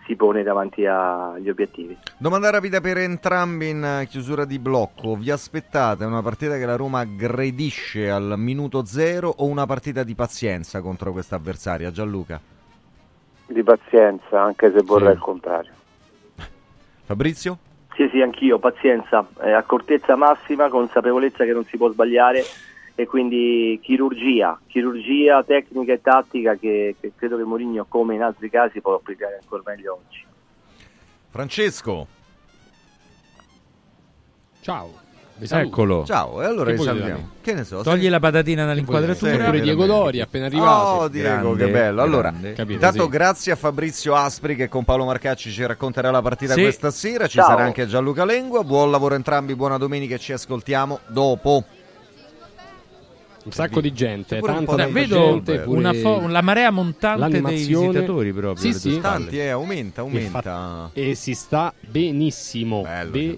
si pone davanti agli obiettivi. Domanda rapida per entrambi in chiusura di blocco: vi aspettate una partita che la Roma aggredisce al minuto zero o una partita di pazienza contro questa avversaria? Gianluca? Di pazienza, anche se vorrei il contrario. Fabrizio? Sì, anch'io, pazienza, accortezza massima, consapevolezza che non si può sbagliare, e quindi chirurgia tecnica e tattica che credo che Mourinho, come in altri casi, può applicare ancora meglio oggi. Francesco? Ciao. Eccolo. Ciao, e allora risaltiamo. Che ne so? Togli la patatina dall'inquadratura. Diego Dori, appena arrivato. Oh, Diego, grande, che bello. Allora, capito, intanto sì. Grazie a Fabrizio Aspri, che con Paolo Marcacci ci racconterà la partita questa sera. Ci sarà anche Gianluca Lengua. Buon lavoro entrambi, buona domenica, e ci ascoltiamo dopo. Un sacco di gente, tanta gente, la marea montante dei visitatori proprio. Sì, tanti, aumenta. E si sta benissimo, gran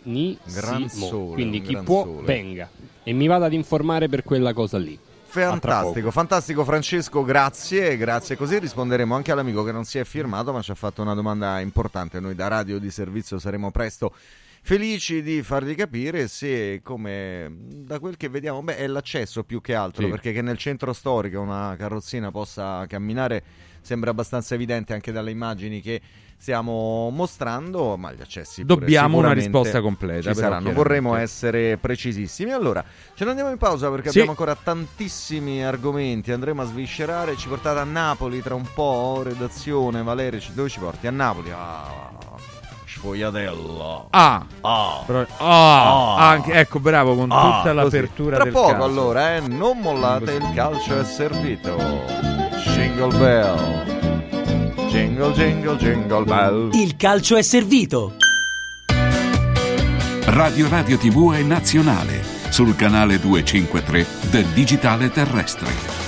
sole, quindi chi può venga, e mi vado ad informare per quella cosa lì. Fantastico Francesco, grazie, così risponderemo anche all'amico che non si è firmato ma ci ha fatto una domanda importante. Noi da Radio di Servizio saremo presto felici di fargli capire se, come da quel che vediamo, è l'accesso più che altro, perché che nel centro storico una carrozzina possa camminare sembra abbastanza evidente anche dalle immagini che stiamo mostrando, ma gli accessi dobbiamo una risposta completa, ci saranno, vorremmo essere precisissimi. Allora ce ne andiamo in pausa perché abbiamo ancora tantissimi argomenti, andremo a sviscerare. Ci portate a Napoli tra un po', redazione Valerio, dove ci porti? A Napoli, Sfogliatella. Anche, ecco, bravo, con tutta l'apertura tra del poco calcio. Allora, non mollate, il calcio è servito. Jingle bell, jingle jingle jingle bell. Il calcio è servito. Radio TV è nazionale sul canale 253 del digitale terrestre.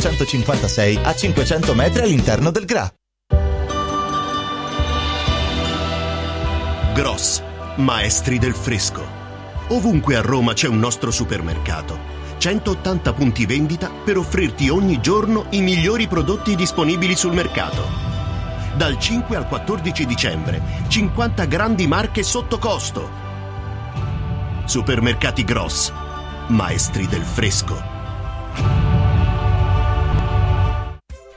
156, a 500 metri all'interno del GRA. Gross, maestri del fresco. Ovunque a Roma c'è un nostro supermercato. 180 punti vendita per offrirti ogni giorno i migliori prodotti disponibili sul mercato. Dal 5 al 14 dicembre, 50 grandi marche sotto costo. Supermercati Gross, maestri del fresco.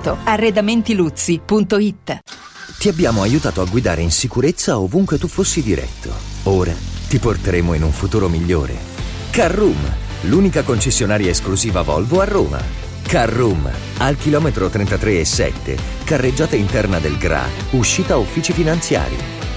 Arredamentiluzzi.it. Ti abbiamo aiutato a guidare in sicurezza ovunque tu fossi diretto. Ora ti porteremo in un futuro migliore. Carroom, l'unica concessionaria esclusiva Volvo a Roma. Carroom, al chilometro 33,7, carreggiata interna del GRA, uscita uffici finanziari.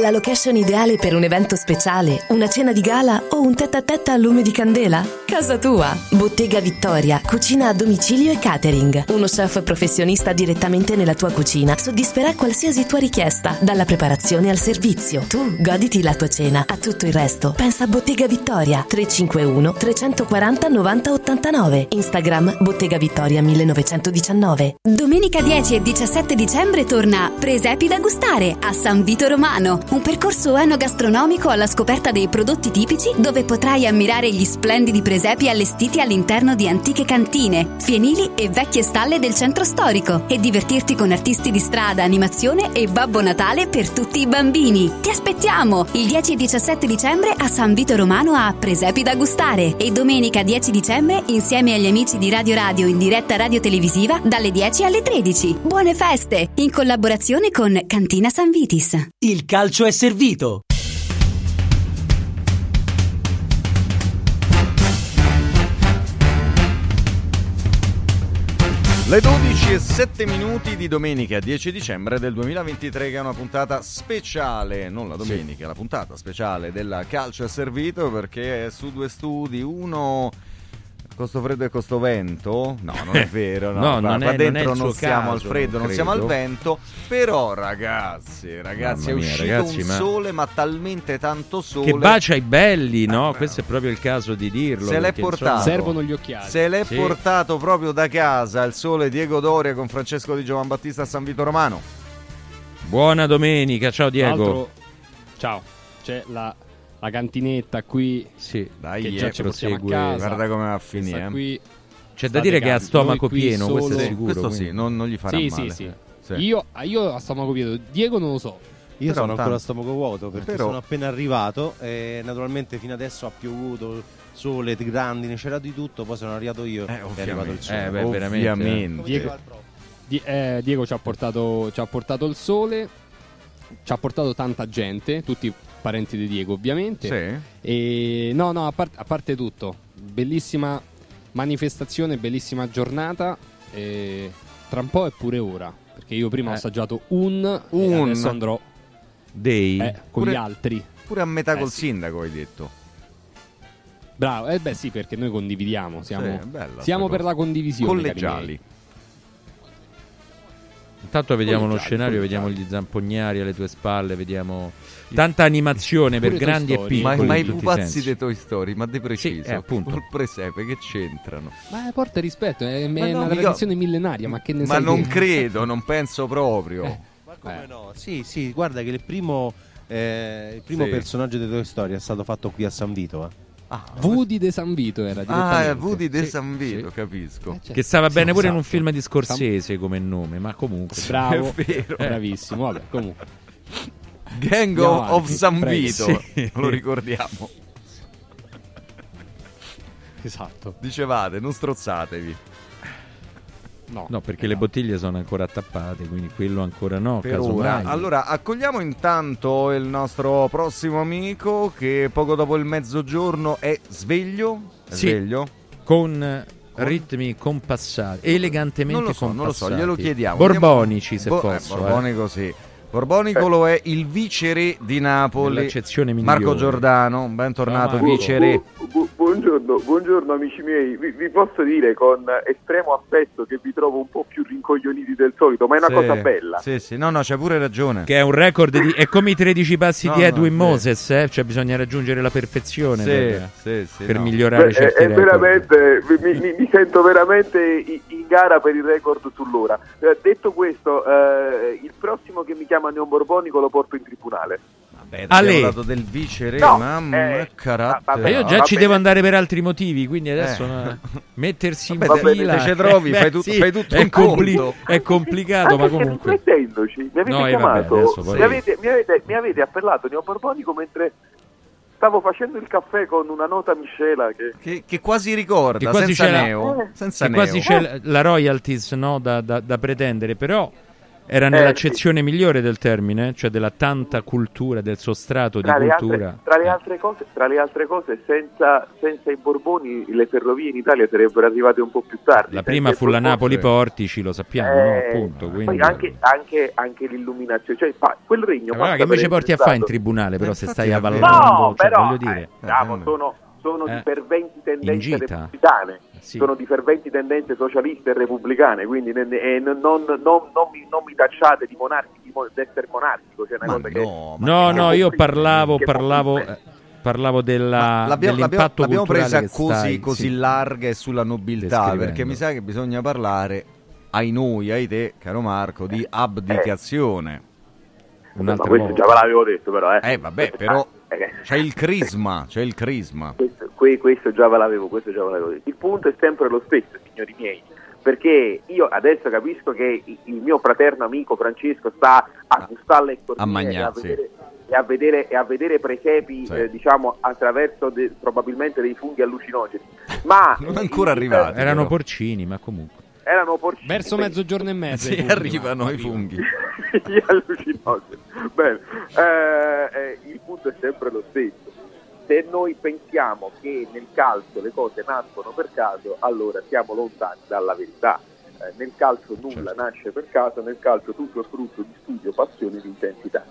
La location ideale per un evento speciale, una cena di gala o un tête-à-tête al lume di candela? Casa tua! Bottega Vittoria, cucina a domicilio e catering. Uno chef professionista direttamente nella tua cucina soddisferà qualsiasi tua richiesta, dalla preparazione al servizio. Tu goditi la tua cena, a tutto il resto pensa a Bottega Vittoria. 351 340 90 89, Instagram Bottega Vittoria 1919. Domenica 10 e 17 dicembre torna Presepi da gustare a San Vito Romano. Un percorso enogastronomico alla scoperta dei prodotti tipici, dove potrai ammirare gli splendidi presepi allestiti all'interno di antiche cantine, fienili e vecchie stalle del centro storico, e divertirti con artisti di strada, animazione e Babbo Natale per tutti i bambini. Ti aspettiamo il 10 e 17 dicembre a San Vito Romano a Presepi da gustare, e domenica 10 dicembre insieme agli amici di Radio Radio in diretta radiotelevisiva dalle 10 alle 13. Buone feste in collaborazione con Cantina San Vitis. Il calcio è servito. Le 12:07 di domenica 10 dicembre del 2023, che è una puntata speciale, non la domenica, sì, la puntata speciale della Calcio è servito, perché è su due studi, uno costo freddo e costo vento. No, non è vero, no, no, qua dentro non siamo al freddo, non siamo al vento. Però ragazzi, mamma mia, è uscito un sole, ma talmente tanto sole che bacia i belli, no? Questo è proprio il caso di dirlo. Se l'è portato, servono gli occhiali. Se l'è portato proprio da casa il sole Diego Doria con Francesco Di Giovanbattista a San Vito Romano. Buona domenica, ciao Diego. Ciao, c'è la cantinetta qui, sì, dai, che già ci prosegue, guarda come va a finire. Qui, c'è da dire che ha stomaco pieno, solo, questo è sicuro. Questo sì, non gli farà male. Sì. Io a stomaco pieno, Diego non lo so. Io però sono ancora a stomaco vuoto, perché sono appena arrivato e naturalmente fino adesso ha piovuto, sole, grandine, c'era di tutto, poi sono arrivato io e è arrivato il sole. Beh, ovviamente. Diego ci ha portato il sole, ci ha portato tanta gente, tutti parenti di Diego ovviamente, sì. E no, a parte tutto, bellissima manifestazione, bellissima giornata, e tra un po' è pure ora, perché io prima ho assaggiato un adesso andrò dei con gli altri, pure a metà col sindaco, hai detto. Bravo, beh sì, perché noi condividiamo, siamo per la condivisione, collegiali. Intanto vediamo lo scenario, vediamo gli zampognari alle tue spalle, vediamo tanta animazione per grandi e piccoli. Ma i pupazzi dei Toy Story, ma di preciso, sì, appunto, col presepe che c'entrano. Ma porta rispetto, è una tradizione millenaria, ma che ne sai. Ma non credo, non penso proprio. Ma come no? Sì, guarda che il primo personaggio dei Toy Story è stato fatto qui a San Vito, Woody de San Vito era direttamente. Woody de San Vito, sì. Capisco, certo. Che stava bene pure in un film di Scorsese come nome, ma comunque bravo, bravissimo. Vabbè, comunque Gang of San Vito, sì. Lo ricordiamo. Esatto. Dicevate, non strozzatevi. No, perché le bottiglie sono ancora tappate, quindi quello ancora no, per casomai. Allora accogliamo intanto il nostro prossimo amico che poco dopo il mezzogiorno è sveglio, con ritmi compassati, elegantemente compassati. Non lo so, glielo chiediamo. Borbonici, se posso. Borbonico, sì. Borbonico lo è il viceré di Napoli, Marco Giordano, bentornato viceré. Buongiorno amici miei, vi posso dire con estremo affetto che vi trovo un po' più rincoglioniti del solito, ma è una cosa bella. Sì, no, c'è pure ragione. Che è un record, è come i 13 passi di Edwin Moses, cioè bisogna raggiungere la perfezione per migliorare certi record. Mi sento veramente in gara per il record sull'ora. Detto questo, il prossimo che mi chiama Neon Borbonico lo porto in tribunale. Vabbè, abbiamo dato del viceré, mamma carattere. Ma io già devo andare per altri motivi, quindi adesso mettersi in fila. Te trovi, fai tutto un conto. È complicato, ma comunque. Mettendoci, mi avete chiamato, mi avete appellato Neon Borbonico mentre stavo facendo il caffè con una nota miscela che quasi ricorda, che quasi senza neo. Senza che neo. Quasi c'è la royalties, no, da pretendere, però era nell'accezione migliore del termine, cioè della tanta cultura, del sostrato di cultura. Tra le altre cose, senza i Borboni le ferrovie in Italia sarebbero arrivate un po' più tardi. La prima fu la Napoli Portici, lo sappiamo, no? Appunto, quindi anche l'illuminazione, cioè quel regno. Ma che invece porti a fare in tribunale, però se stai avallando, voglio dire. Sono di ferventi tendenze repubblicane, sono di ferventi tendenze socialiste e repubblicane, quindi non mi tacciate di monarchi, di essere monarchico. Cioè io parlavo dell'impatto l'abbiamo culturale. L'abbiamo presa così larga e sulla nobiltà, perché mi sa che bisogna parlare ai te, caro Marco, di abdicazione. Questo già ve l'avevo detto, però. Vabbè, però. C'è il crisma. Questo già ve l'avevo detto. Il punto è sempre lo stesso, signori miei, perché io adesso capisco che il mio fraterno amico Francesco sta a gustare le cortine e a vedere presepi, diciamo, attraverso probabilmente dei funghi allucinogeni. Ma non ancora arrivati. Erano porcini, ma comunque. Verso mezzogiorno e mezzo arrivano i funghi. Gli allucinogeni. Bene, il punto è sempre lo stesso. Se noi pensiamo che nel calcio le cose nascono per caso, allora siamo lontani dalla verità. Nel calcio nulla nasce per caso, nel calcio tutto è frutto di studio, passione e intensità.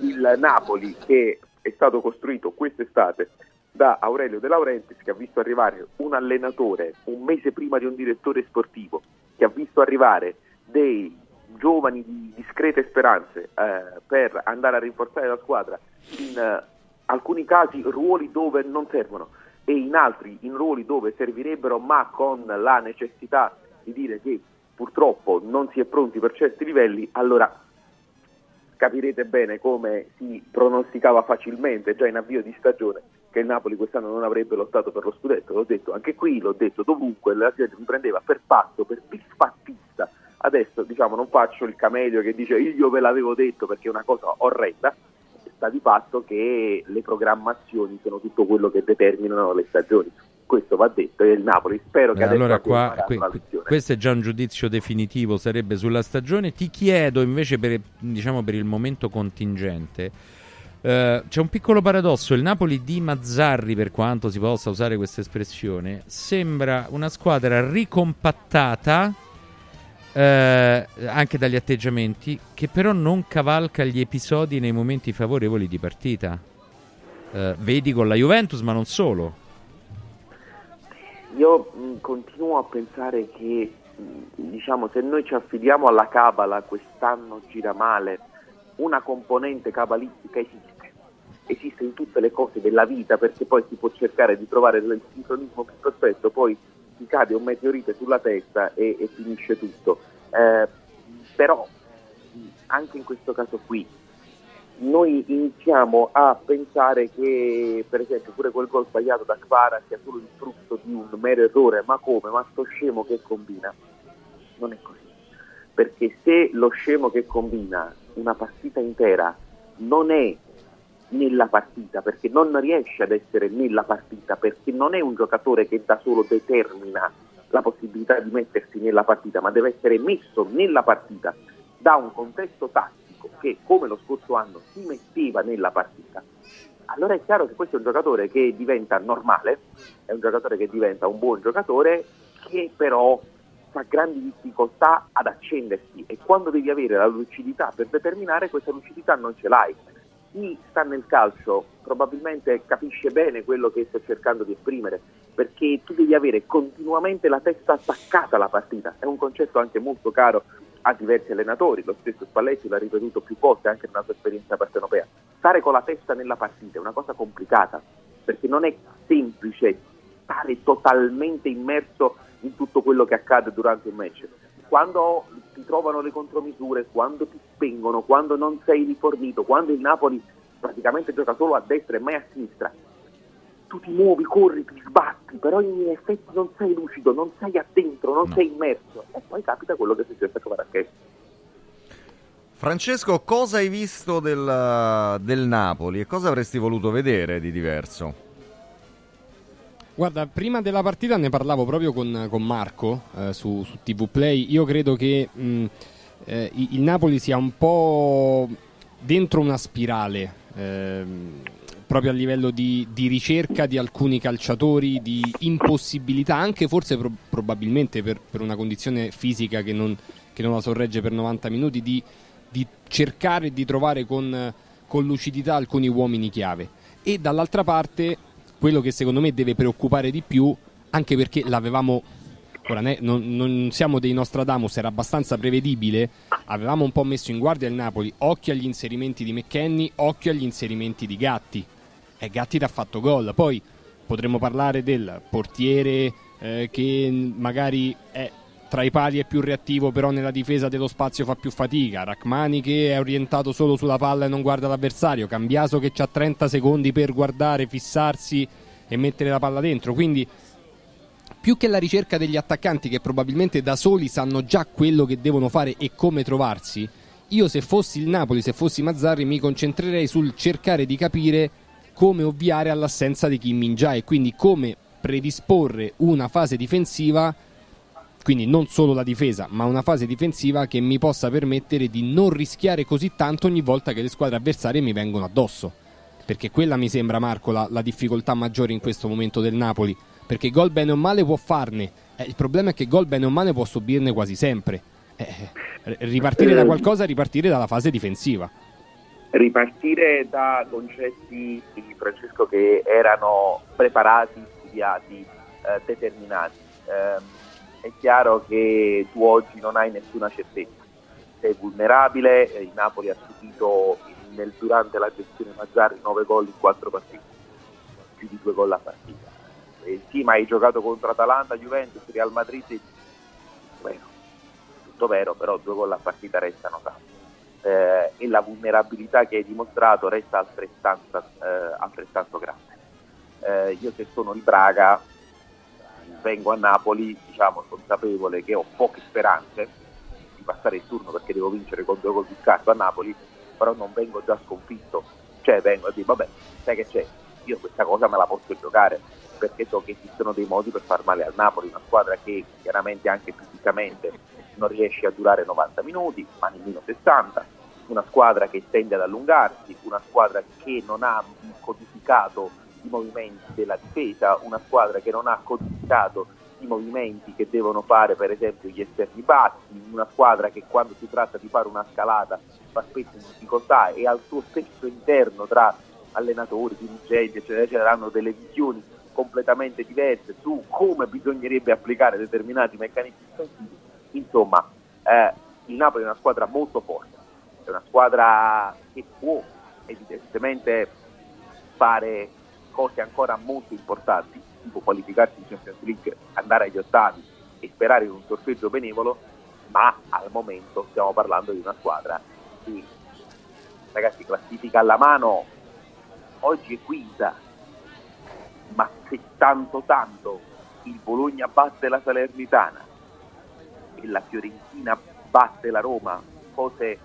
Il Napoli che è stato costruito quest'estate da Aurelio De Laurentiis, che ha visto arrivare un allenatore un mese prima di un direttore sportivo, che ha visto arrivare dei giovani di discrete speranze per andare a rinforzare la squadra in alcuni casi ruoli dove non servono e in altri in ruoli dove servirebbero, ma con la necessità di dire che purtroppo non si è pronti per certi livelli. Allora capirete bene come si pronosticava facilmente già in avvio di stagione che il Napoli quest'anno non avrebbe lottato per lo scudetto. L'ho detto anche qui, l'ho detto dovunque, la gente mi prendeva per pazzo, per disfattista. Adesso, diciamo, non faccio il camelio che dice io ve l'avevo detto, perché è una cosa orrenda. Sta di fatto che le programmazioni sono tutto quello che determinano le stagioni. Questo va detto, e il Napoli spero che adesso questo è già un giudizio definitivo, sarebbe sulla stagione. Ti chiedo invece per il momento contingente, c'è un piccolo paradosso. Il Napoli di Mazzarri, per quanto si possa usare questa espressione, sembra una squadra ricompattata anche dagli atteggiamenti, che però non cavalca gli episodi nei momenti favorevoli di partita. Vedi con la Juventus, ma non solo. Io continuo a pensare che, diciamo, se noi ci affidiamo alla cabala, quest'anno gira male. Una componente cabalistica esiste in tutte le cose della vita, perché poi si può cercare di trovare il sincronismo più perfetto, poi ti cade un meteorite sulla testa e finisce tutto. Però anche in questo caso qui noi iniziamo a pensare che, per esempio, pure quel gol sbagliato da Kvara sia solo il frutto di un mero errore. Ma come? Ma sto scemo che combina? Non è così, perché se lo scemo che combina una partita intera non è nella partita, perché non riesce ad essere nella partita, perché non è un giocatore che da solo determina la possibilità di mettersi nella partita, ma deve essere messo nella partita da un contesto tattico che, come lo scorso anno, si metteva nella partita. Allora è chiaro che questo è un giocatore che diventa normale, è un giocatore che diventa un buon giocatore, che però fa grandi difficoltà ad accendersi, e quando devi avere la lucidità per determinare, questa lucidità non ce l'hai. Chi sta nel calcio probabilmente capisce bene quello che sto cercando di esprimere, perché tu devi avere continuamente la testa attaccata alla partita. È un concetto anche molto caro a diversi allenatori, lo stesso Spalletti l'ha ripetuto più volte anche nella sua esperienza partenopea. Stare con la testa nella partita è una cosa complicata, perché non è semplice stare totalmente immerso in tutto quello che accade durante un match. Quando ti trovano le contromisure, quando ti spengono, quando non sei rifornito, quando il Napoli praticamente gioca solo a destra e mai a sinistra, tu ti muovi, corri, ti sbatti, però in effetti non sei lucido, non sei addentro, non sei immerso, e poi capita quello che è successo a Marrakech. Francesco, cosa hai visto del Napoli e cosa avresti voluto vedere di diverso? Guarda, prima della partita ne parlavo proprio con Marco su TV Play. Io credo che il Napoli sia un po' dentro una spirale, proprio a livello di ricerca di alcuni calciatori, di impossibilità, anche forse probabilmente per una condizione fisica che non la sorregge per 90 minuti, di cercare di trovare con lucidità alcuni uomini chiave. E dall'altra parte, quello che secondo me deve preoccupare di più, anche perché l'avevamo, ora non siamo dei Nostradamus, era abbastanza prevedibile, avevamo un po' messo in guardia il Napoli: occhio agli inserimenti di McKennie, occhio agli inserimenti di Gatti, e Gatti ti ha fatto gol. Poi potremmo parlare del portiere che magari è tra i pali, è più reattivo, però nella difesa dello spazio fa più fatica, Rachmani che è orientato solo sulla palla e non guarda l'avversario, Cambiaso che ha 30 secondi per guardare, fissarsi e mettere la palla dentro. Quindi, più che la ricerca degli attaccanti, che probabilmente da soli sanno già quello che devono fare e come trovarsi, io, se fossi il Napoli, se fossi Mazzarri, mi concentrerei sul cercare di capire come ovviare all'assenza di Kim Min-jae, e quindi come predisporre una fase difensiva, quindi non solo la difesa, ma una fase difensiva che mi possa permettere di non rischiare così tanto ogni volta che le squadre avversarie mi vengono addosso, perché quella mi sembra, Marco, la difficoltà maggiore in questo momento del Napoli, perché gol bene o male può farne, il problema è che gol bene o male può subirne quasi sempre, ripartire da qualcosa, ripartire dalla fase difensiva, ripartire da concetti di Francesco che erano preparati, studiati, determinati. È chiaro che tu oggi non hai nessuna certezza, sei vulnerabile. Il Napoli ha subito durante la gestione Mazzarri 9 gol in 4 partite, più di 2 gol a partita. Sì, ma hai giocato contro Atalanta, Juventus, Real Madrid, bueno, tutto vero, però 2 gol a partita restano tanti, e la vulnerabilità che hai dimostrato resta altrettanto grande. Io, se sono il Braga, vengo a Napoli, diciamo, consapevole che ho poche speranze di passare il turno, perché devo vincere con 2 gol di scarto a Napoli, però non vengo già sconfitto, cioè vengo a dire: vabbè, sai che c'è, io questa cosa me la posso giocare, perché so che esistono dei modi per far male al Napoli, una squadra che chiaramente anche fisicamente non riesce a durare 90 minuti, ma nemmeno 60, una squadra che tende ad allungarsi, una squadra che non ha codificato i movimenti della difesa, una squadra che non ha codificato i movimenti che devono fare per esempio gli esterni bassi, una squadra che quando si tratta di fare una scalata fa spesso in difficoltà, e al suo stesso interno tra allenatori, dirigenti eccetera eccetera hanno delle visioni completamente diverse su come bisognerebbe applicare determinati meccanismi difensivi. Insomma, il Napoli è una squadra molto forte, è una squadra che può evidentemente fare cose ancora molto importanti, tipo qualificarsi in Champions League, andare agli ottavi e sperare in un sorteggio benevolo, ma al momento stiamo parlando di una squadra che, ragazzi, classifica alla mano, oggi è quinta, ma se tanto il Bologna batte la Salernitana e la Fiorentina batte la Roma, cose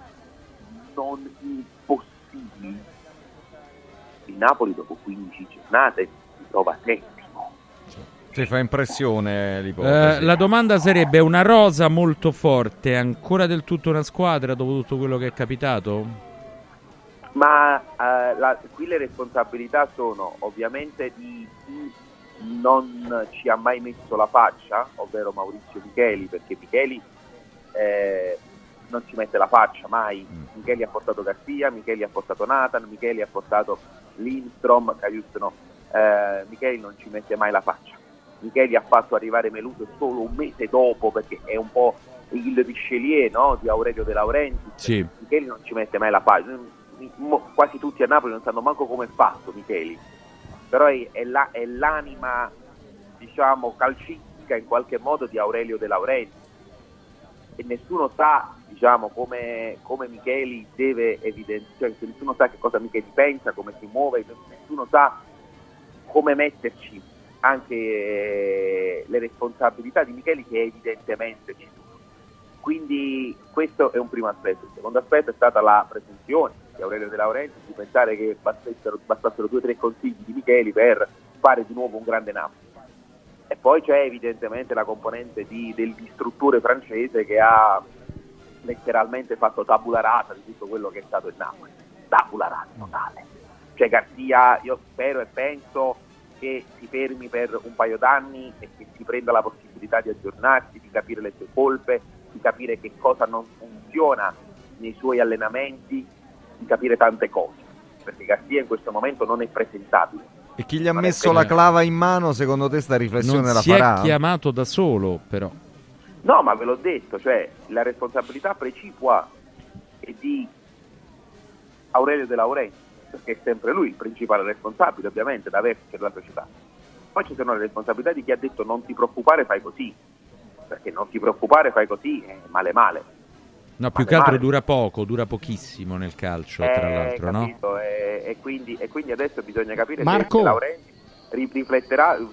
non impossibili, il Napoli dopo 15 giornate si trova settimo. Ti fa impressione l'ipotesi? La domanda sarebbe: una rosa molto forte è ancora del tutto una squadra dopo tutto quello che è capitato? Ma qui le responsabilità sono ovviamente di chi non ci ha mai messo la faccia, ovvero Maurizio Micheli, perché Micheli non ci mette la faccia mai. Micheli ha portato Garcia, Micheli ha portato Nathan, Micheli ha portato Lindstrom, Caius no. Micheli non ci mette mai la faccia. Micheli ha fatto arrivare Meluso solo un mese dopo, perché è un po' il Richelieu, no? Di Aurelio De Laurentiis. Sì. Micheli non ci mette mai la faccia. Quasi tutti a Napoli non sanno manco come è fatto Micheli, però è l'anima, diciamo, calcistica in qualche modo di Aurelio De Laurentiis, e nessuno sa, diciamo, come Micheli deve evidenziare, cioè, nessuno sa che cosa Micheli pensa, come si muove, nessuno sa come metterci anche le responsabilità di Micheli, che evidentemente ci sono. Quindi questo è un primo aspetto. Il secondo aspetto è stata la presunzione di Aurelio De Laurentiis di pensare che bastassero 2 o 3 consigli di Micheli per fare di nuovo un grande Napoli. E poi c'è evidentemente la componente del distruttore francese, che ha letteralmente fatto tabula rasa di tutto quello che è stato il Napoli. Tabula rasa totale. Cioè Garcia, io spero e penso che si fermi per un paio d'anni e che si prenda la possibilità di aggiornarsi, di capire le sue colpe, di capire che cosa non funziona nei suoi allenamenti, di capire tante cose, perché Garcia in questo momento non è presentabile. E chi gli ha messo la clava in mano, secondo te, sta riflessione la farà? Non si è chiamato da solo, però. No, ma ve l'ho detto, cioè la responsabilità precipua è di Aurelio De Laurentiis, perché è sempre lui il principale responsabile, ovviamente, da vertice della società. Poi ci sono le responsabilità di chi ha detto non ti preoccupare, fai così, perché non ti preoccupare, fai così, male male. No, più che altro dura poco, dura pochissimo nel calcio, tra l'altro, capito, no? E quindi adesso bisogna capire, Marco, se Laurenti rifletterà su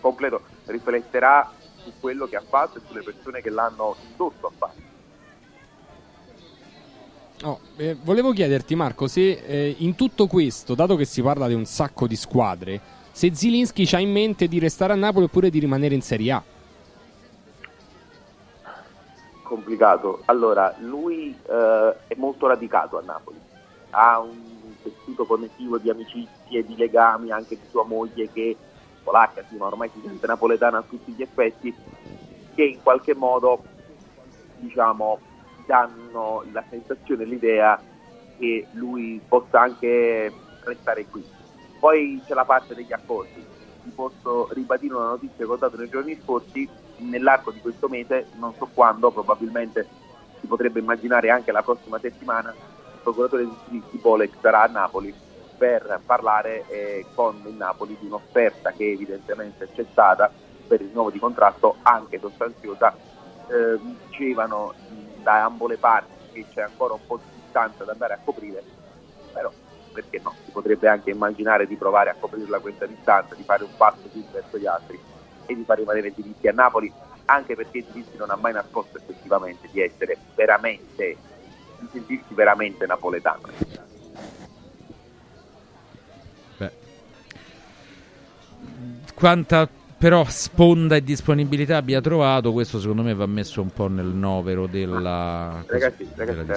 quello che ha fatto e sulle persone che l'hanno indotto a fare. Volevo chiederti, Marco, se in tutto questo, dato che si parla di un sacco di squadre, se Zilinski c'ha in mente di restare a Napoli oppure di rimanere in Serie A. Complicato. Allora, lui è molto radicato a Napoli, ha un tessuto connettivo di amicizie, di legami, anche di sua moglie, che polacca, sì, ma ormai si sente napoletana a tutti gli effetti, che in qualche modo, diciamo, danno la sensazione, l'idea che lui possa anche restare qui. Poi c'è la parte degli accordi. Vi posso ribadire una notizia che ho dato nei giorni scorsi: nell'arco di questo mese, non so quando, probabilmente si potrebbe immaginare anche la prossima settimana, il procuratore di Bolek sarà a Napoli per parlare con il Napoli di un'offerta che evidentemente c'è stata per il nuovo di contratto, anche sostanziosa. Dicevano da ambo le parti che c'è ancora un po' di distanza da andare a coprire, però perché no, si potrebbe anche immaginare di provare a coprirla questa distanza, di fare un passo più verso gli altri e di far rimanere Zilinski a Napoli, anche perché Zilinski non ha mai nascosto effettivamente di essere veramente, di sentirsi veramente napoletano. Beh, quanta però sponda e disponibilità abbia trovato, questo secondo me va messo un po' nel novero della, della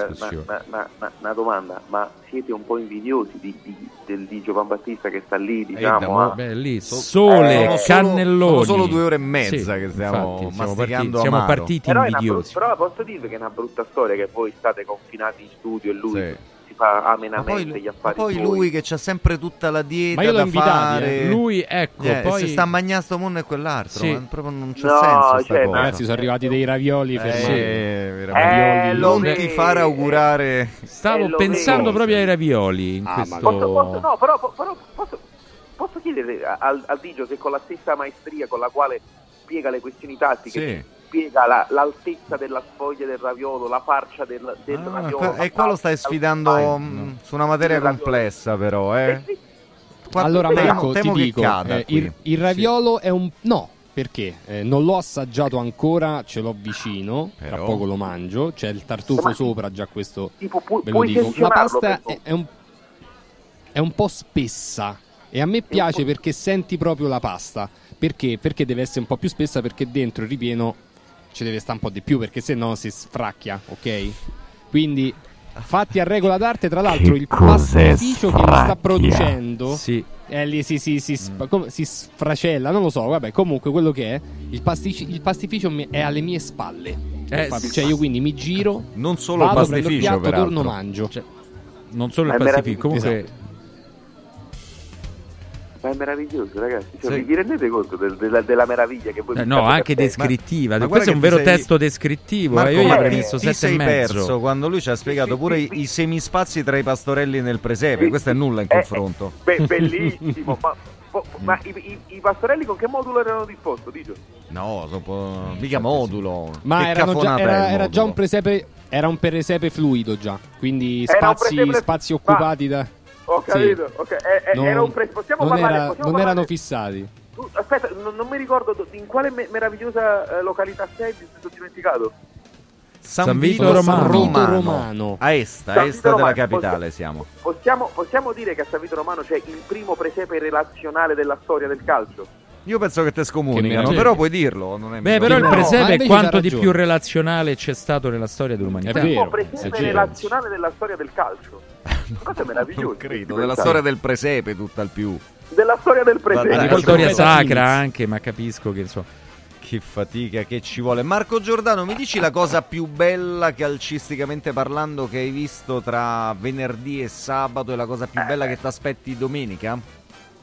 discussione. Ma una domanda, ma siete un po' invidiosi di Giovan Battista, che sta lì, diciamo, lì, sole, cannelloni. Sono solo 2 ore e mezza, sì, che stiamo, infatti, siamo partiti invidiosi. Però posso dirvi che è una brutta storia che voi state confinati in studio e lui... Sì. Fa amenamente gli affari. Poi lui che c'ha sempre tutta la dieta da fare. Lui, ecco, poi se sta mangiando sto mondo e quell'altro, sì. Proprio non c'è senso, certo. Ragazzi, sono arrivati dei ravioli fermati. Non ti far augurare. Stavo pensando proprio ai ravioli in questo. Posso chiedere al Digio se con la stessa maestria con la quale spiega le questioni tattiche, sì, spiega l'altezza della sfoglia del raviolo, la farcia del raviolo. E qua lo stai sfidando su una materia complessa, però. Allora, Marco, ti dico, il raviolo è un... No, perché non l'ho assaggiato ancora, ce l'ho vicino, però... tra poco lo mangio, c'è il tartufo sopra, già questo ve lo dico. La pasta è un po' spessa. e a me piace perché senti proprio la pasta. Perché? Perché deve essere un po' più spessa, perché dentro il ripieno ci deve stare un po' di più, perché se no si sfracchia, ok? Quindi fatti a regola d'arte, tra l'altro il pasticcio che li sta producendo si sfracella, non lo so, vabbè, comunque quello che è il pastificio è alle mie spalle. Cioè io quindi mi giro, non solo vado, il pastificio, prendo il piatto, torno, mangio, cioè, non solo il pastificio, comunque esatto. Ma è meraviglioso, ragazzi, cioè, sì. Vi rendete conto della meraviglia che voi no, anche descrittiva, questo è un vero testo descrittivo. Marco, io gli avrei messo 7,5. Perso quando lui ci ha spiegato pure i semispazi tra i pastorelli nel presepe, questo è nulla in confronto. Bellissimo. Ma i pastorelli con che modulo erano disposti? No, dopo mica modulo. Ma era già un presepe, era un presepe fluido già, quindi spazi occupati da... Ho capito, sì. Okay. Era un pre... non erano fissati. Aspetta, non mi ricordo in quale meravigliosa località sei, mi sono dimenticato. San Vito Romano. A est della capitale siamo. Possiamo dire che a San Vito Romano c'è il primo presepe relazionale della storia del calcio? Io penso che te scomunicano, però puoi dirlo. Non è però il presepe è quanto di più relazionale c'è stato nella storia dell'umanità. Il primo presepe relazionale della storia del calcio. Cosa meravigliosa. Credo, della storia del presepe tutt'al più. Della storia del presepe. Della storia sacra anche, ma capisco che insomma. Che fatica che ci vuole. Marco Giordano, mi dici la cosa più bella calcisticamente parlando che hai visto tra venerdì e sabato e la cosa più bella che ti aspetti domenica?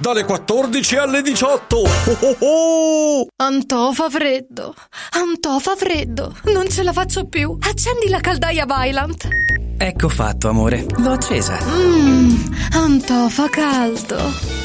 dalle 14 alle 18. Antò fa freddo, non ce la faccio più. Accendi la caldaia Vaillant. Ecco fatto, amore, l'ho accesa. Antò fa caldo.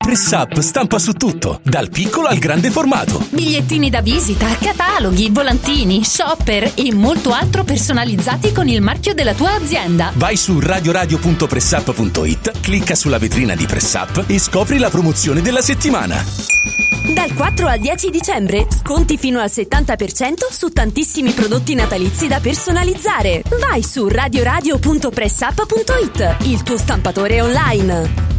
Press Up stampa su tutto, dal piccolo al grande formato. Bigliettini da visita, cataloghi, volantini, shopper e molto altro personalizzati con il marchio della tua azienda. Vai su radioradio.pressup.it, clicca sulla vetrina di Press Up e scopri la promozione della settimana. Dal 4 al 10 dicembre sconti fino al 70% su tantissimi prodotti natalizi da personalizzare. Vai su radioradio.pressup.it, il tuo stampatore online.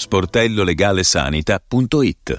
sportellolegalesanita.it.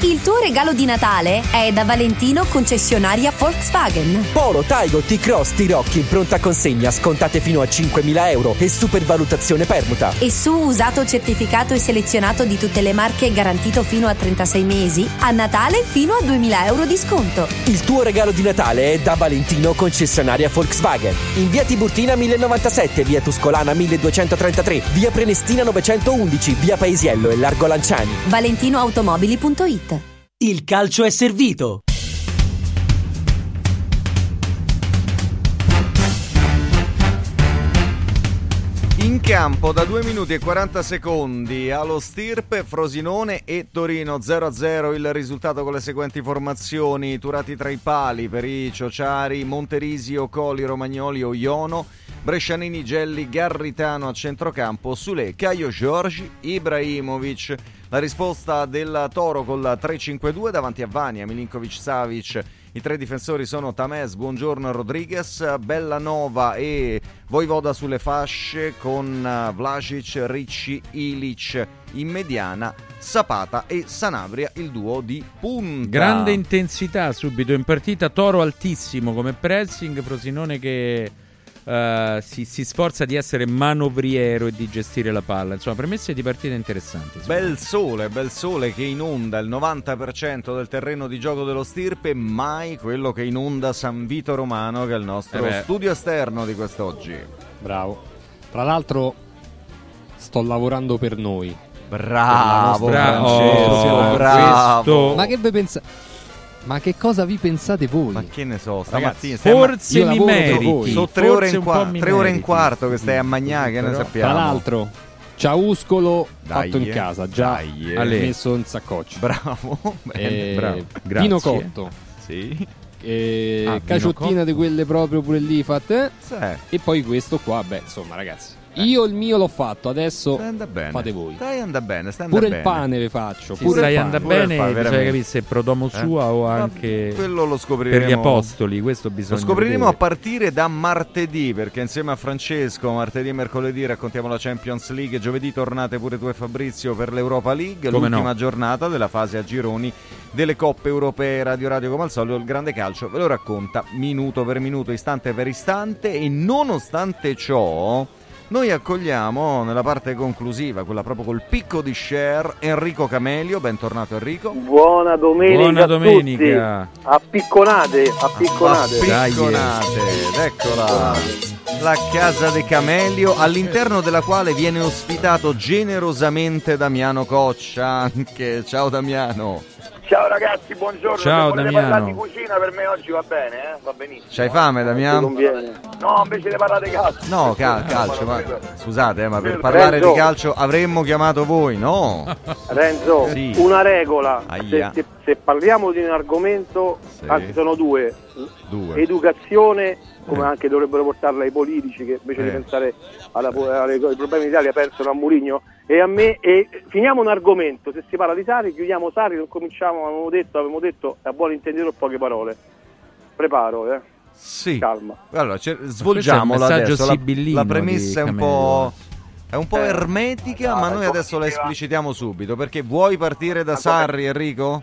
Il tuo regalo di Natale è da Valentino, concessionaria Volkswagen. Polo, Taigo, T-Cross, T-Roc in pronta consegna, scontate fino a 5.000 euro e supervalutazione permuta. E su usato certificato e selezionato di tutte le marche, garantito fino a 36 mesi, a Natale fino a 2.000 euro di sconto. Il tuo regalo di Natale è da Valentino, concessionaria Volkswagen. In via Tiburtina 1097, via Tuscolana 1233, via Prenestina 911, via Paesiello e Largo Lanciani. ValentinoAutomobili.it. Il calcio è servito. In campo da 2 minuti e 40 secondi allo Stirpe, Frosinone e Torino 0-0 il risultato con le seguenti formazioni: Turati tra i pali, Perì, Ciociari, Monterisi, Ocoli, Romagnoli, Oiono, Brescianini, Gelli, Garritano a centrocampo, Sule, Caio Giorgi, Ibrahimovic. La risposta del Toro con la 3-5-2 davanti a Vania, Milinkovic-Savic. I tre difensori sono Tamés, Buongiorno, Rodriguez, Bellanova e Voivoda sulle fasce con Vlašić, Ricci, Ilic in mediana, Zapata e Sanabria, il duo di punta. Grande intensità subito in partita, Toro altissimo come pressing, Frosinone che... si sforza di essere manovriero e di gestire la palla. Insomma, premesse di partita interessanti. Bel sole che inonda il 90% del terreno di gioco dello Stirpe, mai quello che inonda San Vito Romano, che è il nostro studio esterno di quest'oggi. Bravo. Tra l'altro sto lavorando per noi. Bravo. Ma che vi pensate? Ma che cosa vi pensate voi? Ma che ne so, stamattina forse mi meriti. Sono 3 ore e un quarto che stai a magnà, che ne sappiamo. Tra l'altro Ciauscolo fatto in casa, già messo in saccoccio. Bravo, bravo. Grazie. Pino Cotto. Sì. Caciottina di quelle proprio pure lì fatte. Sì. E poi questo qua, beh, insomma, ragazzi. Io il mio l'ho fatto, adesso fate voi. Dai, anda bene, pure bene. Il pane le faccio. Sì, pure dai, anda bene, bisogna capire se è prodomo sua o anche quello lo scopriremo. Per gli apostoli, questo bisogna. Lo scopriremo vedere. A partire da martedì, perché insieme a Francesco martedì e mercoledì raccontiamo la Champions League. Giovedì tornate pure tu e Fabrizio per l'Europa League, come l'ultima giornata della fase a gironi delle coppe europee. Radio come al solito, il grande calcio ve lo racconta minuto per minuto, istante per istante, e nonostante ciò noi accogliamo nella parte conclusiva, quella proprio col picco di share, Enrico Camelio. Bentornato Enrico. Buona domenica a tutti. Appicconate. Eccola, la casa di Camelio, all'interno della quale viene ospitato generosamente Damiano Coccia anche. Ciao Damiano. Ciao ragazzi, buongiorno. Ciao Damiano. Parlare di cucina per me oggi va bene, va benissimo. C'hai fame Damiano? No, invece ne parlate calcio. No, calcio, ma scusate, ma per parlare Renzo. Di calcio avremmo chiamato voi, no? Renzo, sì. Una regola. Se parliamo di un argomento, sì. Anzi sono due. Educazione, come anche dovrebbero portarla i politici, che invece di pensare ai problemi d'Italia pensano a Mourinho e a me, e finiamo un argomento. Se si parla di Sarri chiudiamo Sarri, non cominciamo, avevamo detto a buon intendere poche parole. Preparo, sì, calma. Allora svolgiamo adesso la premessa è un po' ermetica, ma noi adesso la esplicitiamo subito, perché vuoi partire da Sarri Enrico?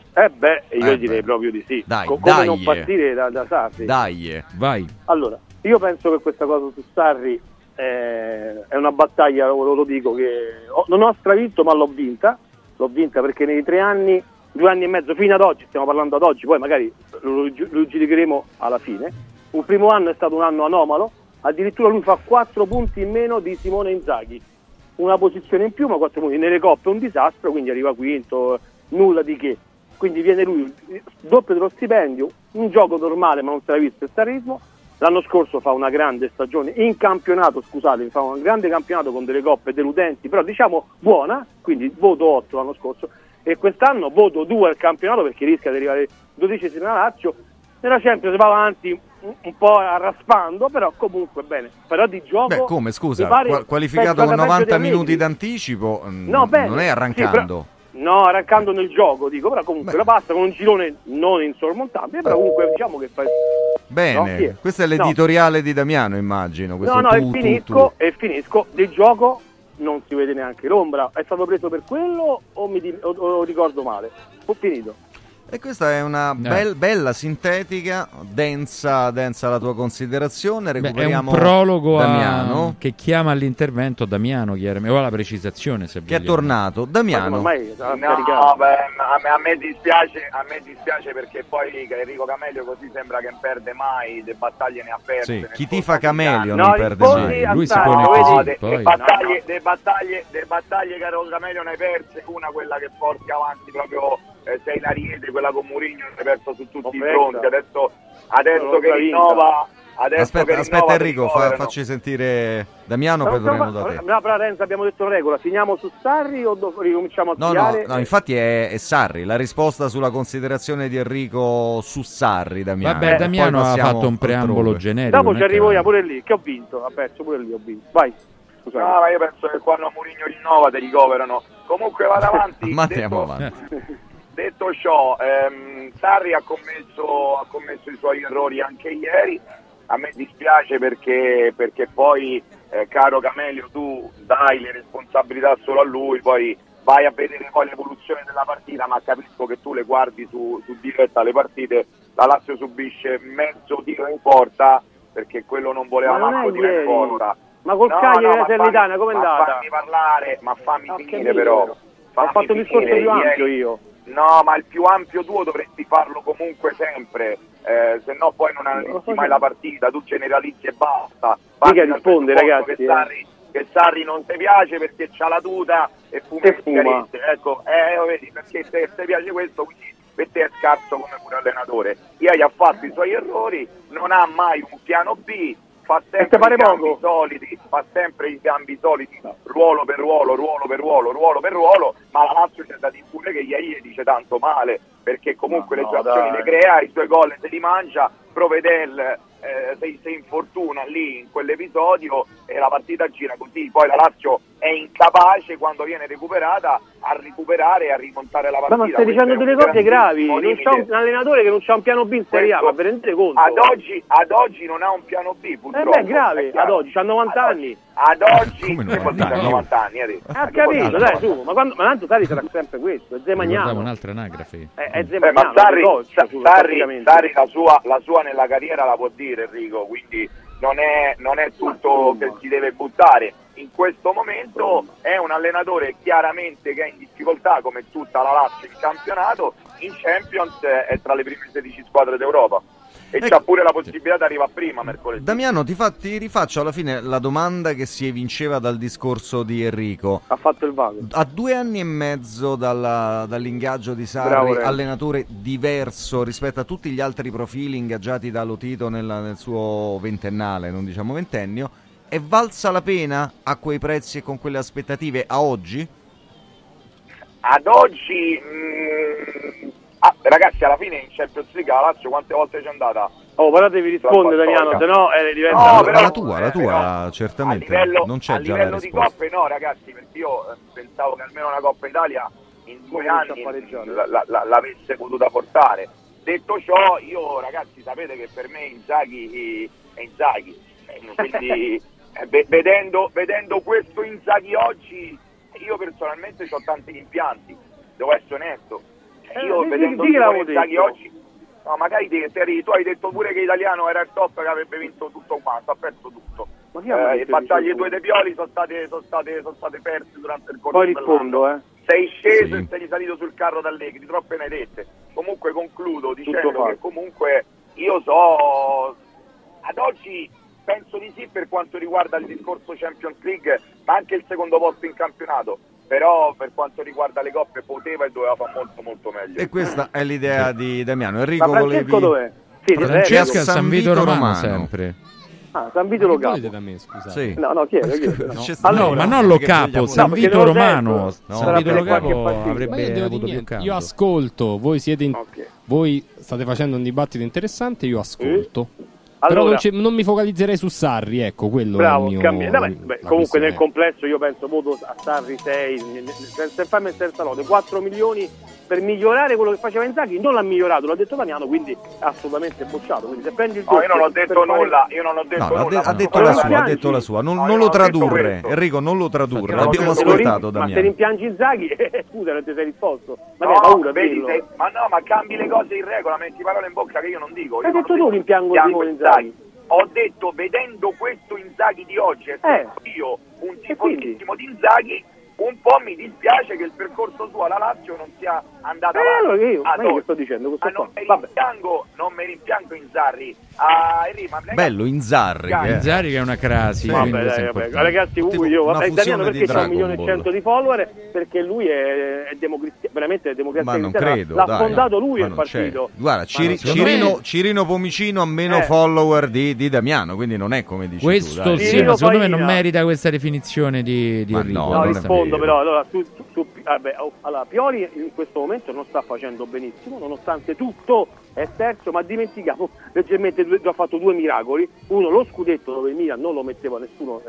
Io direi proprio di sì. Dai, come non partire da Sarri? Dai, vai. Allora, io penso che questa cosa su Sarri è una battaglia, lo dico, che non ho stravinto, ma l'ho vinta perché nei 3 anni, 2 anni e mezzo fino ad oggi, stiamo parlando ad oggi, poi magari lo giudicheremo alla fine. Un primo anno è stato un anno anomalo, addirittura lui fa 4 punti in meno di Simone Inzaghi, una posizione in più ma 4 punti. Nelle coppe è un disastro, quindi arriva quinto, nulla di che, quindi viene lui doppio dello stipendio, un gioco normale ma non se l'ha visto il sarrismo. L'anno scorso fa una grande stagione in campionato, fa un grande campionato con delle coppe deludenti, però diciamo buona, quindi voto 8 l'anno scorso. e quest'anno voto 2 al campionato perché rischia di arrivare 12esima la Lazio. Nella Champions va avanti un po' arraspando, però comunque bene, però di gioco... Beh, come scusa, qualificato con 90 minuti d'anticipo, no, non è arrancando. Sì, però, no, arrancando nel gioco, dico, però comunque beh, la passa con un girone non insormontabile, però comunque diciamo che fa... Bene, no, sì, questo è l'editoriale di Damiano, immagino. Questo no, e finisco, del gioco non si vede neanche l'ombra, è stato preso per quello o ricordo male? Ho finito. E questa è una bella sintetica, densa la tua considerazione. Recuperiamo. Beh, è un prologo Damiano, che chiama all'intervento Damiano, chiaramente, o alla precisazione, se che vogliamo. È tornato Damiano. A me dispiace perché poi Enrico Camelio così sembra che non perde mai, le battaglie ne ha perse. Sì, chi tifa Camelio non perde mai. Lui si pone così. Le battaglie che Camelio ne perse, una quella che porta avanti proprio sei l'Ariete, quella con Mourinho, è perso su tutti i fronti. Adesso che rinnova, aspetta Enrico, facci sentire Damiano, poi torniamo da te. No, però Renzo, abbiamo detto regola, finiamo su Sarri o ricominciamo a tirare? No, infatti è Sarri la risposta sulla considerazione di Enrico su Sarri. Damiano, vabbè, Damiano ha fatto un preambolo generico, dopo ci arrivo io pure lì, che ho vinto, ha perso pure lì, ho vinto, vai. No, ma io penso che quando Mourinho rinnova te ricoverano, comunque vado avanti. Ma andiamo avanti. Detto ciò, Sarri ha commesso i suoi errori anche ieri. A me dispiace perché poi, caro Camelio, tu dai le responsabilità solo a lui, poi vai a vedere poi l'evoluzione della partita, ma capisco che tu le guardi su diretta le partite. La Lazio subisce mezzo tiro in porta perché quello non voleva manco tirare in porta. Ma col Cagliari la Salernitana com'è andata? Fammi finire però. Ho fatto un discorso più ampio io. No, ma il più ampio tuo dovresti farlo comunque sempre, se no poi non analizzi mai la partita, tu generalizzi e basta. Mica risponde, ragazzi. Che Sarri non ti piace perché c'ha la tuta e fuma. Ecco, vedi, perché se ti piace questo, quindi per te è scarso come pure allenatore. Ieri ha fatto i suoi errori, non ha mai un piano B, fa sempre i cambi solidi, ruolo per ruolo, ma la Lazio c'è da dire pure che ieri dice tanto male, perché comunque le sue azioni le crea, i suoi gol se li mangia, Provedel se infortuna lì in quell'episodio e la partita gira così, poi la Lazio è incapace quando viene recuperata a recuperare e a rimontare la partita. Ma stai dicendo delle cose gravi, non c'è un allenatore che non c'ha un piano B in Serie A, ma per rendere conto. Ad oggi non ha un piano B, purtroppo. È grave, ad oggi, c'ha 90 anni. Ad oggi, 90 anni, ha capito, dai su, ma tanto Sarri sarà sempre questo, è Zemagnano. Un'altra anagrafe. È Zemagnano. Sarri la sua nella carriera la può dire Enrico, quindi non è tutto che si deve buttare. In questo momento è un allenatore chiaramente che è in difficoltà come tutta la Lazio in campionato, in Champions è tra le prime 16 squadre d'Europa e c'ha pure la possibilità di arrivare prima mercoledì. Damiano, ti rifaccio alla fine la domanda che si evinceva dal discorso di Enrico. Ha fatto il vago. A 2 anni e mezzo dall'ingaggio di Sarri, allenatore diverso rispetto a tutti gli altri profili ingaggiati da Lotito nel suo ventennale, non diciamo ventennio, è valsa la pena a quei prezzi e con quelle aspettative a oggi? Ad oggi... ragazzi, alla fine in Champions League la Lazio quante volte c'è andata? Oh, però devi rispondere Damiano, se no diventa... No, però, la tua certamente, livello, non c'è già la risposta. A livello di coppe no, ragazzi, perché io pensavo che almeno una Coppa Italia in 2 anni l'avesse potuta portare. Detto ciò, io ragazzi sapete che per me Inzaghi è Inzaghi, quindi vedendo questo Inzaghi oggi io personalmente ho tanti rimpianti, devo essere onesto. Io vedendo Inzaghi oggi, no, magari tu hai detto pure che l'italiano era il top, che avrebbe vinto tutto quanto, ha perso tutto. Le battaglie due dei Pioli sono state perse durante il corso dell'anno. Sei sceso e sei risalito sul carro d'Allegri, troppe ne hai dette. Comunque concludo dicendo che comunque io ad oggi penso di sì per quanto riguarda il discorso Champions League, ma anche il secondo posto in campionato. Però per quanto riguarda le coppe poteva e doveva fare molto molto meglio. E questa è l'idea di Damiano. Enrico, Francesco dov'è? Francesco San Vito Romano sempre. Ah, San Vito Lo Capo. Da me, scusate. Sì. No, no, chiedo. No. Allora, ma non Lo Capo, San Vito Romano. No. San Vito Lo Capo avrebbe avuto più campo. Io ascolto, voi siete voi state facendo un dibattito interessante, io ascolto. Allora, però non mi focalizzerei su Sarri, ecco, quello bravo, è il mio... comunque nel complesso io penso voto a Sarri 6, senza fame e senza lode, 4 milioni per migliorare quello che faceva Inzaghi, non l'ha migliorato, l'ha detto Damiano, quindi assolutamente bocciato. Quindi se prendi il io non ho detto nulla, io non ho detto nulla. Ha detto la sua, non lo tradurre, Enrico, non lo tradurre, l'abbiamo ascoltato Damiano. Ma se rimpiangi Inzaghi, scusa, non ti sei risposto. Ma hai paura, vedi, ma no, ma cambi le cose in regola, metti parole in bocca che io non dico. Hai detto tu rimpiango di Inzaghi. Ho detto, vedendo questo Inzaghi di oggi, io un tifosissimo di Inzaghi, un po' mi dispiace che il percorso suo alla Lazio non sia andato avanti. Allora io sto dicendo non mi rimpiango Inzarri. Bello Inzarri, Inzarri che è una crasi. Ragazzi, Damiano, perché c'è 1.100.000 di follower? Perché lui è veramente democrazia cristiana. Credo, l'ha fondato lui il partito. Guarda, Cirino Pomicino ha meno follower di Damiano, quindi non è come dici tu. Secondo me non merita questa definizione di Enrico. Però allora, allora Pioli in questo momento non sta facendo benissimo, nonostante tutto è terzo, ma dimentichiamo leggermente ha fatto due miracoli, uno lo scudetto dove il Milan non lo metteva nessuno,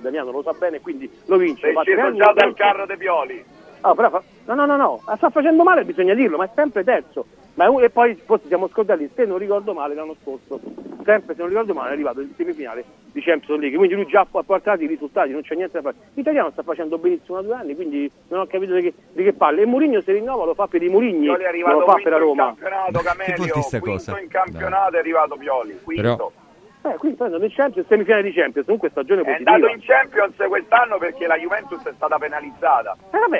Damiano lo sa bene, quindi lo vince. Sei sceso già dal carro dei Pioli. No, sta facendo male, bisogna dirlo, ma è sempre terzo. E poi forse siamo scordati, se non ricordo male, l'anno scorso, sempre se non ricordo male, è arrivato in semifinale di Champions League, quindi lui già ha portato i risultati, non c'è niente da fare. L'italiano sta facendo benissimo da 2 anni, quindi non ho capito di che palle. E Mourinho si rinnova, lo fa per i Murigni, non lo fa per la Roma. Che vuol dire sta cosa? In campionato è arrivato Pioli, quinto. Però... quindi prendono in Champions, semifinale di Champions, comunque stagione positiva. È andato in Champions quest'anno perché la Juventus è stata penalizzata.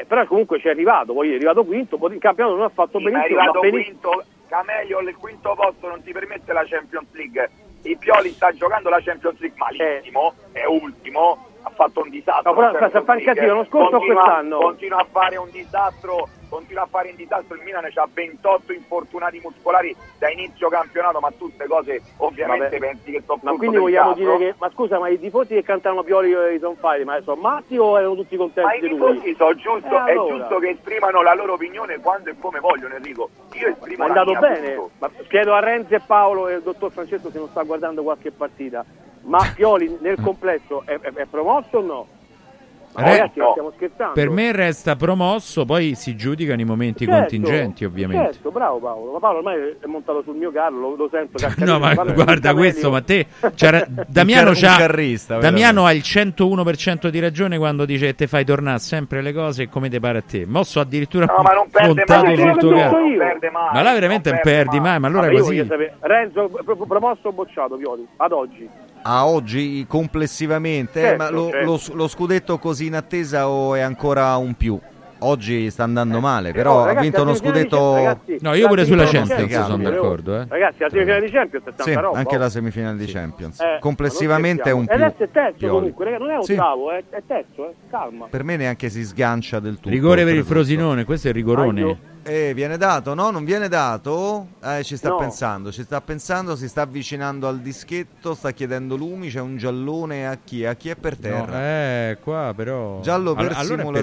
Però comunque ci è arrivato, poi è arrivato quinto, il campionato non ha fatto benissimo. È arrivato quinto, Camelio, il quinto posto non ti permette la Champions League. Il Pioli sta giocando la Champions League malissimo, è ultimo, ha fatto un disastro. L'anno scorso quest'anno. Continua a fare un disastro. Continua a fare in disastro, il Milan c'ha 28 infortunati muscolari da inizio campionato, ma tutte cose ovviamente pensi che sono ma quindi vogliamo dire che, ma scusa, ma i tifosi che cantavano Pioli e sono fire, ma sono matti o erano tutti contenti? Ma i tifosi sono giusto, allora. È giusto che esprimano la loro opinione quando e come vogliono, Enrico. Io esprimo la mia. È andato bene, ma chiedo a Renzi e Paolo e il dottor Francesco se non sta guardando qualche partita, ma Pioli nel complesso è promosso o no? Ragazzi, stiamo scherzando. Per me resta promosso, poi si giudicano i momenti contingenti, ovviamente. Certo, bravo Paolo. Ma Paolo ormai è montato sul mio carro, lo sento. No, ma guarda questo, ma te Damiano ha il 101% di ragione quando dice che te fai tornare sempre le cose come te pare a te. Mosso addirittura montato sul tuo carro. Ma là veramente non perdi mai, ma allora così. Renzo promosso o bocciato Pioli ad oggi? A oggi complessivamente lo scudetto così in attesa o è ancora un più? Oggi sta andando male, però ragazzi, ha vinto uno scudetto io pure sulla Champions sono d'accordo ragazzi, la semifinale di Champions è tanta roba anche la semifinale di Champions complessivamente è un più. Adesso è terzo comunque, non è ottavo, è terzo, calma. Per me neanche si sgancia del tutto. Rigore per il Frosinone, questo è il rigorone. Viene dato? No, non viene dato. Ci sta pensando, si sta avvicinando al dischetto, sta chiedendo lumi, c'è un giallone a chi è per terra. Qua però giallo per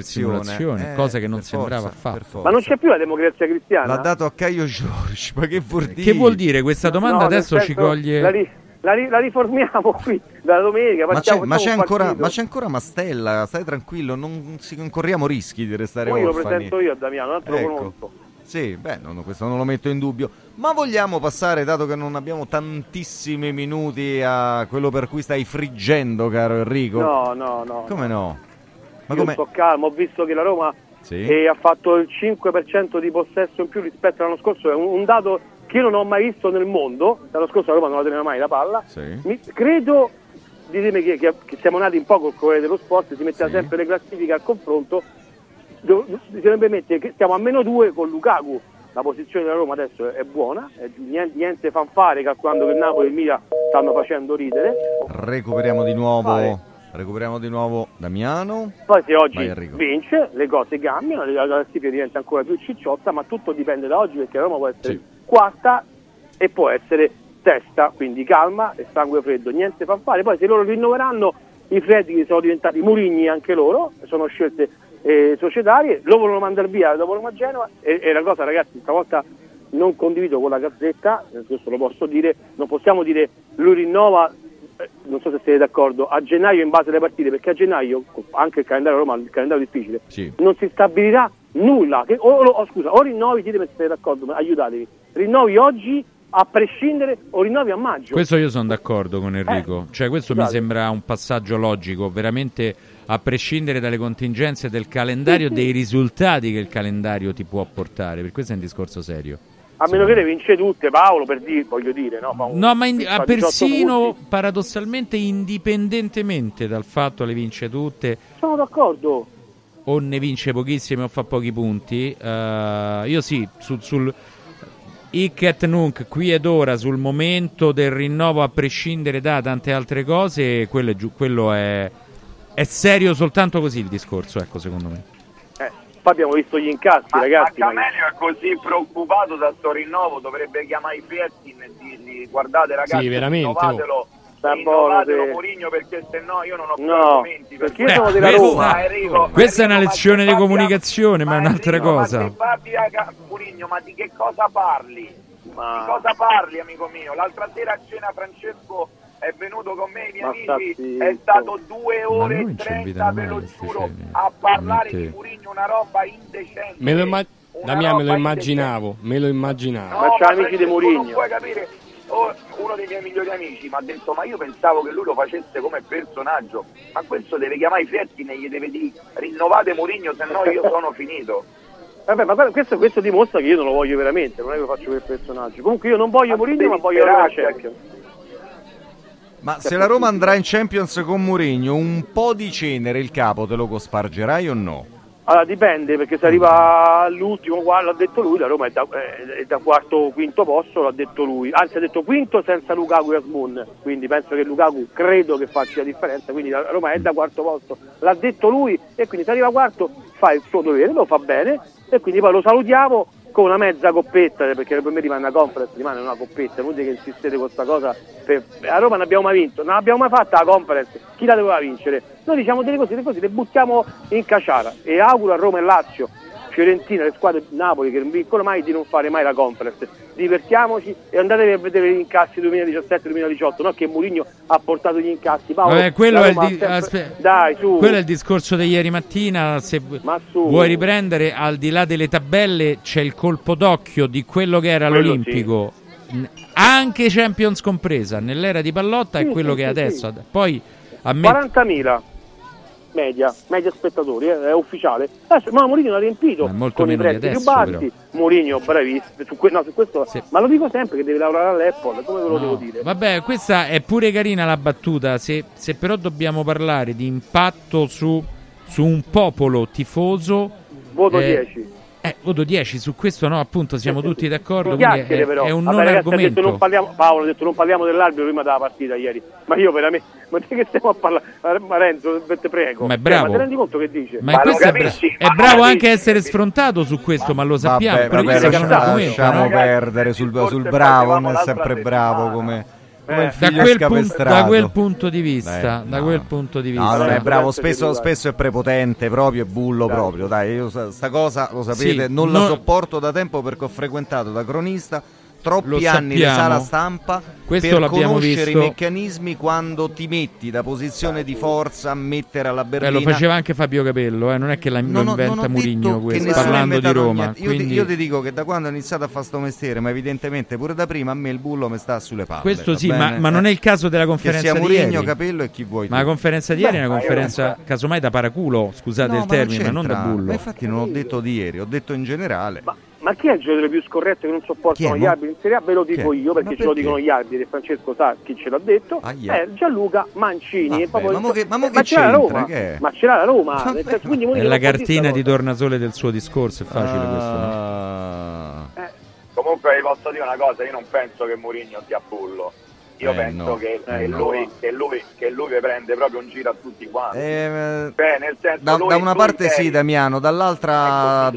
simulazione, cosa che non sembrava affatto. Ma non c'è più la democrazia cristiana. L'ha dato a Caio Giorgi, ma che vuol dire? Che vuol dire questa domanda? Adesso ci coglie la riformiamo qui dalla domenica. Ma c'è ancora Mastella, stai tranquillo, non corriamo rischi di restare orfani. Poi lo presento io a Damiano, un altro conosco. Sì, questo non lo metto in dubbio. Ma vogliamo passare, dato che non abbiamo tantissimi minuti, a quello per cui stai friggendo, caro Enrico? No. Come no? Ma io sto calmo, ho visto che la Roma ha fatto il 5% di possesso in più rispetto all'anno scorso, è un dato che io non ho mai visto nel mondo. L'anno scorso la Roma non la teneva mai la palla. Sì. Credo, ditemi che siamo nati un po' col Corriere dello Sport, si metteva sempre le classifiche al confronto. Bisognerebbe mettere che stiamo a -2 con Lukaku. La posizione della Roma adesso è buona, niente fanfare, calcolando che Napoli e il Milan stanno facendo ridere. Recuperiamo di nuovo Damiano. Poi se oggi vince, le cose cambiano, la classifica diventa ancora più cicciotta, ma tutto dipende da oggi, perché la Roma può essere quarta e può essere testa, quindi calma e sangue freddo, niente fanfare. Poi se loro rinnoveranno i Freddi, che sono diventati Murigni anche loro, sono scelte societarie, lo vogliono mandare via dopo Roma Genova e la cosa, ragazzi, stavolta non condivido con la Gazzetta, questo lo posso dire, non possiamo dire lui rinnova, non so se siete d'accordo, a gennaio in base alle partite, perché a gennaio anche il calendario romano, il calendario difficile, sì, non si stabilirà nulla, che, o rinnovi, ditemi se siete d'accordo, ma aiutatevi, rinnovi oggi a prescindere o rinnovi a maggio. Questo io sono d'accordo con Enrico, cioè questo mi sembra un passaggio logico, veramente a prescindere dalle contingenze del calendario, sì, dei risultati che il calendario ti può portare, per questo è un discorso serio. A meno che le vince tutte, Paolo, per dire, voglio dire, no? Ma persino paradossalmente, indipendentemente dal fatto le vince tutte, sono d'accordo, o ne vince pochissime o fa pochi punti, io sì, sul hic et nunc, qui ed ora, sul momento del rinnovo a prescindere da tante altre cose, quello è serio soltanto così il discorso, ecco, secondo me. Poi abbiamo visto gli incassi, ragazzi. Ma Camelio è così preoccupato da sto rinnovo, dovrebbe chiamare i Fiestin e dirgli: guardate, ragazzi, sì, rinnovatelo, Mourinho, perché se no io non ho più argomenti. Perché io sono della Roma. Questa è una lezione di comunicazione, ma è un'altra cosa. Mourinho, ma di che cosa parli? Ma... di cosa parli, amico mio? L'altra sera a cena Francesco è venuto con me, i miei amici, è stato 2 ore e 30, ve lo giuro, a parlare di Mourinho, una roba indecente. Me lo immaginavo. No, ma amici di Mourinho, non puoi capire. Uno dei miei migliori amici mi ha detto: ma io pensavo che lui lo facesse come personaggio, ma questo deve chiamare i Fietti e gli deve dire: rinnovate Mourinho, se no io sono finito. Vabbè, ma questo dimostra che io non lo voglio veramente, non è che lo faccio per personaggio. Comunque io non voglio Mourinho, ma voglio la Champions. Ma se la Roma andrà in Champions con Mourinho, un po' di cenere il capo te lo cospargerai o no? Allora dipende, perché se arriva all'ultimo, l'ha detto lui, la Roma è da quarto o quinto posto, l'ha detto lui, anzi ha detto quinto senza Lukaku e Asmun, quindi penso che Lukaku credo che faccia la differenza, quindi la Roma è da quarto posto, l'ha detto lui, e quindi se arriva quarto fa il suo dovere, lo fa bene, e quindi poi lo salutiamo con una mezza coppetta, perché per me rimane una Conference, rimane una coppetta, non dite che insistete con questa cosa, a Roma non abbiamo mai vinto, non abbiamo mai fatta la Conference, chi la doveva vincere? Noi diciamo delle cose, le buttiamo in caciara, e auguro a Roma e Lazio, Fiorentina, le squadre di Napoli che non vincono mai, di non fare mai la Conference. Divertiamoci e andatevi a vedere gli incassi 2017-2018, no? Che Mourinho ha portato gli incassi. Paolo, quello è dai, su. Quello è il discorso di ieri mattina. Se vuoi riprendere, al di là delle tabelle c'è il colpo d'occhio di quello che era l'Olimpico, anche Champions compresa, nell'era di Pallotta, e quello che è adesso. Poi 40.000 media spettatori, è ufficiale. Ma Mourinho l'ha riempito con i prezzi più bassi. Mourinho bravissimo su questo, sì. Ma lo dico sempre che deve lavorare all'Apple, come ve lo devo dire? Vabbè, questa è pure carina la battuta, se però dobbiamo parlare di impatto su un popolo tifoso, voto 10. Voto 10 su questo, no, appunto, siamo tutti d'accordo, quindi è un non argomento. Paolo ha detto non parliamo dell'arbitro prima della partita ieri, ma io veramente, ma che stiamo a parlare? Ma Renzo, te prego, ma è bravo, ma ti rendi conto che dice? Ma questo è bravo anche essere sfrontato su questo, ma lo sappiamo. Lasciamo perdere sul bravo, non è sempre bravo come... Da quel punto di vista, non è bravo, spesso è prepotente proprio, è bullo proprio. Dai, io sta cosa lo sapete, sì, non la sopporto da tempo, perché ho frequentato da cronista troppi anni la sala stampa, questo per conoscere visto. I meccanismi quando ti metti da posizione di forza a mettere alla berlina. Lo faceva anche Fabio Capello, non è che lo inventa Mourinho questo, parlando di Roma. Io ti dico che da quando ho iniziato a fare sto mestiere, ma evidentemente pure da prima, a me il bullo mi sta sulle palle. Questo sì, ma non è il caso della conferenza che sia Mourinho, di ieri. Capello e chi vuoi tu. Ma la conferenza di ieri è una conferenza casomai da paraculo, scusate il termine, ma non da bullo. Ma infatti non ho detto di ieri, ho detto in generale. Ma chi è il giocatore più scorretto che non sopportano gli arbitri in Serie A? Ve lo dico io, perché ce lo dicono gli arbitri, e Francesco sa chi ce l'ha detto, è Gianluca Mancini. Ma ce l'ha la Roma, ma ce l'ha la Roma, quindi è la cartina di tornasole del suo discorso, è facile questo. Comunque vi posso dire una cosa, io non penso che Mourinho sia bullo. Io penso che lui prende proprio un giro a tutti quanti. Nel senso, da una parte sì, Damiano, dall'altra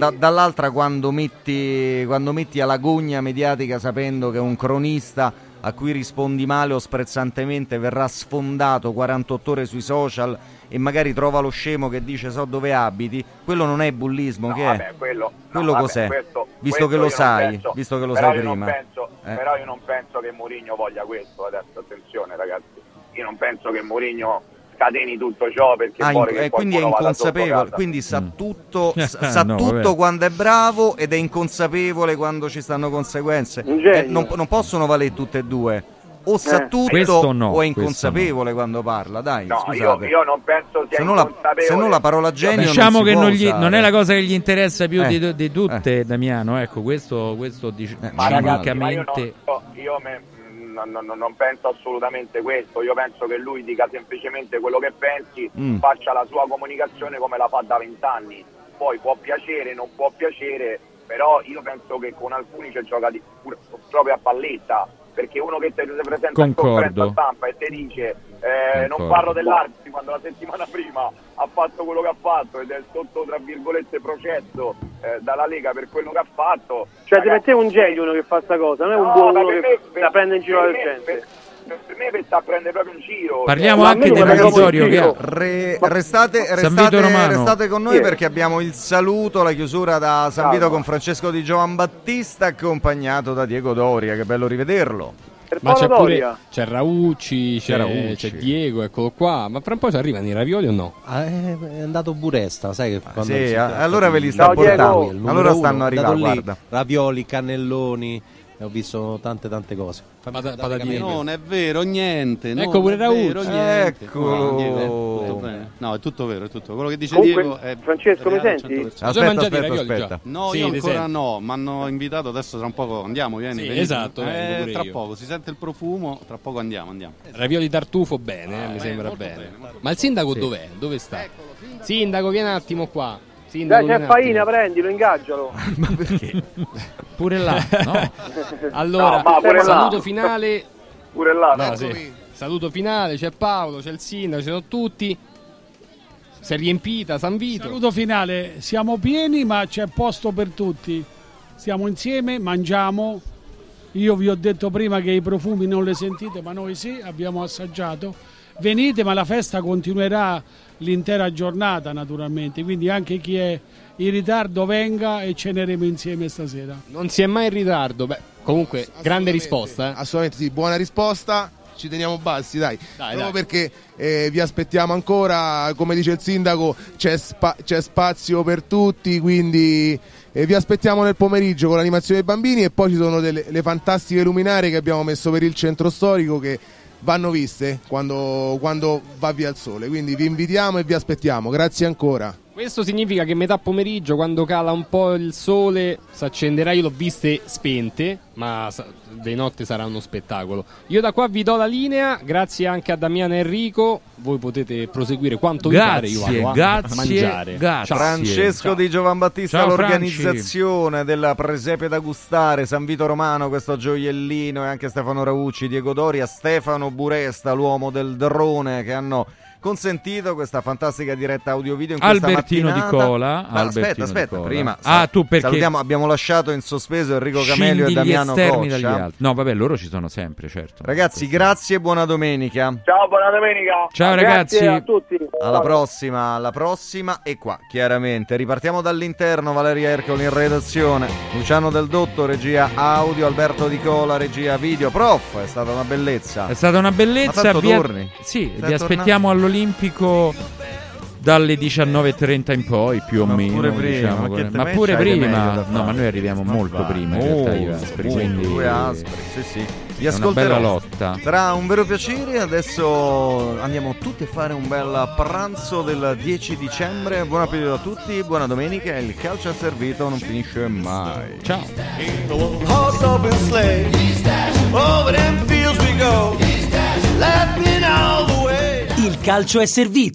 quando metti alla gogna mediatica, sapendo che un cronista a cui rispondi male o sprezzantemente verrà sfondato 48 ore sui social e magari trova lo scemo che dice so dove abiti, quello non è bullismo, no, che vabbè, è? Quello vabbè, cos'è? Visto che lo sai, penso, visto che lo sai prima. Però io non penso che Mourinho voglia questo adesso, attenzione ragazzi, io non penso che Mourinho scateni tutto ciò perché poi quindi è inconsapevole, quindi sa tutto, sa no, tutto vabbè, quando è bravo ed è inconsapevole quando ci stanno conseguenze. Non possono valere tutte e due, o sa tutto no, o è inconsapevole no, quando parla, dai, no, scusate. Io non penso sia inconsapevole. Se no la parola genio diciamo non si che può usare. Non è la cosa che gli interessa più di tutte, Damiano, ecco, questo dice francamente. Non penso assolutamente questo, io penso che lui dica semplicemente quello che pensi, faccia la sua comunicazione come la fa da 20 anni, poi può piacere, non può piacere, però io penso che con alcuni ci gioca proprio a palletta, perché uno che ti presenta in conferenza stampa e ti dice non parlo dell'Arsi quando la settimana prima ha fatto quello che ha fatto ed è sotto tra virgolette processo dalla Lega per quello che ha fatto, cioè ti mette un genio uno che fa sta cosa, non è un buon uno che la prende in giro la gente. Per me sta a prendere proprio in giro. Parliamo anche del territorio che restate con noi perché abbiamo il saluto, la chiusura da San Vito con Francesco Di Giovanbattista accompagnato da Diego Doria, che bello rivederlo. Ma c'è pure c'è Raucci, c'è Diego, eccolo qua. Ma fra un po' ci arrivano i ravioli o no? È andato Buresta, sai che quando allora ve li sta portando. Allora stanno arrivando, guarda. Ravioli, cannelloni. Ho visto tante cose. Patatine. Non è vero niente. Ecco pure Raul. Ecco. No, è tutto vero, è tutto. Quello che dice comunque, Diego è Francesco, mi senti? Aspetta. No, sì, io ancora no, mi hanno invitato adesso tra un poco. Andiamo, vieni. Sì, esatto. Tra poco si sente il profumo, tra poco andiamo. Esatto. Ravioli tartufo bene, mi sembra bene. Ma il sindaco dov'è? Dove sta? Eccolo, sindaco, vieni un attimo qua. Dai, c'è Faina, prendilo, ingaggialo. Ma perché? Pure là, no? Allora, no, pure saluto là. Finale. Pure là, no, sì. Saluto finale, c'è Paolo, c'è il sindaco, c'è tutti. Si è riempita San Vito. Saluto finale, siamo pieni ma c'è posto per tutti. Siamo insieme, mangiamo. Io vi ho detto prima che i profumi non li sentite, ma noi sì, abbiamo assaggiato. Venite, ma la festa continuerà l'intera giornata naturalmente, quindi anche chi è in ritardo venga e ceneremo insieme stasera. Non si è mai in ritardo, beh, comunque grande risposta. Assolutamente sì, buona risposta, ci teniamo bassi, dai. Perché vi aspettiamo ancora, come dice il sindaco c'è spazio per tutti, quindi vi aspettiamo nel pomeriggio con l'animazione dei bambini e poi ci sono le fantastiche luminarie che abbiamo messo per il centro storico che vanno viste quando va via il sole, quindi vi invitiamo e vi aspettiamo, grazie ancora. Questo significa che metà pomeriggio, quando cala un po' il sole, si accenderà. Io l'ho viste spente, ma di notte sarà uno spettacolo. Io da qua vi do la linea, grazie anche a Damiano e Enrico. Voi potete proseguire quanto vi pare. Io vado a mangiare. Grazie. Francesco Di Giovanbattista, ciao, l'organizzazione della Presepe da Gustare, San Vito Romano, questo gioiellino, e anche Stefano Raucci, Diego Doria, Stefano Buresta, l'uomo del drone, che hanno consentito questa fantastica diretta audio video in questa mattinata. Di Cola, aspetta, Di Cola. Prima tu perché salutiamo, abbiamo lasciato in sospeso Enrico Camelio e Damiano Coccia. No, vabbè, loro ci sono sempre, certo. Ragazzi, grazie e buona domenica. Ciao, buona domenica. Ciao ragazzi. Grazie a tutti. Alla prossima e qua, chiaramente. Ripartiamo dall'interno, Valeria Ercoli in redazione, Luciano Del Dotto regia audio, Alberto Di Cola regia video. Prof, è stata una bellezza. Ma tanto torni. Sì, vi aspettiamo all'Olimpico dalle 19:30 in poi, più o meno, pure prima, diciamo, ma pure prima. No, ma noi arriviamo molto prima in realtà, io Aspri, quindi due Aspri, sì. Vi ascolterò. Una bella lotta. Sarà un vero piacere. Adesso andiamo tutti a fare un bel pranzo del 10 dicembre. Buon appetito a tutti, buona domenica. Il calcio è servito, non finisce mai. Ciao. Il calcio è servito.